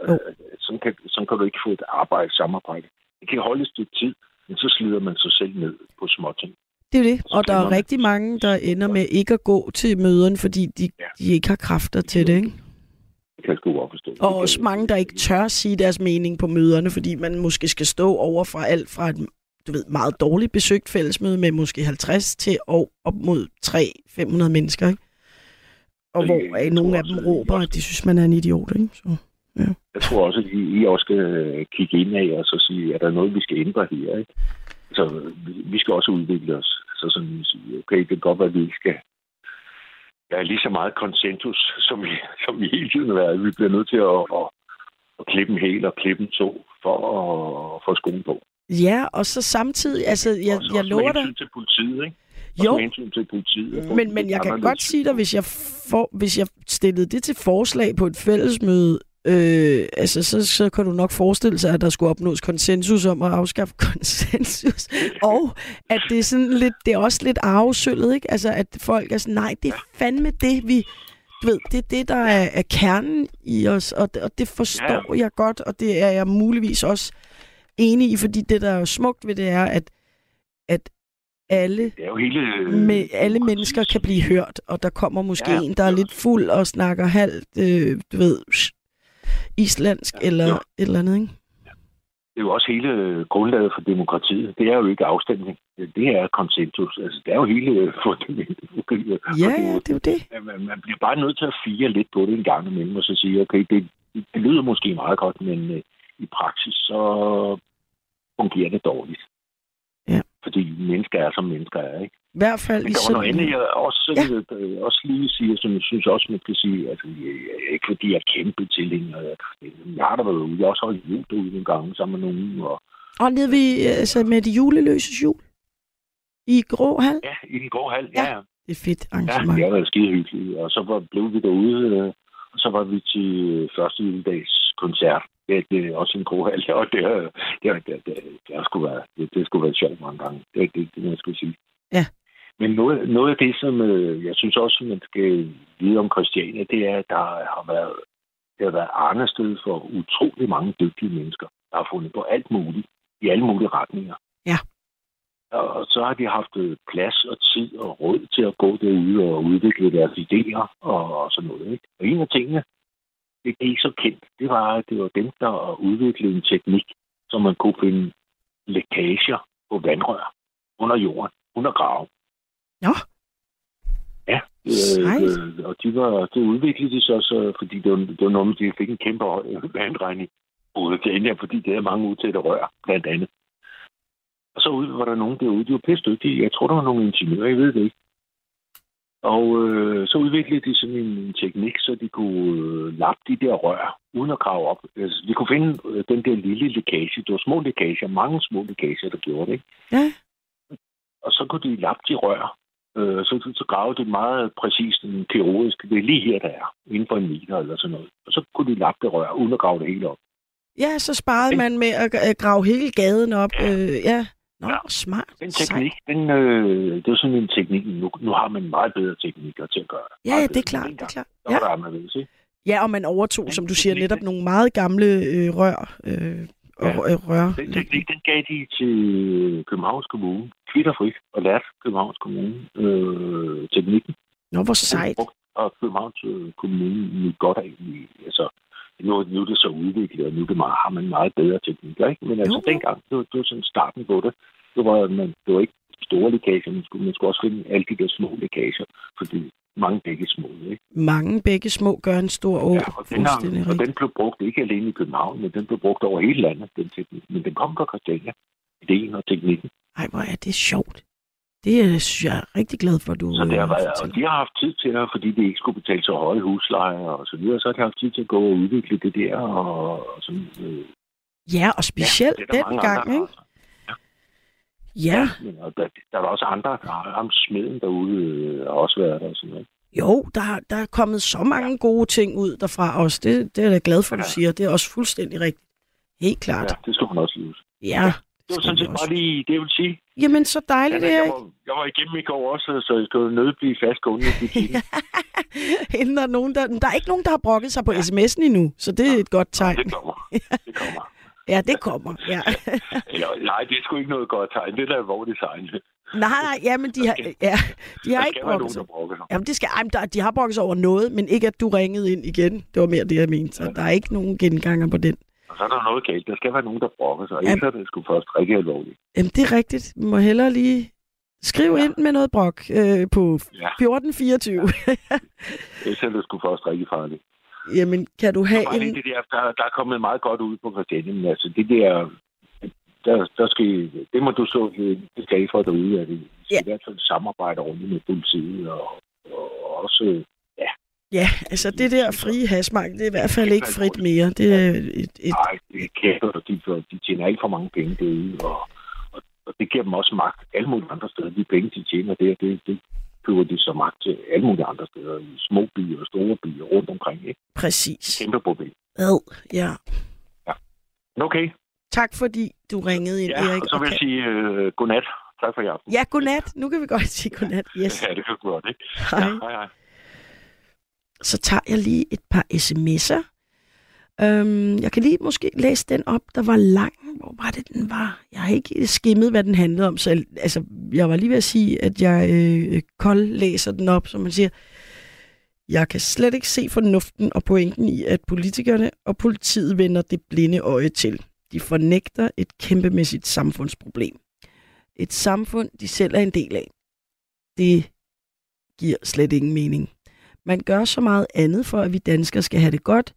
Sådan kan du ikke få et samarbejde. Det kan holde et stykke tid, men så slider man sig selv ned på småting. Det er det, og der er rigtig mange, der ender med ikke at gå til møderne, fordi de ikke har kræfter til det, ikke? Det kan sgu godt forstå. Og også mange, der ikke tør sige deres mening på møderne, fordi man måske skal stå over fra alt fra et meget dårligt besøgt fællesmøde med måske 50 til op mod 300-500 mennesker, ikke? Og hvor nogle af dem råber, at de synes, man er en idiot, ikke? Så... Ja. Jeg tror også, at I også skal kigge indad og så sige, er der noget, vi skal ændre her, ikke? Altså, vi skal også udvikle os. Så sådan at sige, okay, det kan godt være, at vi skal have lige så meget konsensus, som vi hele tiden har været. Vi bliver nødt til at klippe en hel og klippe en to for at få skoen på. Ja, og så samtidig, altså, jeg lover dig... Og med hensyn til politiet, ikke? Jo, men jeg kan godt sige dig, hvis jeg stillede det til forslag på et fællesmøde, altså, så kan du nok forestille sig, at der skulle opnås konsensus om at afskaffe konsensus. Og at det er sådan lidt, det er også lidt arvesøllet, ikke? Altså, at folk er sådan, nej, det er fandme det, vi... Du ved, det er det, der er kernen i os, og det forstår jeg godt, og det er jeg muligvis også enig i, fordi det, der er jo smukt ved det, er, at alle mennesker kan blive hørt, og der kommer måske en, der er lidt fuld og snakker halvt, du ved... islandsk eller et eller andet, ikke? Det er jo også hele grundlaget for demokratiet. Det er jo ikke afstemning. Det er konsensus. Altså, det er jo hele fundamentet. Ja, det er jo det. Man bliver bare nødt til at fire lidt på det en gang imellem, og så sige, okay, det lyder måske meget godt, men i praksis så fungerer det dårligt. Ja. Fordi mennesker er, som mennesker er, ikke? I hvert fald i sådan... Men der var noget andet, jeg også lige siger, som jeg synes også, man kan sige, altså, ikke fordi jeg er kæmpe tilhænger, jeg har da været ude, jeg har også holdt jul derude en gang sammen med nogen, og nede ved, altså, med det juleløses jul? I Gråhal? Ja, i den Gråhal, ja. Det er fedt arrangement. Ja, det var skide hyggeligt. Og så blev vi derude, og så var vi til første juledags koncert. Det er også en god hal, og det skulle være sjovt mange gange. Det jeg skulle sige. Ja. Men noget af det, som jeg synes også, man skal vide om Christiania, det er, at der har været arnested for utrolig mange dygtige mennesker, der har fundet på alt muligt, i alle mulige retninger. Ja. Og så har de haft plads og tid og råd til at gå derude og udvikle deres idéer og sådan noget. Ikke? Og en af tingene, det er ikke så kendt, det var, at det var dem, der udviklede en teknik, så man kunne finde lækager på vandrør under jorden, under grave. Ja. Ja, og det udviklede de så, fordi det var noget med, de fik en kæmpe vandregning ude til Kenya, fordi det havde mange udtætte rør, blandt andet. Og så var der nogen derude, de var pisse dygtige. Jeg tror, der var nogle ingeniører, jeg ved det ikke. Og så udviklede de sådan en teknik, så de kunne lappe de der rør, uden at grave op. Altså, de kunne finde den der lille lækage. Det var små lækager, mange små lækager, der gjorde det, ikke? Ja. Og så kunne de lappe de rør. Så gravede de meget præcist en kirurgisk, det er lige her, der er, inden for en meter eller sådan noget. Og så kunne de lappe det rør, uden at grave det hele op. Ja, så sparede man med at grave hele gaden op. Ja. Ja. Nå, ja. Smart. Den teknik, det er sådan en teknik. Nu har man meget bedre teknikker til at gøre. Ja, det er klart. Det er klart. Ja. Og man overtog, den som du siger, netop nogle meget gamle rør. Rør. Den teknik, den gav de til Københavns Kommune. Kvitterfrit og lærte Københavns Kommune teknikken. Nå, hvor sejt. Og Københavns Kommune nu godt af. Altså, nu er det så udviklet, og nu har man meget bedre teknikker, ikke? Men altså dengang, det var sådan starten på det. Det var ikke store lækager, man skulle også finde alle de der små lækager, fordi mange bække små, ikke? Mange bække små gør en stor år. Ja, og den blev brugt ikke alene i København, men den blev brugt over hele landet, den teknik. Men den kom fra Christiania, ideen og teknikken. Ej, hvor er det sjovt. Det synes jeg er rigtig glad for, du... Så der var, og de har haft tid til at, fordi de ikke skulle betale så høje huslejer og så videre, så har de haft tid til at gå og udvikle det der og sådan... Ja, og specielt ja, den gang, ikke? Ja. Der var også andre, der smeden derude har også været der og sådan noget. Jo, der er kommet så mange gode ting ud derfra også. Det er jeg glad for, du siger. Det er også fuldstændig rigtigt. Helt klart. Ja, det skal man også lide. Ja. Det var sådan set bare lige det, jeg vil sige. Jamen, så dejligt, Erik. Jeg var igennem i går også, så jeg skulle nødt blive fastgående i butikken. Der er ikke nogen, der har brokket sig på sms'en endnu, så det er et godt tegn. Ja, det kommer. Ja, det kommer, ja. Nej, det er sgu ikke noget godt tegn. Det er da alvorligt tegn. Nej, jamen, de har ikke brokket sig. Jamen, de har brokket sig over noget, men ikke, at du ringede ind igen. Det var mere det, jeg mente. Så der er ikke nogen genganger på den. Og så er der noget galt. Der skal være nogen, der brokker sig. Ellers er det sgu først rigtig alvorligt. Jamen, det er rigtigt. Vi må hellere lige skrive ind med noget brok på 1424. Ellers er det sgu først rigtig farligt. Jamen, kan du have en... Der er kommet meget godt ud på Christiania, men altså det der... Der skal, det må du så skaffe for derude, at det skal i hvert fald samarbejde ordentligt med politiet og også... Ja, altså det der frie hashmarked, det er i hvert fald ikke frit mere. Det er Nej, det kæmper, de tjener ikke for mange penge derude, og det giver dem også magt alle mulige andre steder. De penge, de tjener der, det køber de så magt til alle mulige andre steder, i små byer og store byer rundt omkring, ikke? Præcis. Kæmpe problem. Ja. Okay. Tak fordi du ringede ind, Erik. Ja, og så vil jeg sige godnat. Tak for i aften. Ja, godnat. Nu kan vi godt sige godnat. Yes. Ja, det kan vi godt, ikke? Hej. Så tager jeg lige et par sms'er. Jeg kan lige måske læse den op, der var lang. Hvor var det, den var? Jeg har ikke skimmet, hvad den handlede om. Så altså, jeg var lige ved at sige, at jeg koldlæser den op, som man siger. Jeg kan slet ikke se fornuften og pointen i, at politikerne og politiet vender det blinde øje til. De fornægter et kæmpemæssigt samfundsproblem. Et samfund, de selv er en del af. Det giver slet ingen mening. Man gør så meget andet for, at vi danskere skal have det godt.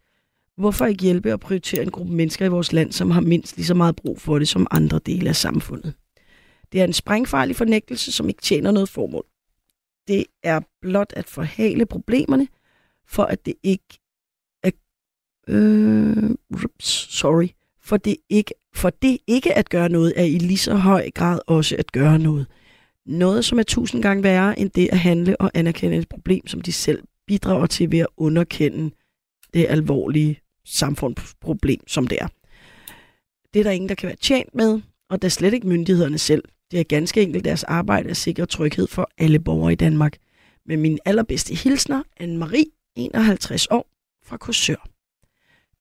Hvorfor ikke hjælpe og prioritere en gruppe mennesker i vores land, som har mindst lige så meget brug for det som andre dele af samfundet? Det er en sprængfarlig fornægtelse, som ikke tjener noget formål. Det er blot at forhale problemerne, for at det ikke er, for det ikke at gøre noget, er i lige så høj grad også at gøre noget. Noget, som er 1000 gange værre end det at handle og anerkende et problem, som de selv bidrager til ved at underkende det alvorlige samfundsproblem, som det er. Det er der ingen, der kan være tjent med, og der slet ikke myndighederne selv. Det er ganske enkelt deres arbejde at sikre tryghed for alle borgere i Danmark. Med mine allerbedste hilsner, Anne-Marie, 51 år, fra Korsør.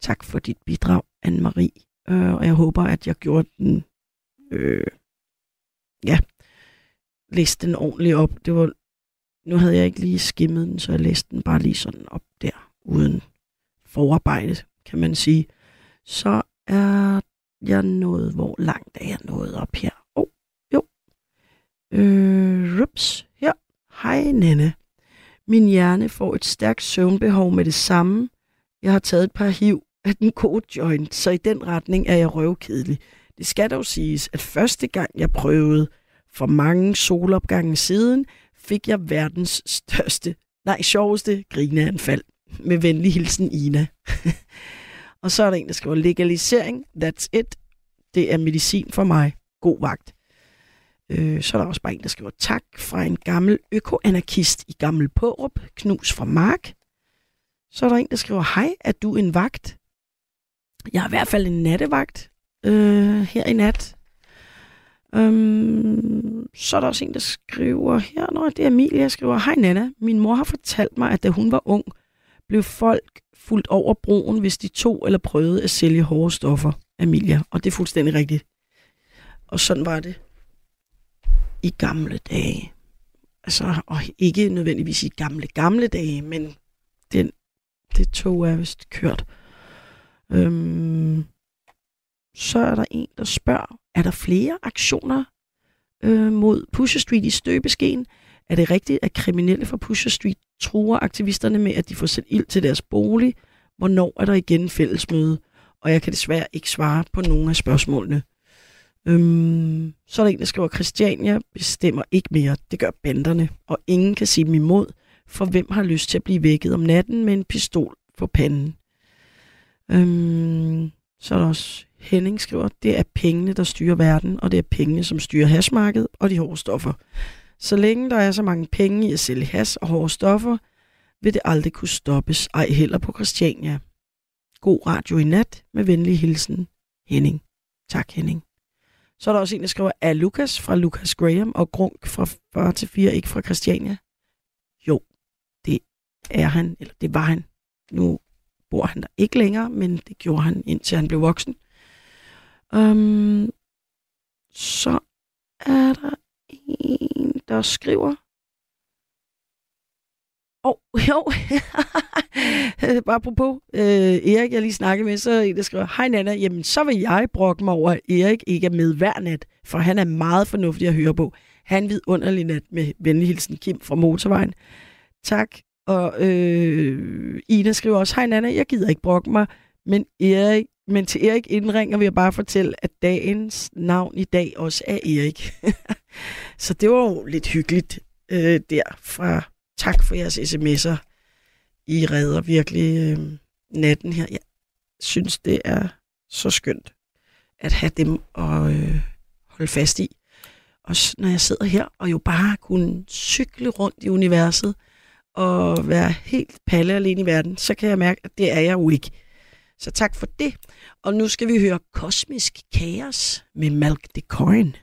Tak for dit bidrag, Anne-Marie. Og jeg håber, at jeg gjorde den... læste den ordentligt op. Det var... Nu havde jeg ikke lige skimmet den, så jeg læste den bare lige sådan op der, uden forarbejdet, kan man sige. Så er jeg nået, hvor langt er jeg nået op her? Her. Hej Nanna. Min hjerne får et stærkt søvnbehov med det samme. Jeg har taget et par hiv af den gode joint, så i den retning er jeg røvkedelig. Det skal dog siges, at første gang jeg prøvede for mange solopgange siden, fik jeg verdens sjoveste grineanfald. Med venlig hilsen, Ina. Og så er der en, der skriver legalisering. That's it. Det er medicin for mig. God vagt. Så er der også bare en, der skriver tak fra en gammel økoanarkist i Gammel Pårup. Knus fra Mark. Så er der en, der skriver hej, er du en vagt? Jeg er i hvert fald en nattevagt her i nat. Så er der også en, der skriver her. Nå, det er Emilie, jeg skriver hej Nanna. Min mor har fortalt mig, at da hun var ung, blev folk fuldt over broen, hvis de tog eller prøvede at sælge hårde stoffer, Emilie. Og det er fuldstændig rigtigt. Og sådan var det i gamle dage. Altså, og ikke nødvendigvis i gamle dage, men det tog er vist kørt. Så er der en, der spørger, er der flere aktioner mod Pusher Street i Støbeskeen? Er det rigtigt, at kriminelle fra Pusher Street truer aktivisterne med, at de får sat ild til deres bolig? Hvornår er der igen fællesmøde? Og jeg kan desværre ikke svare på nogle af spørgsmålene. Så er der en, der skriver, Christiania bestemmer ikke mere. Det gør banderne, og ingen kan sige dem imod, for hvem har lyst til at blive vækket om natten med en pistol for panden. Så er der også Henning skriver, det er pengene, der styrer verden, og det er pengene, som styrer hashmarkedet og de hårde stoffer. Så længe der er så mange penge i at sælge hash og hårde stoffer, vil det aldrig kunne stoppes, ej heller på Christiania. God radio i nat, med venlig hilsen, Henning. Tak, Henning. Så er der også en, der skriver, er Lukas fra Lukas Graham og Grunk fra 40-4 ikke fra Christiania? Jo, det er han, eller det var han. Nu bor han der ikke længere, men det gjorde han, indtil han blev voksen. Så er der en, der skriver... Bare apropos Erik, jeg lige snakkede med, så er en, der skriver, hej Nanna, jamen så vil jeg brokke mig over, at Erik ikke er med hver nat, for han er meget fornuftig at høre på. Han vidunderlig nat med venlig hilsen Kim fra Motorvejen. Tak. Og Ina skriver også, hej Nanna, jeg gider ikke brokke mig, men til Erik indringer vil jeg bare fortælle, at dagens navn i dag også er Erik. Så det var jo lidt hyggeligt derfra. Tak for jeres sms'er. I redder virkelig natten her. Jeg synes, det er så skønt at have dem og holde fast i. Også når jeg sidder her og jo bare kunne cykle rundt i universet og være helt palle alene i verden, så kan jeg mærke, at det er jeg jo ikke. Så tak for det. Og nu skal vi høre Kosmisk Kaos med Malk Dekøjen.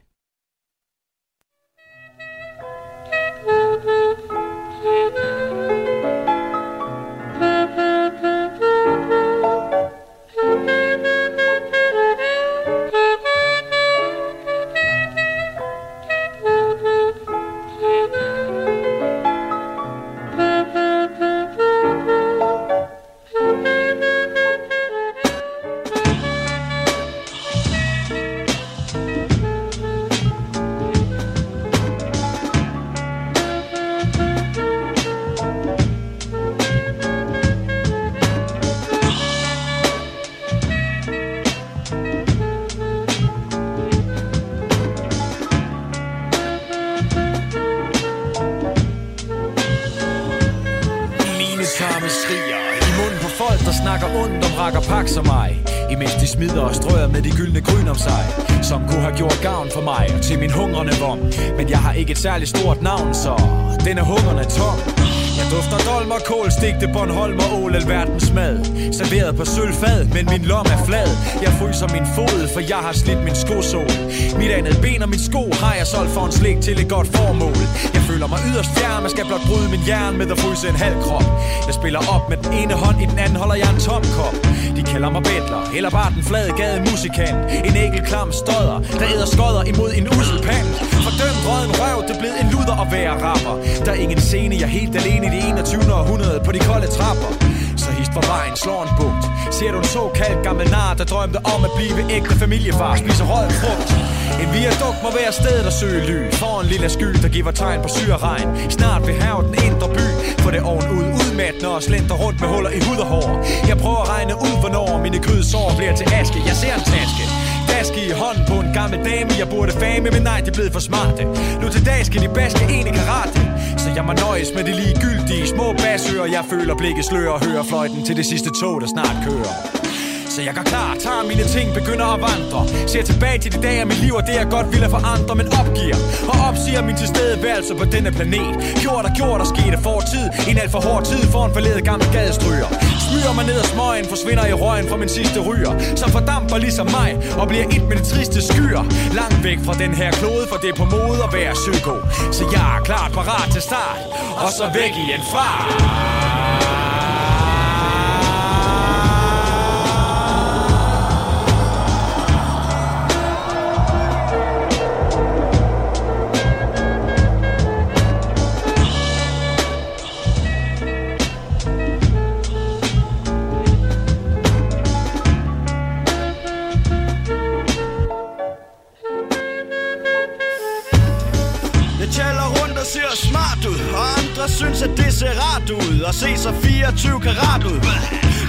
Mine tarme skriger i munden på folk, der snakker ondt om rakker pak som mig, imens de smider og strøger med de gyldne gryn om sig, som kunne have gjort gavn for mig og til min hungrende vom. Men jeg har ikke et særligt stort navn, så den er hungrende tom. Jeg dufter dolmer, kål, stigte Bornholm og ål, alverdens mad serveret på sølvfad, men min lom er flad. Jeg fryser min fod, for jeg har slidt min skosål. Mit andet ben og min sko har jeg solgt for en slik til et godt formål. Jeg føler mig yderst fjern, jeg skal blot bryde min hjerne med at fryse en halv krop. Jeg spiller op med den ene hånd, i den anden holder jeg en tom kop. De kalder mig bedler, eller bare den flade gade musikant. En ægelklam stodder, der æder skodder imod en usselpant. Fordømt røden røv, det blev en luder at være rapper. Der er ingen scene, jeg helt alene i det 21. århundrede på de kolde trapper. Så hist for vejen slår en bugt. Ser du en såkaldt gammel nar, der drømte om at blive ægte familiefar, spiser røden frugt. En viadukt må være stedet at søge ly. For en lille sky, der giver tegn på syre regn. Snart vil have den indre by, for det ovenud udmattende og slenter rundt med huller i hud og hår. Jeg prøver at regne ud, hvornår mine kødsår bliver til aske. Jeg ser en taske. Daske i hånden på en gammel dame, jeg burde fame, men nej, de blev for smarte. Nu til dag skal de baske en i karate, så jeg må nøjes med det ligegyldige små basører. Jeg føler blikket slører og hører fløjten til det sidste tog, der snart kører. Så jeg går klar, tager mine ting, begynder at vandre. Ser tilbage til de dage af mit liv, og det jeg godt ville forandre, men opgiver. Og opsiger min tilstedeværelse på denne planet. Gjort og skete fortid, en alt for hård tid for en forledet gammel gadestryger. Smyger mig ned ad smøgen, forsvinder i røgen fra min sidste ryger, som fordamper ligesom mig, og bliver et med de triste skyer. Langt væk fra den her klode, for det er på mode at være psyko. Så jeg er klart parat til start, og så væk i en fart. Synes at det ser rart ud og se så 24 karat ud.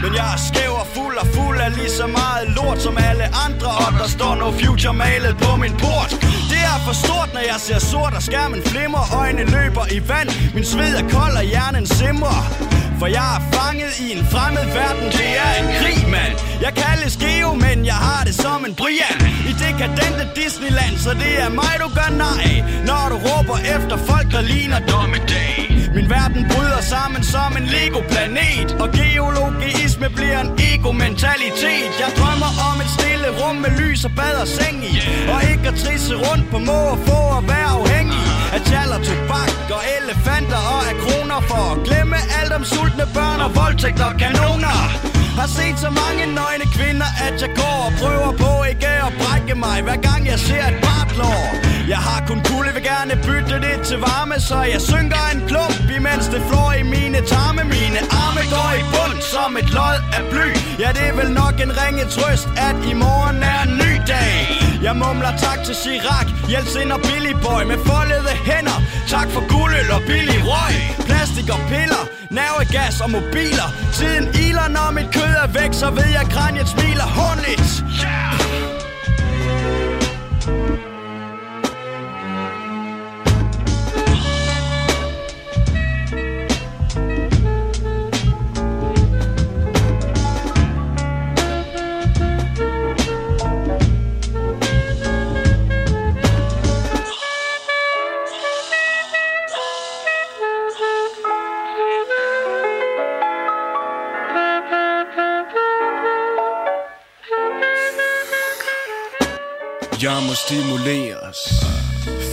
Men jeg er skæv og fuld af lige så meget lort som alle andre, og der står no future malet på min port. Det er for stort, når jeg ser sort, og skærmen flimmer, øjnene løber i vand, min sved er kold og hjernen simrer. For jeg er fanget i en fremmed verden, det er en krig, mand. Jeg kaldes Geo, men jeg har det som en Brian i dekadente Disneyland, så det er mig du gør nej, når du råber efter folk der ligner dommedag. Min verden bryder sammen som en Lego-planet, og geologisme bliver en ego-mentalitet. Jeg drømmer om et stille rum med lys og bad og seng i, og ikke at trisse rundt på må og få og være afhængig af tjaller, tobak og elefanter og af kroner, for at glemme alt om sultne børn og voldtægter og kanoner. Har set så mange nøgne kvinder, at jeg går og prøver på ikke at brække mig, hver gang jeg ser et bartlår. Jeg har kun kulde, vil gerne bytte det til varme, så jeg synker en klump, imens det flår i mine tarme. Mine arme går i bund som et lod af bly. Ja, det er vel nok en ringe trøst, at i morgen er en ny dag. Jeg mumler tak til Chirac, Jeltsin og Billy Boy med foldede hænder. Tak for guldøl og billig røg, plastik og piller, nervegas og mobiler. Tiden iler, når mit kød er væk, så ved jeg, kraniet smiler håndligt. Yeah! Jeg må stimuleres,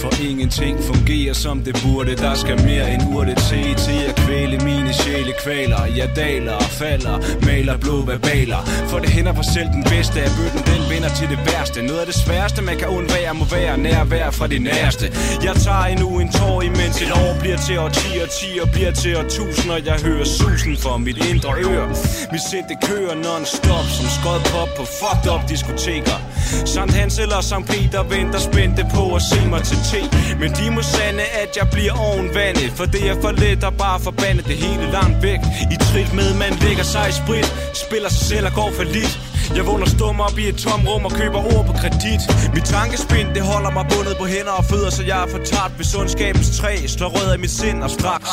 for ingenting fungerer som det burde. Der skal mere end urte til at kvæle mine sjæle kvaler. Jeg daler og falder, maler blå verbaler, for det hænder for selv den bedste af bøtten, den vender til det værste. Noget af det sværeste man kan undvære må være nærvær fra de næreste. Jeg tager endnu en tår, imens et år bliver til årtier, tier bliver til årtusinder. Jeg hører susen fra mit indre øre, mit sind det kører non-stop som skod pop på fucked up diskoteker. Sankt Hans eller Sankt Peter venter spændte på at se mig til te, men de må sande at jeg bliver ovenvandet, for det er for let og bare forbandet. Det hele langt væk i trit med, man lægger sig i sprit, spiller sig selv og går for lidt. Jeg vågner stum op i et tomrum og køber ord på kredit. Mit tankespind, det holder mig bundet på hænder og fødder, så jeg er for træt ved sundskabens træ, slår rødder i mit sind og straks.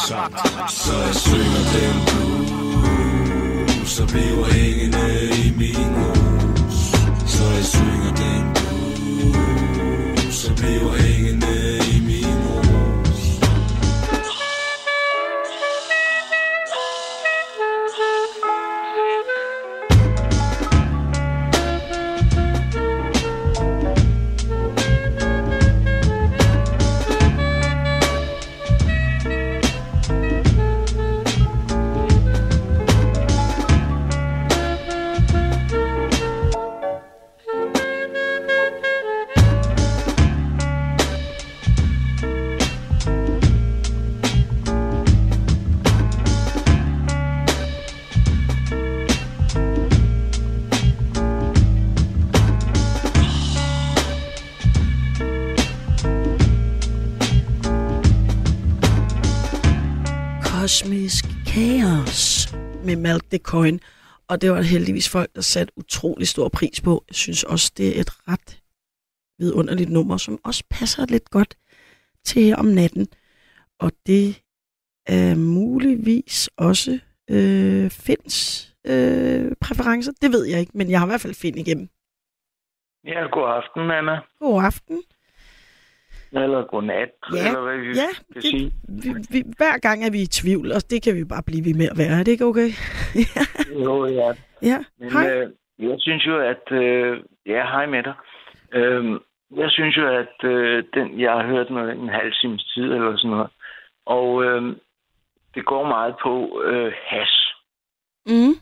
Så jeg synger den blues, så bliver hængende i min hus. Så jeg synger den blues, så bliver hængende i min hus. Kosmisk kaos med Malk Dekøjen, og det var heldigvis folk, der satte utrolig stor pris på. Jeg synes også, det er et ret vidunderligt nummer, som også passer lidt godt til om natten, og det er muligvis også Finns præferencer. Det ved jeg ikke, men jeg har i hvert fald Finn igennem. Ja, god aften, Anna. God aften. Eller godnat, ja, eller hvad vi kan sige. Hver gang er vi i tvivl, og det kan vi bare blive ved med at være. Er det ikke okay? Jo, ja. Ja. Men hej. Jeg synes jo, at... ja, hej med dig. Jeg synes jo, at jeg har hørt noget en halv times tid, eller sådan noget. Og det går meget på hash. Mm.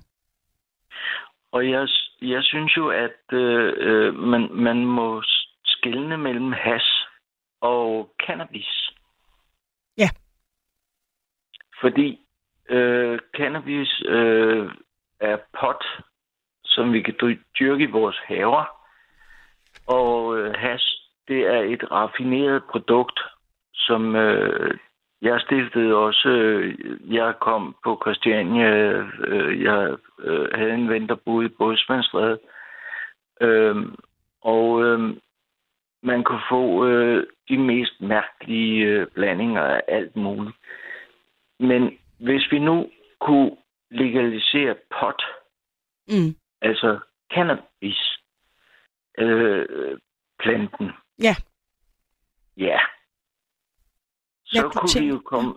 Og jeg synes jo, at man må skelne mellem hash og cannabis. Ja. Fordi cannabis er pot, som vi kan dyrke i vores haver, og hash, det er et raffineret produkt, som jeg stiftede også. Jeg kom på Christiania, jeg havde en ven, der boede i Bådsmandsstræde, og man kunne få de mest mærkelige blandinger af alt muligt. Men hvis vi nu kunne legalisere pot, altså cannabis, planten, så kunne vi jo komme...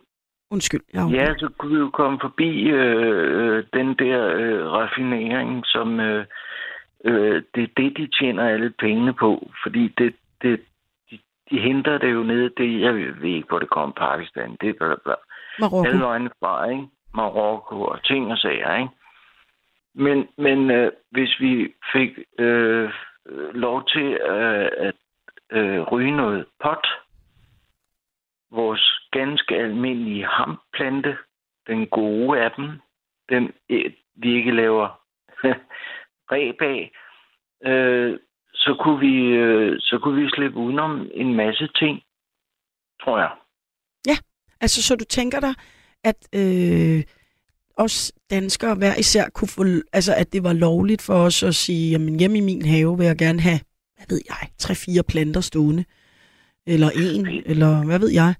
Undskyld. Ja, så kunne vi jo komme forbi den der raffinering, som det er det, de tjener alle pengene på, fordi de henter det jo ned. Det, jeg ved ikke, hvor det kom, Pakistan, det er blablabla. Marokko. Alle øjne fra, ikke? Marokko og ting og sager, ikke? Men hvis vi fik lov til at ryge noget pot, vores ganske almindelige hamplante, den gode af dem, den vi ikke laver ræb af, så kunne vi slippe udenom en masse ting, tror jeg. Ja, altså så du tænker dig, at os danskere hver især kunne få, altså at det var lovligt for os at sige, jamen hjemme i min have vil jeg gerne have, hvad ved jeg, 3-4 planter stående, eller en, eller hvad ved jeg.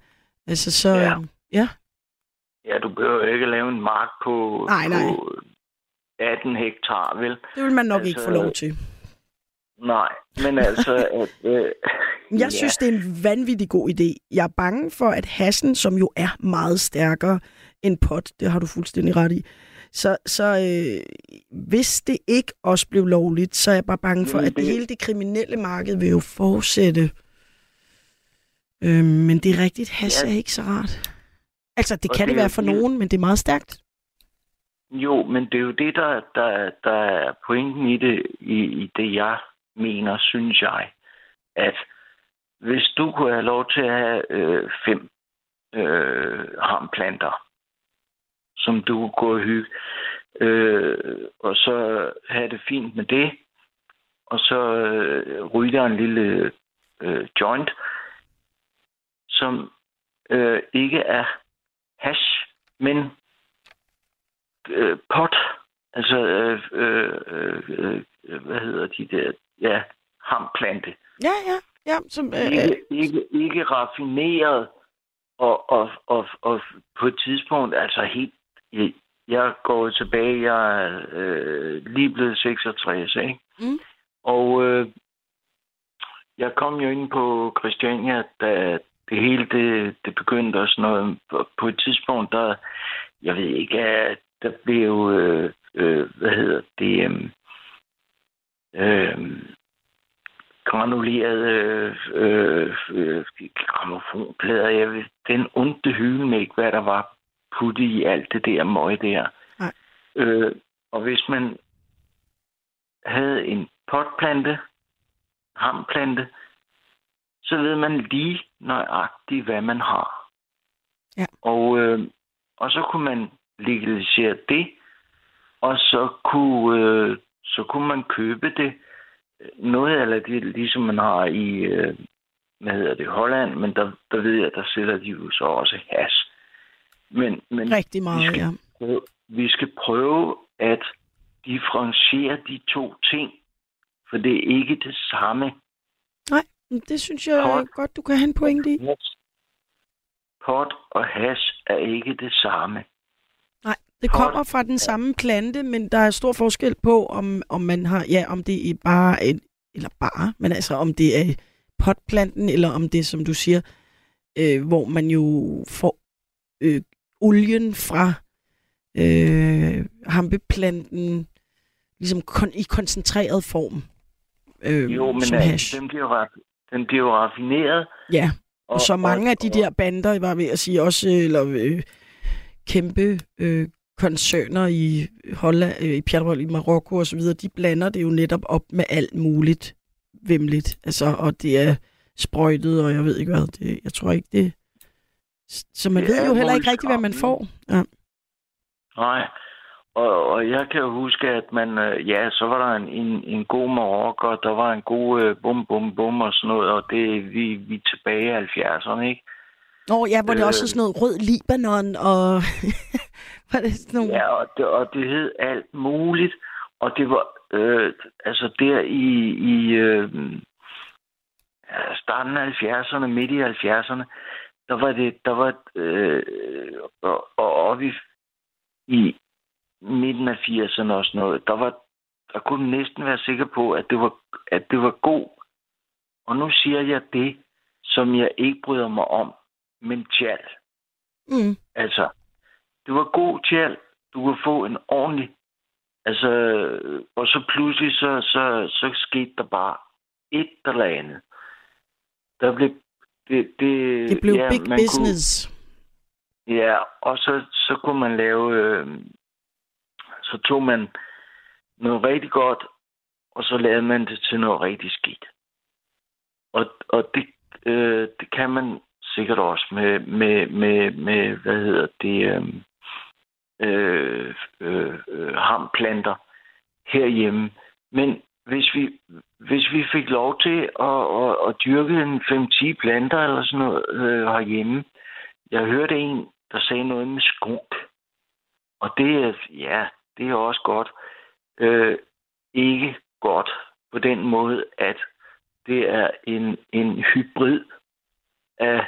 Altså så, ja. Ja, du behøver ikke lave en mark på... Nej. På 18 hektar, vel? Det vil man nok ikke få lov til. Nej, men altså... Jeg synes, det er en vanvittig god idé. Jeg er bange for, at hassen, som jo er meget stærkere end pot, det har du fuldstændig ret i, så hvis det ikke også blev lovligt, så er jeg bare bange for, at hele det kriminelle marked vil jo fortsætte. Men det er rigtigt, hash er ikke så rart. Altså, det kan det være for nogen, men det er meget stærkt. Jo, men det er jo det, der er pointen i det, i det, jeg mener, synes jeg, at hvis du kunne have lov til at have 5 hamplanter, som du kunne gå og hygge, og så have det fint med det, og så ryge der en lille joint, som ikke er hash, men pot, altså hvad hedder de der, hamplante. Ja. Som, ikke raffineret og på et tidspunkt, altså helt Jeg er gået tilbage. Jeg er lige blevet 66, ikke? Mm. Og jeg kom jo ind på Christiania, da det hele det begyndte og sådan noget. På et tidspunkt, der, jeg ved ikke, at der blev, granulerede gramofonplader. Jeg ved, den ondte hylde ikke, hvad der var puttet i alt det der møg der. Og hvis man havde en potplante, hamplante, så ved man lige nøjagtigt, hvad man har. Ja. Og så kunne man legalisere det, og så kunne man købe det noget eller det, ligesom man har i Holland, men der ved jeg, der sælger de jo så også hash. Men rigtig meget, vi skal prøve at differentiere de to ting, for det er ikke det samme. Nej, det synes jeg godt, du kan have en pointe i. Pot og hash er ikke det samme. Nej, det kommer fra den samme plante, men der er stor forskel på, om man har, om det er men altså om det er potplanten, eller om det er, som du siger, hvor man jo får olien fra hampeplanten ligesom i koncentreret form. Men hash. Den bliver raffineret. Ja, og så mange af de der bander, jeg var ved at sige også, eller kæmpe koncerner i Holland, i Pjerrol, i Marokko og så videre, de blander det jo netop op med alt muligt vemmeligt. Altså, og det er sprøjtet, og jeg ved ikke hvad. Jeg tror ikke det. Så man ved jo heller ikke rigtigt, hvad man får. Ja. Nej, og jeg kan jo huske, at man, så var der en god marok, og der var en god bum og sådan noget, og det vi er tilbage i 70'erne, ikke? Hvor det også sådan noget rød Libanon, og var det sådan nogle... Ja, og det hed alt muligt, og det var, der i starten af 70'erne, midt i 70'erne, og oppe i midten af 80'erne og sådan noget, der kunne man næsten være sikker på, at det var god. Og nu siger jeg det, som jeg ikke bryder mig om, men tjal. Mm. Altså, det var god tjal. Du kunne få en ordentlig... Altså, og så pludselig, så skete der bare et eller andet. Der blev... Det blev big business. Og så kunne man lave... så tog man noget rigtig godt, og så lavede man det til noget rigtig skidt. Og det kan man sikkert også med hamplanter herhjemme. Men hvis vi fik lov til at dyrke en 5-10 planter eller sådan noget herhjemme, jeg hørte en, der sagde noget med skrunk. Og det er også godt. Ikke godt på den måde, at det er en hybrid af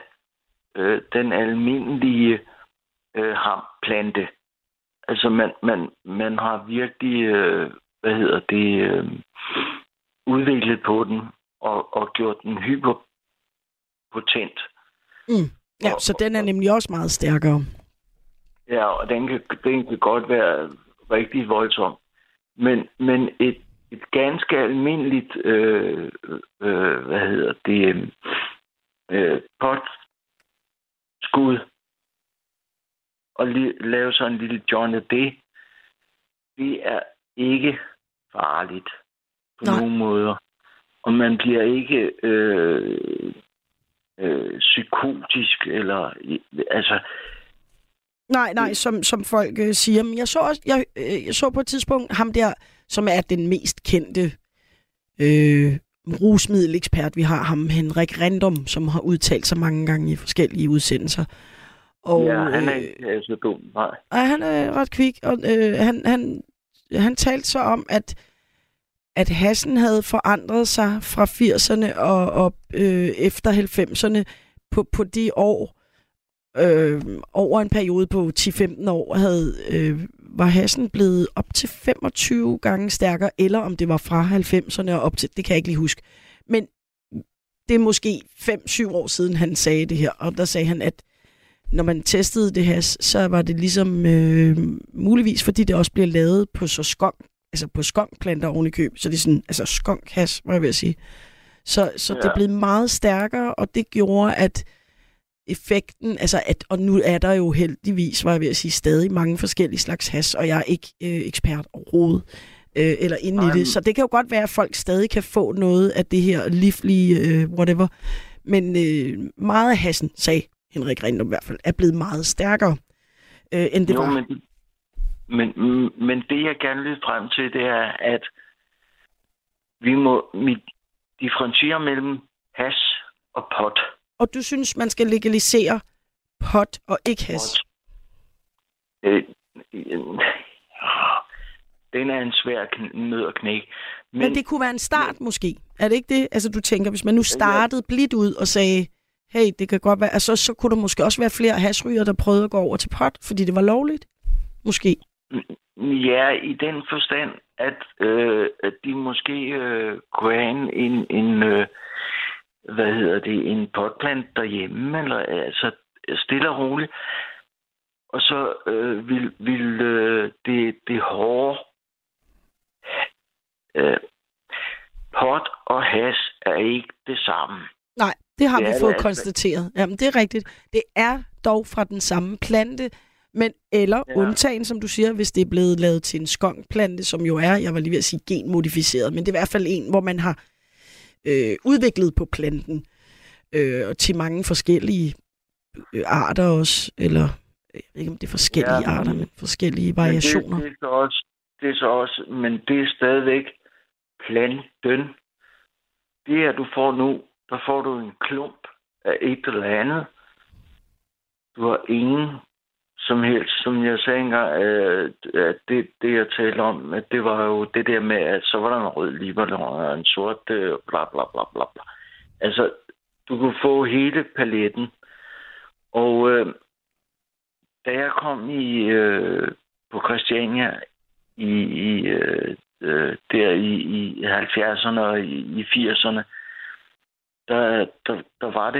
den almindelige hamplante. Altså man har virkelig udviklet på den og gjort den hyperpotent. Mm. Ja, så den er nemlig også meget stærkere. Ja, og den kan godt være rigtig voldsom. Men et ganske almindeligt potskud og lave sådan en lille John af det er ikke farligt på nogen måder. Og man bliver ikke psykotisk eller altså. Nej, som folk siger. Men jeg så også, jeg så på et tidspunkt ham der, som er den mest kendte rusmiddelekspert, vi har, ham Henrik Rindum, som har udtalt sig mange gange i forskellige udsendelser. Og, han er ikke så dum, nej. Han er ret kvik, og han talte så om, at hassen havde forandret sig fra 80'erne og op efter 90'erne på de år, over en periode på 10-15 år, havde var hassen blevet op til 25 gange stærkere, eller om det var fra 90'erne og op til, det kan jeg ikke lige huske. Men det er måske 5-7 år siden, han sagde det her, og der sagde han, at når man testede det has, så var det ligesom muligvis, fordi det også bliver lavet på så skunk, altså på skunkplanter oven i køb, så det er sådan, altså skunkhas, må jeg vil sige. Så ja. Det blev meget stærkere, og det gjorde, at effekten, altså at, og nu er der jo heldigvis, var jeg ved at sige, stadig mange forskellige slags hash, og jeg er ikke ekspert overhovedet, eller inde i det, så det kan jo godt være, at folk stadig kan få noget af det her livlige whatever, men meget af hassen, sagde Henrik Rindum i hvert fald, er blevet meget stærkere, end det var. Men det, jeg gerne vil frem til, det er, at vi må differentiere mellem hash og pot. Og du synes, man skal legalisere pot og ikke has? Den er en svær nød at knække. Men det kunne være en start, måske. Er det ikke det? Altså, du tænker, hvis man nu startede blidt ud og sagde, hey, det kan godt være, altså, så kunne der måske også være flere hasryger, der prøvede at gå over til pot, fordi det var lovligt? Måske? Ja, i den forstand, at de måske kunne have en en potplant derhjemme, eller altså stille og roligt. Og så vil det hårde pot og hash er ikke det samme. Nej, det har vi fået konstateret. Jamen, det er rigtigt. Det er dog fra den samme plante, men eller undtagen, som du siger, hvis det er blevet lavet til en skunkplante, som jo er, jeg var lige ved at sige genmodificeret, men det er i hvert fald en, hvor man har udviklet på planten til mange forskellige arter også, eller jeg ved ikke om det er forskellige arter, men forskellige variationer. Men det er så også, men det er stadigvæk planten. Det her du får nu, der får du en klump af et eller andet. Du har ingen som helst, som jeg sagde engang, at det jeg talte om, at det var jo det der med, at så var der en rød liberlon og en sort bla bla bla bla bla. Altså, du kunne få hele paletten. Og da jeg kom på Christiania i 70'erne og i 80'erne, der var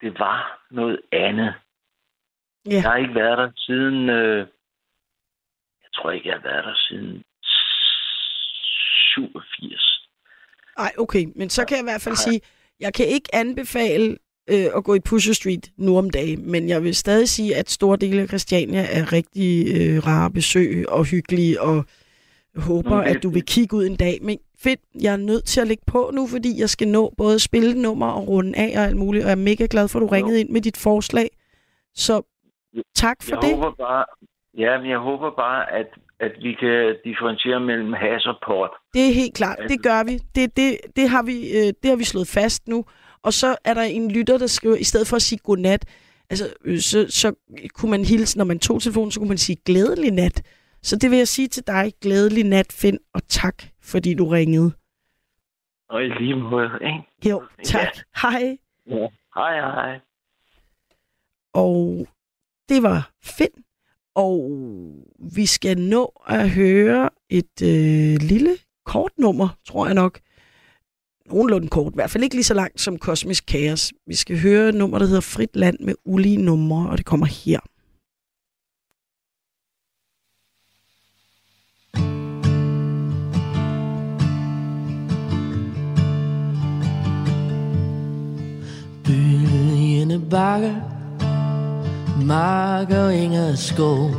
det var noget andet. Yeah. Jeg har ikke været der siden... jeg tror ikke, jeg har været der siden 87. Ej, okay. Men så kan jeg i hvert fald sige, jeg kan ikke anbefale at gå i Pusher Street nu om dagen, men jeg vil stadig sige, at store dele af Christiania er rigtig rare besøg og hyggelige, og håber, at du vil kigge ud en dag. Men fedt, jeg er nødt til at lægge på nu, fordi jeg skal nå både spille nummer og runde af og alt muligt, og jeg er mega glad for, at du ringede ind med dit forslag. Så... Tak for det. Jeg håber bare, at vi kan differentiere mellem has og pot. Det er helt klart. Det gør vi. Det har vi slået fast nu. Og så er der en lytter, der skriver, i stedet for at sige godnat, altså, så kunne man hilse, når man tog telefonen, så kunne man sige glædelig nat. Så det vil jeg sige til dig, glædelig nat, Finn, og tak, fordi du ringede. Og i lige måde, ikke? Jo, tak. Ja. Hej. Ja. Hej. Og... Det var Finn, og vi skal nå at høre et lille kort nummer, tror jeg nok. Nogenlunde kort, i hvert fald ikke lige så langt som Kosmisk Kaos. Vi skal høre et nummer, der hedder Frit Land med Ulige Numre, og det kommer her. Bølgende bakker, mark og enger og skov.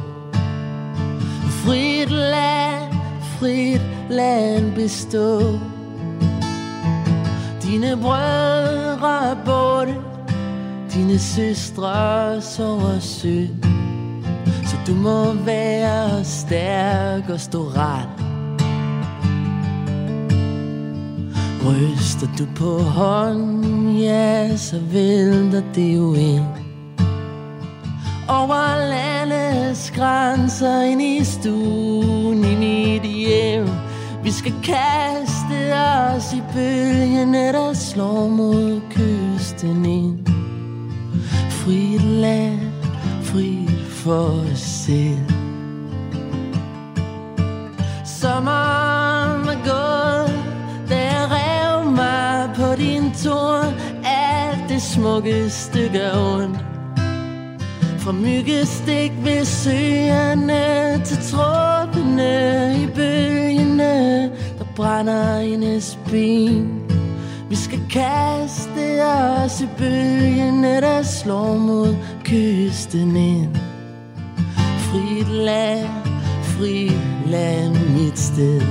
Frit land, frit land bestå. Dine brødre er borte, dine søstre sover sø. Så du må være stærk og stå ret. Ryster du på hånden, ja, så vælter det jo ind. Over landets grænser, ind i stuen, i mit hjem. Vi skal kaste os i bølgene, der slår mod kysten ind. Frit land, frit for os selv. Sommeren er gået, da jeg rev mig på din torn. Alt det smukke stykke af ondt, fra myggestik ved søerne til tråbene i bølgene, der brænder hendes ben. Vi skal kaste os i bølgene, der slår mod kysten ind. Frit land, frit land, mit sted.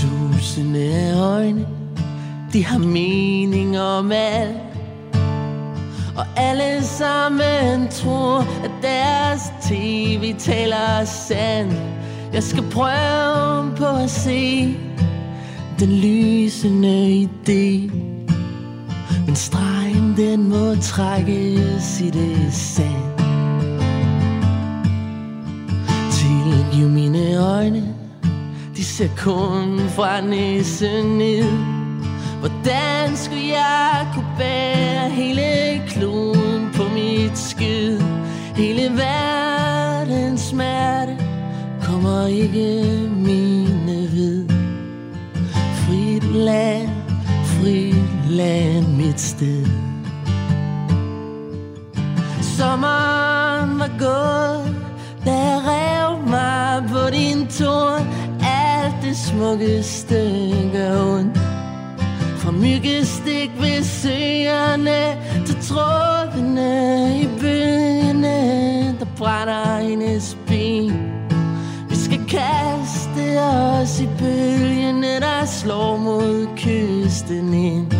Tusinde øjne, de har mening om alt, og alle sammen tror, at deres tv taler sand. Jeg skal prøve på at se den lysende idé, men stregen den må trækkes i det sand. Tilgiv mine øjne, de ser kun fra næsen ned. Hvordan skulle jeg kunne bære hele kloden på mit skid? Hele verdens smerte kommer ikke mine ved. Frit land, mit sted. Sommeren var gået, da jeg rev mig på din torn. Alt det smukke stykke ondt, fra myggestik ved søerne til trådene i bølgene, der brænder hendes ben. Kaste os i bølgene, der slår mod kysten ind.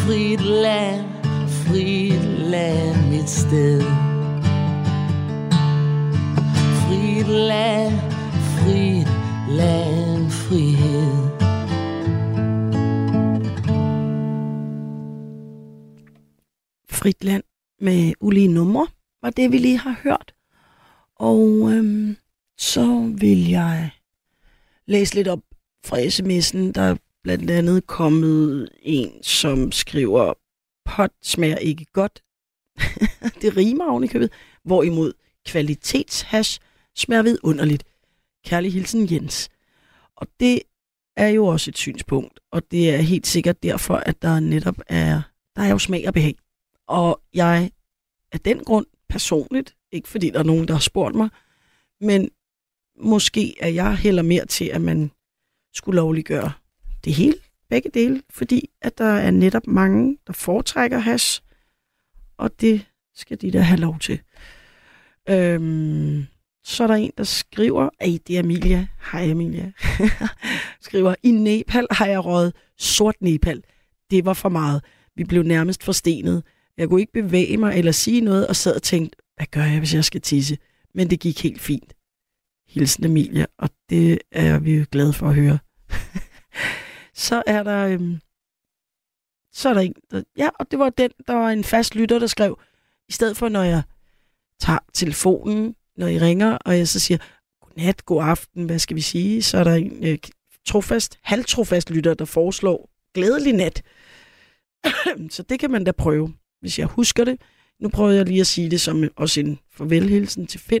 Frit land, mit sted. Frit land, frihed. Frit land med Ulige Numre var det, vi lige har hørt. Og så vil jeg læse lidt op fra sms'en. Der er blandt andet kommet en, som skriver, pot smager ikke godt. Det rimer oven i købet. Hvorimod kvalitetshash smager vidunderligt. Kærlig hilsen, Jens. Og det er jo også et synspunkt. Og det er helt sikkert derfor, at der netop er, der er jo smag og behag. Og jeg af den grund personligt, ikke fordi der er nogen, der har spurgt mig, men måske er jeg heller mere til, at man skulle lovliggøre det hele, begge dele, fordi at der er netop mange, der foretrækker hash, og det skal de da have lov til. Så er der en, der skriver, det er Emilia, hej Emilia, skriver, i Nepal har jeg røget sort Nepal. Det var for meget. Vi blev nærmest forstenet. Jeg kunne ikke bevæge mig eller sige noget, og sad og tænkte, hvad gør jeg, hvis jeg skal tisse? Men det gik helt fint. Hilsen Emilie, og det er vi jo glade for at høre. Så er der en, der, ja, og det var den, der var en fast lytter, der skrev, i stedet for, når jeg tager telefonen, når I ringer, og jeg så siger, godnat, god aften, hvad skal vi sige? Så er der en halvtrofast lytter, der foreslår, glædelig nat. Så det kan man da prøve, hvis jeg husker det. Nu prøvede jeg lige at sige det som også en farvelhilsen til Finn,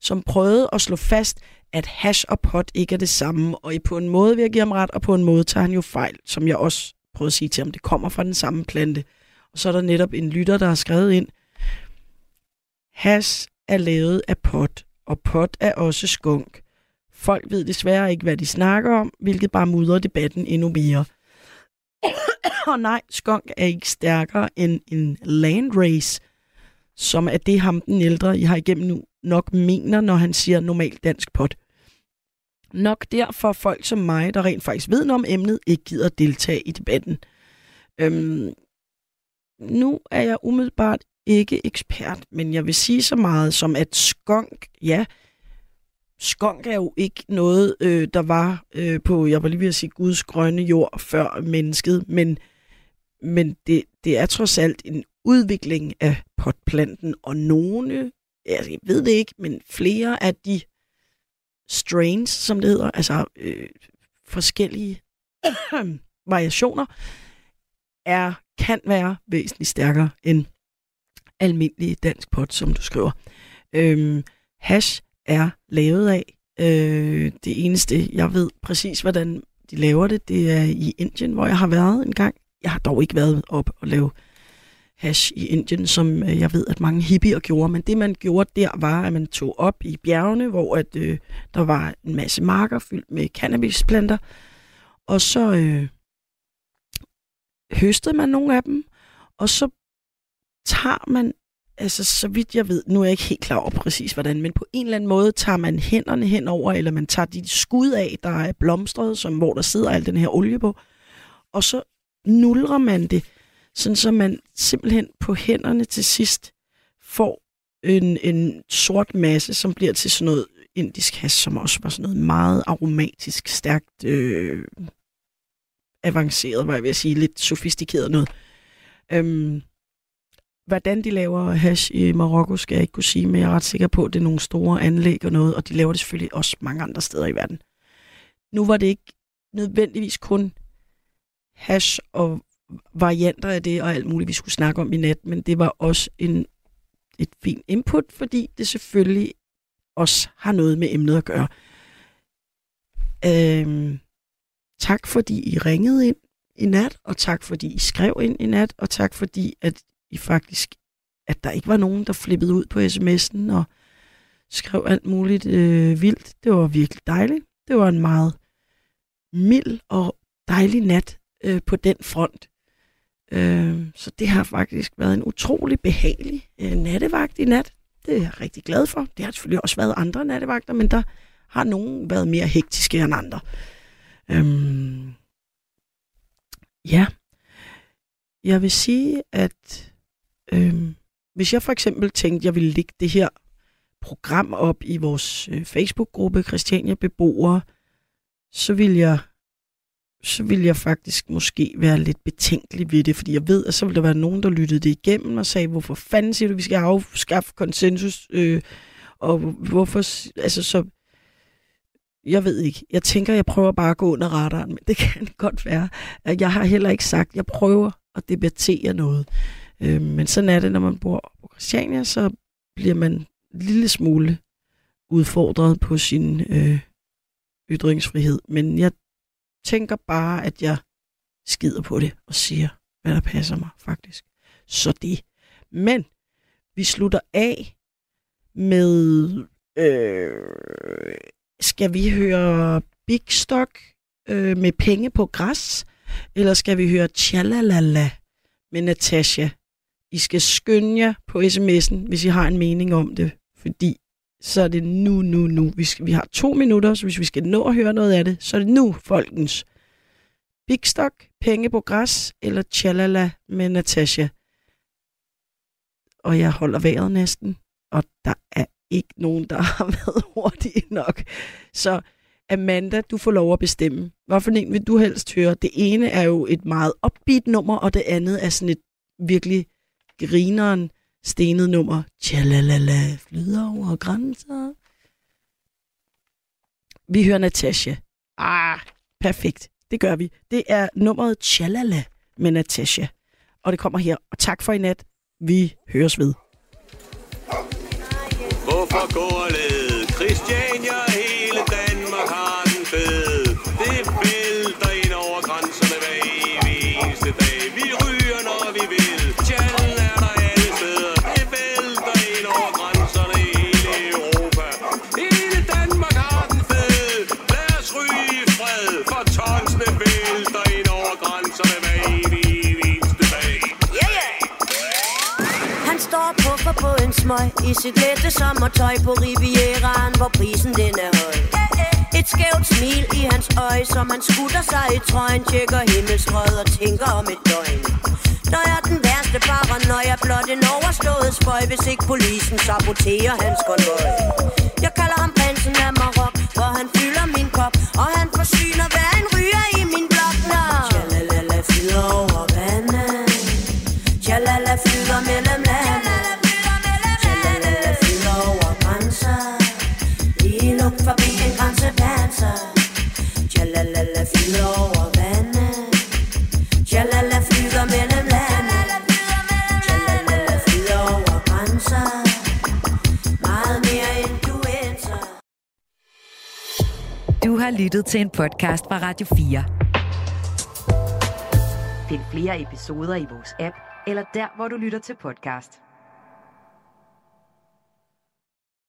som prøvede at slå fast, at hash og pot ikke er det samme, og på en måde vil jeg give ham ret, og på en måde tager han jo fejl, som jeg også prøvede at sige til ham, det kommer fra den samme plante. Og så er der netop en lytter, der har skrevet ind, hash er lavet af pot, og pot er også skunk. Folk ved desværre ikke, hvad de snakker om, hvilket bare mudrer debatten endnu mere. Og nej, skunk er ikke stærkere end en landrace, som er det ham, den ældre, I har igennem nu, nok mener, når han siger normal dansk pot. Nok derfor folk som mig, der rent faktisk ved noget om emnet, ikke gider deltage i debatten. Nu er jeg umiddelbart ikke ekspert, men jeg vil sige så meget som, at skunk er jo ikke noget, der var på, jeg var lige ved at sige, Guds grønne jord før mennesket, men det er trods alt en udvikling af potplanten, og nogle, jeg ved det ikke, men flere af de strains, som det hedder, altså forskellige variationer, kan være væsentligt stærkere end almindelig dansk pot, som du skriver. Hash er lavet af. Det eneste, jeg ved præcis, hvordan de laver det, det er i Indien, hvor jeg har været en gang. Jeg har dog ikke været op og lave hash i Indien, som jeg ved, at mange hippier gjorde. Men det, man gjorde der, var, at man tog op i bjergene, hvor at, der var en masse marker fyldt med cannabisplanter. Og så høstede man nogle af dem, og så tager man, altså så vidt jeg ved, nu er jeg ikke helt klar over præcis hvordan, men på en eller anden måde tager man hænderne henover, eller man tager de skud af, der er blomstret, som, hvor der sidder al den her olie på, og så nulrer man det, sådan så man simpelthen på hænderne til sidst får en sort masse, som bliver til sådan noget indisk hash, som også var sådan noget meget aromatisk, stærkt avanceret, var jeg ved at sige, lidt sofistikeret noget. Hvordan de laver hash i Marokko, skal jeg ikke kunne sige, men jeg er ret sikker på, at det er nogle store anlæg og noget, og de laver det selvfølgelig også mange andre steder i verden. Nu var det ikke nødvendigvis kun hash og varianter af det, og alt muligt, vi skulle snakke om i nat, men det var også et fint input, fordi det selvfølgelig også har noget med emnet at gøre. Tak fordi I ringede ind i nat, og tak fordi I skrev ind i nat, og tak fordi, at I faktisk, at der ikke var nogen, der flippede ud på sms'en og skrev alt muligt vildt. Det var virkelig dejligt. Det var en meget mild og dejlig nat på den front. Så det har faktisk været en utrolig behagelig nattevagt i nat. Det er jeg rigtig glad for. Det har selvfølgelig også været andre nattevagter, men der har nogen været mere hektiske end andre. Ja. Jeg vil sige, at hvis jeg for eksempel tænkte, at jeg ville lægge det her program op i vores Facebook-gruppe Christiania Beboere, så ville jeg faktisk måske være lidt betænkelig ved det, fordi jeg ved, at så ville der være nogen, der lyttede det igennem og sagde, hvorfor fanden siger du, vi skal afskaffe konsensus, og hvorfor, altså så, jeg ved ikke. Jeg tænker, jeg prøver bare at gå under radaren, men det kan godt være, at jeg har heller ikke sagt, jeg prøver at debattere noget. Men sådan er det, når man bor på Christiania, så bliver man en lille smule udfordret på sin ytringsfrihed. Men jeg tænker bare, at jeg skider på det og siger, hvad der passer mig faktisk. Så det. Men vi slutter af med skal vi høre Big Stock med Penge på græs? Eller skal vi høre Tjalalala med Natasja? I skal skynde jer på sms'en, hvis I har en mening om det. Fordi så er det nu. Vi har 2 minutter, så hvis vi skal nå at høre noget af det, så er det nu, folkens. Big Stock, Penge på græs eller Tjalala med Natasja. Og jeg holder vejret næsten, og der er ikke nogen, der har været hurtige nok. Så Amanda, du får lov at bestemme. Hvorfor en vil du helst høre? Det ene er jo et meget upbeat nummer, og det andet er sådan et virkelig grineren, stenet nummer. Tjalalala, flyder over grænser. Vi hører Natasja. Perfekt. Det gør vi. Det er nummeret Tjalala med Natasja. Og det kommer her. Og tak for i nat. Vi høres ved. Hvorfor går ledet? Christiania, hele Danmark har den fed. Det vælter ind over grænserne hver evig eneste dag. Vi ryger, når vi vil. Tjallen er der alle steder. Det vælter ind over grænserne i hele Europa. Hele Danmark har den fed. Lad os ryge i fred. For tonsene vælter ind over grænserne hver evig eneste dag. Yeah, yeah. Han står på for på en smøg i sit lette sommertøj på Rivieraen, hvor prisen den er høj. Et skævt smil i hans øje, som han skutter sig i trøjen, tjekker himmelstrøget og tænker om et døgn. Når jeg den værste paranoia, blot en overstået spøj, hvis ikke polisen saboterer hans konvoj. Jeg kalder ham prinsen af Marok, hvor han fylder min kop, og han forsyner hver en ryger i min blok. Når tjalalala flyder over vandet, tjalala flyder mellem landet, forbi en grænsepanser. Tjalala flyder over vandet. Tjalala flyder mellem landet. Tjalala flyder over grænser. Meget mere end du ændrer. Du har lyttet til en podcast fra Radio 4. Find flere episoder i vores app, eller der, hvor du lytter til podcast.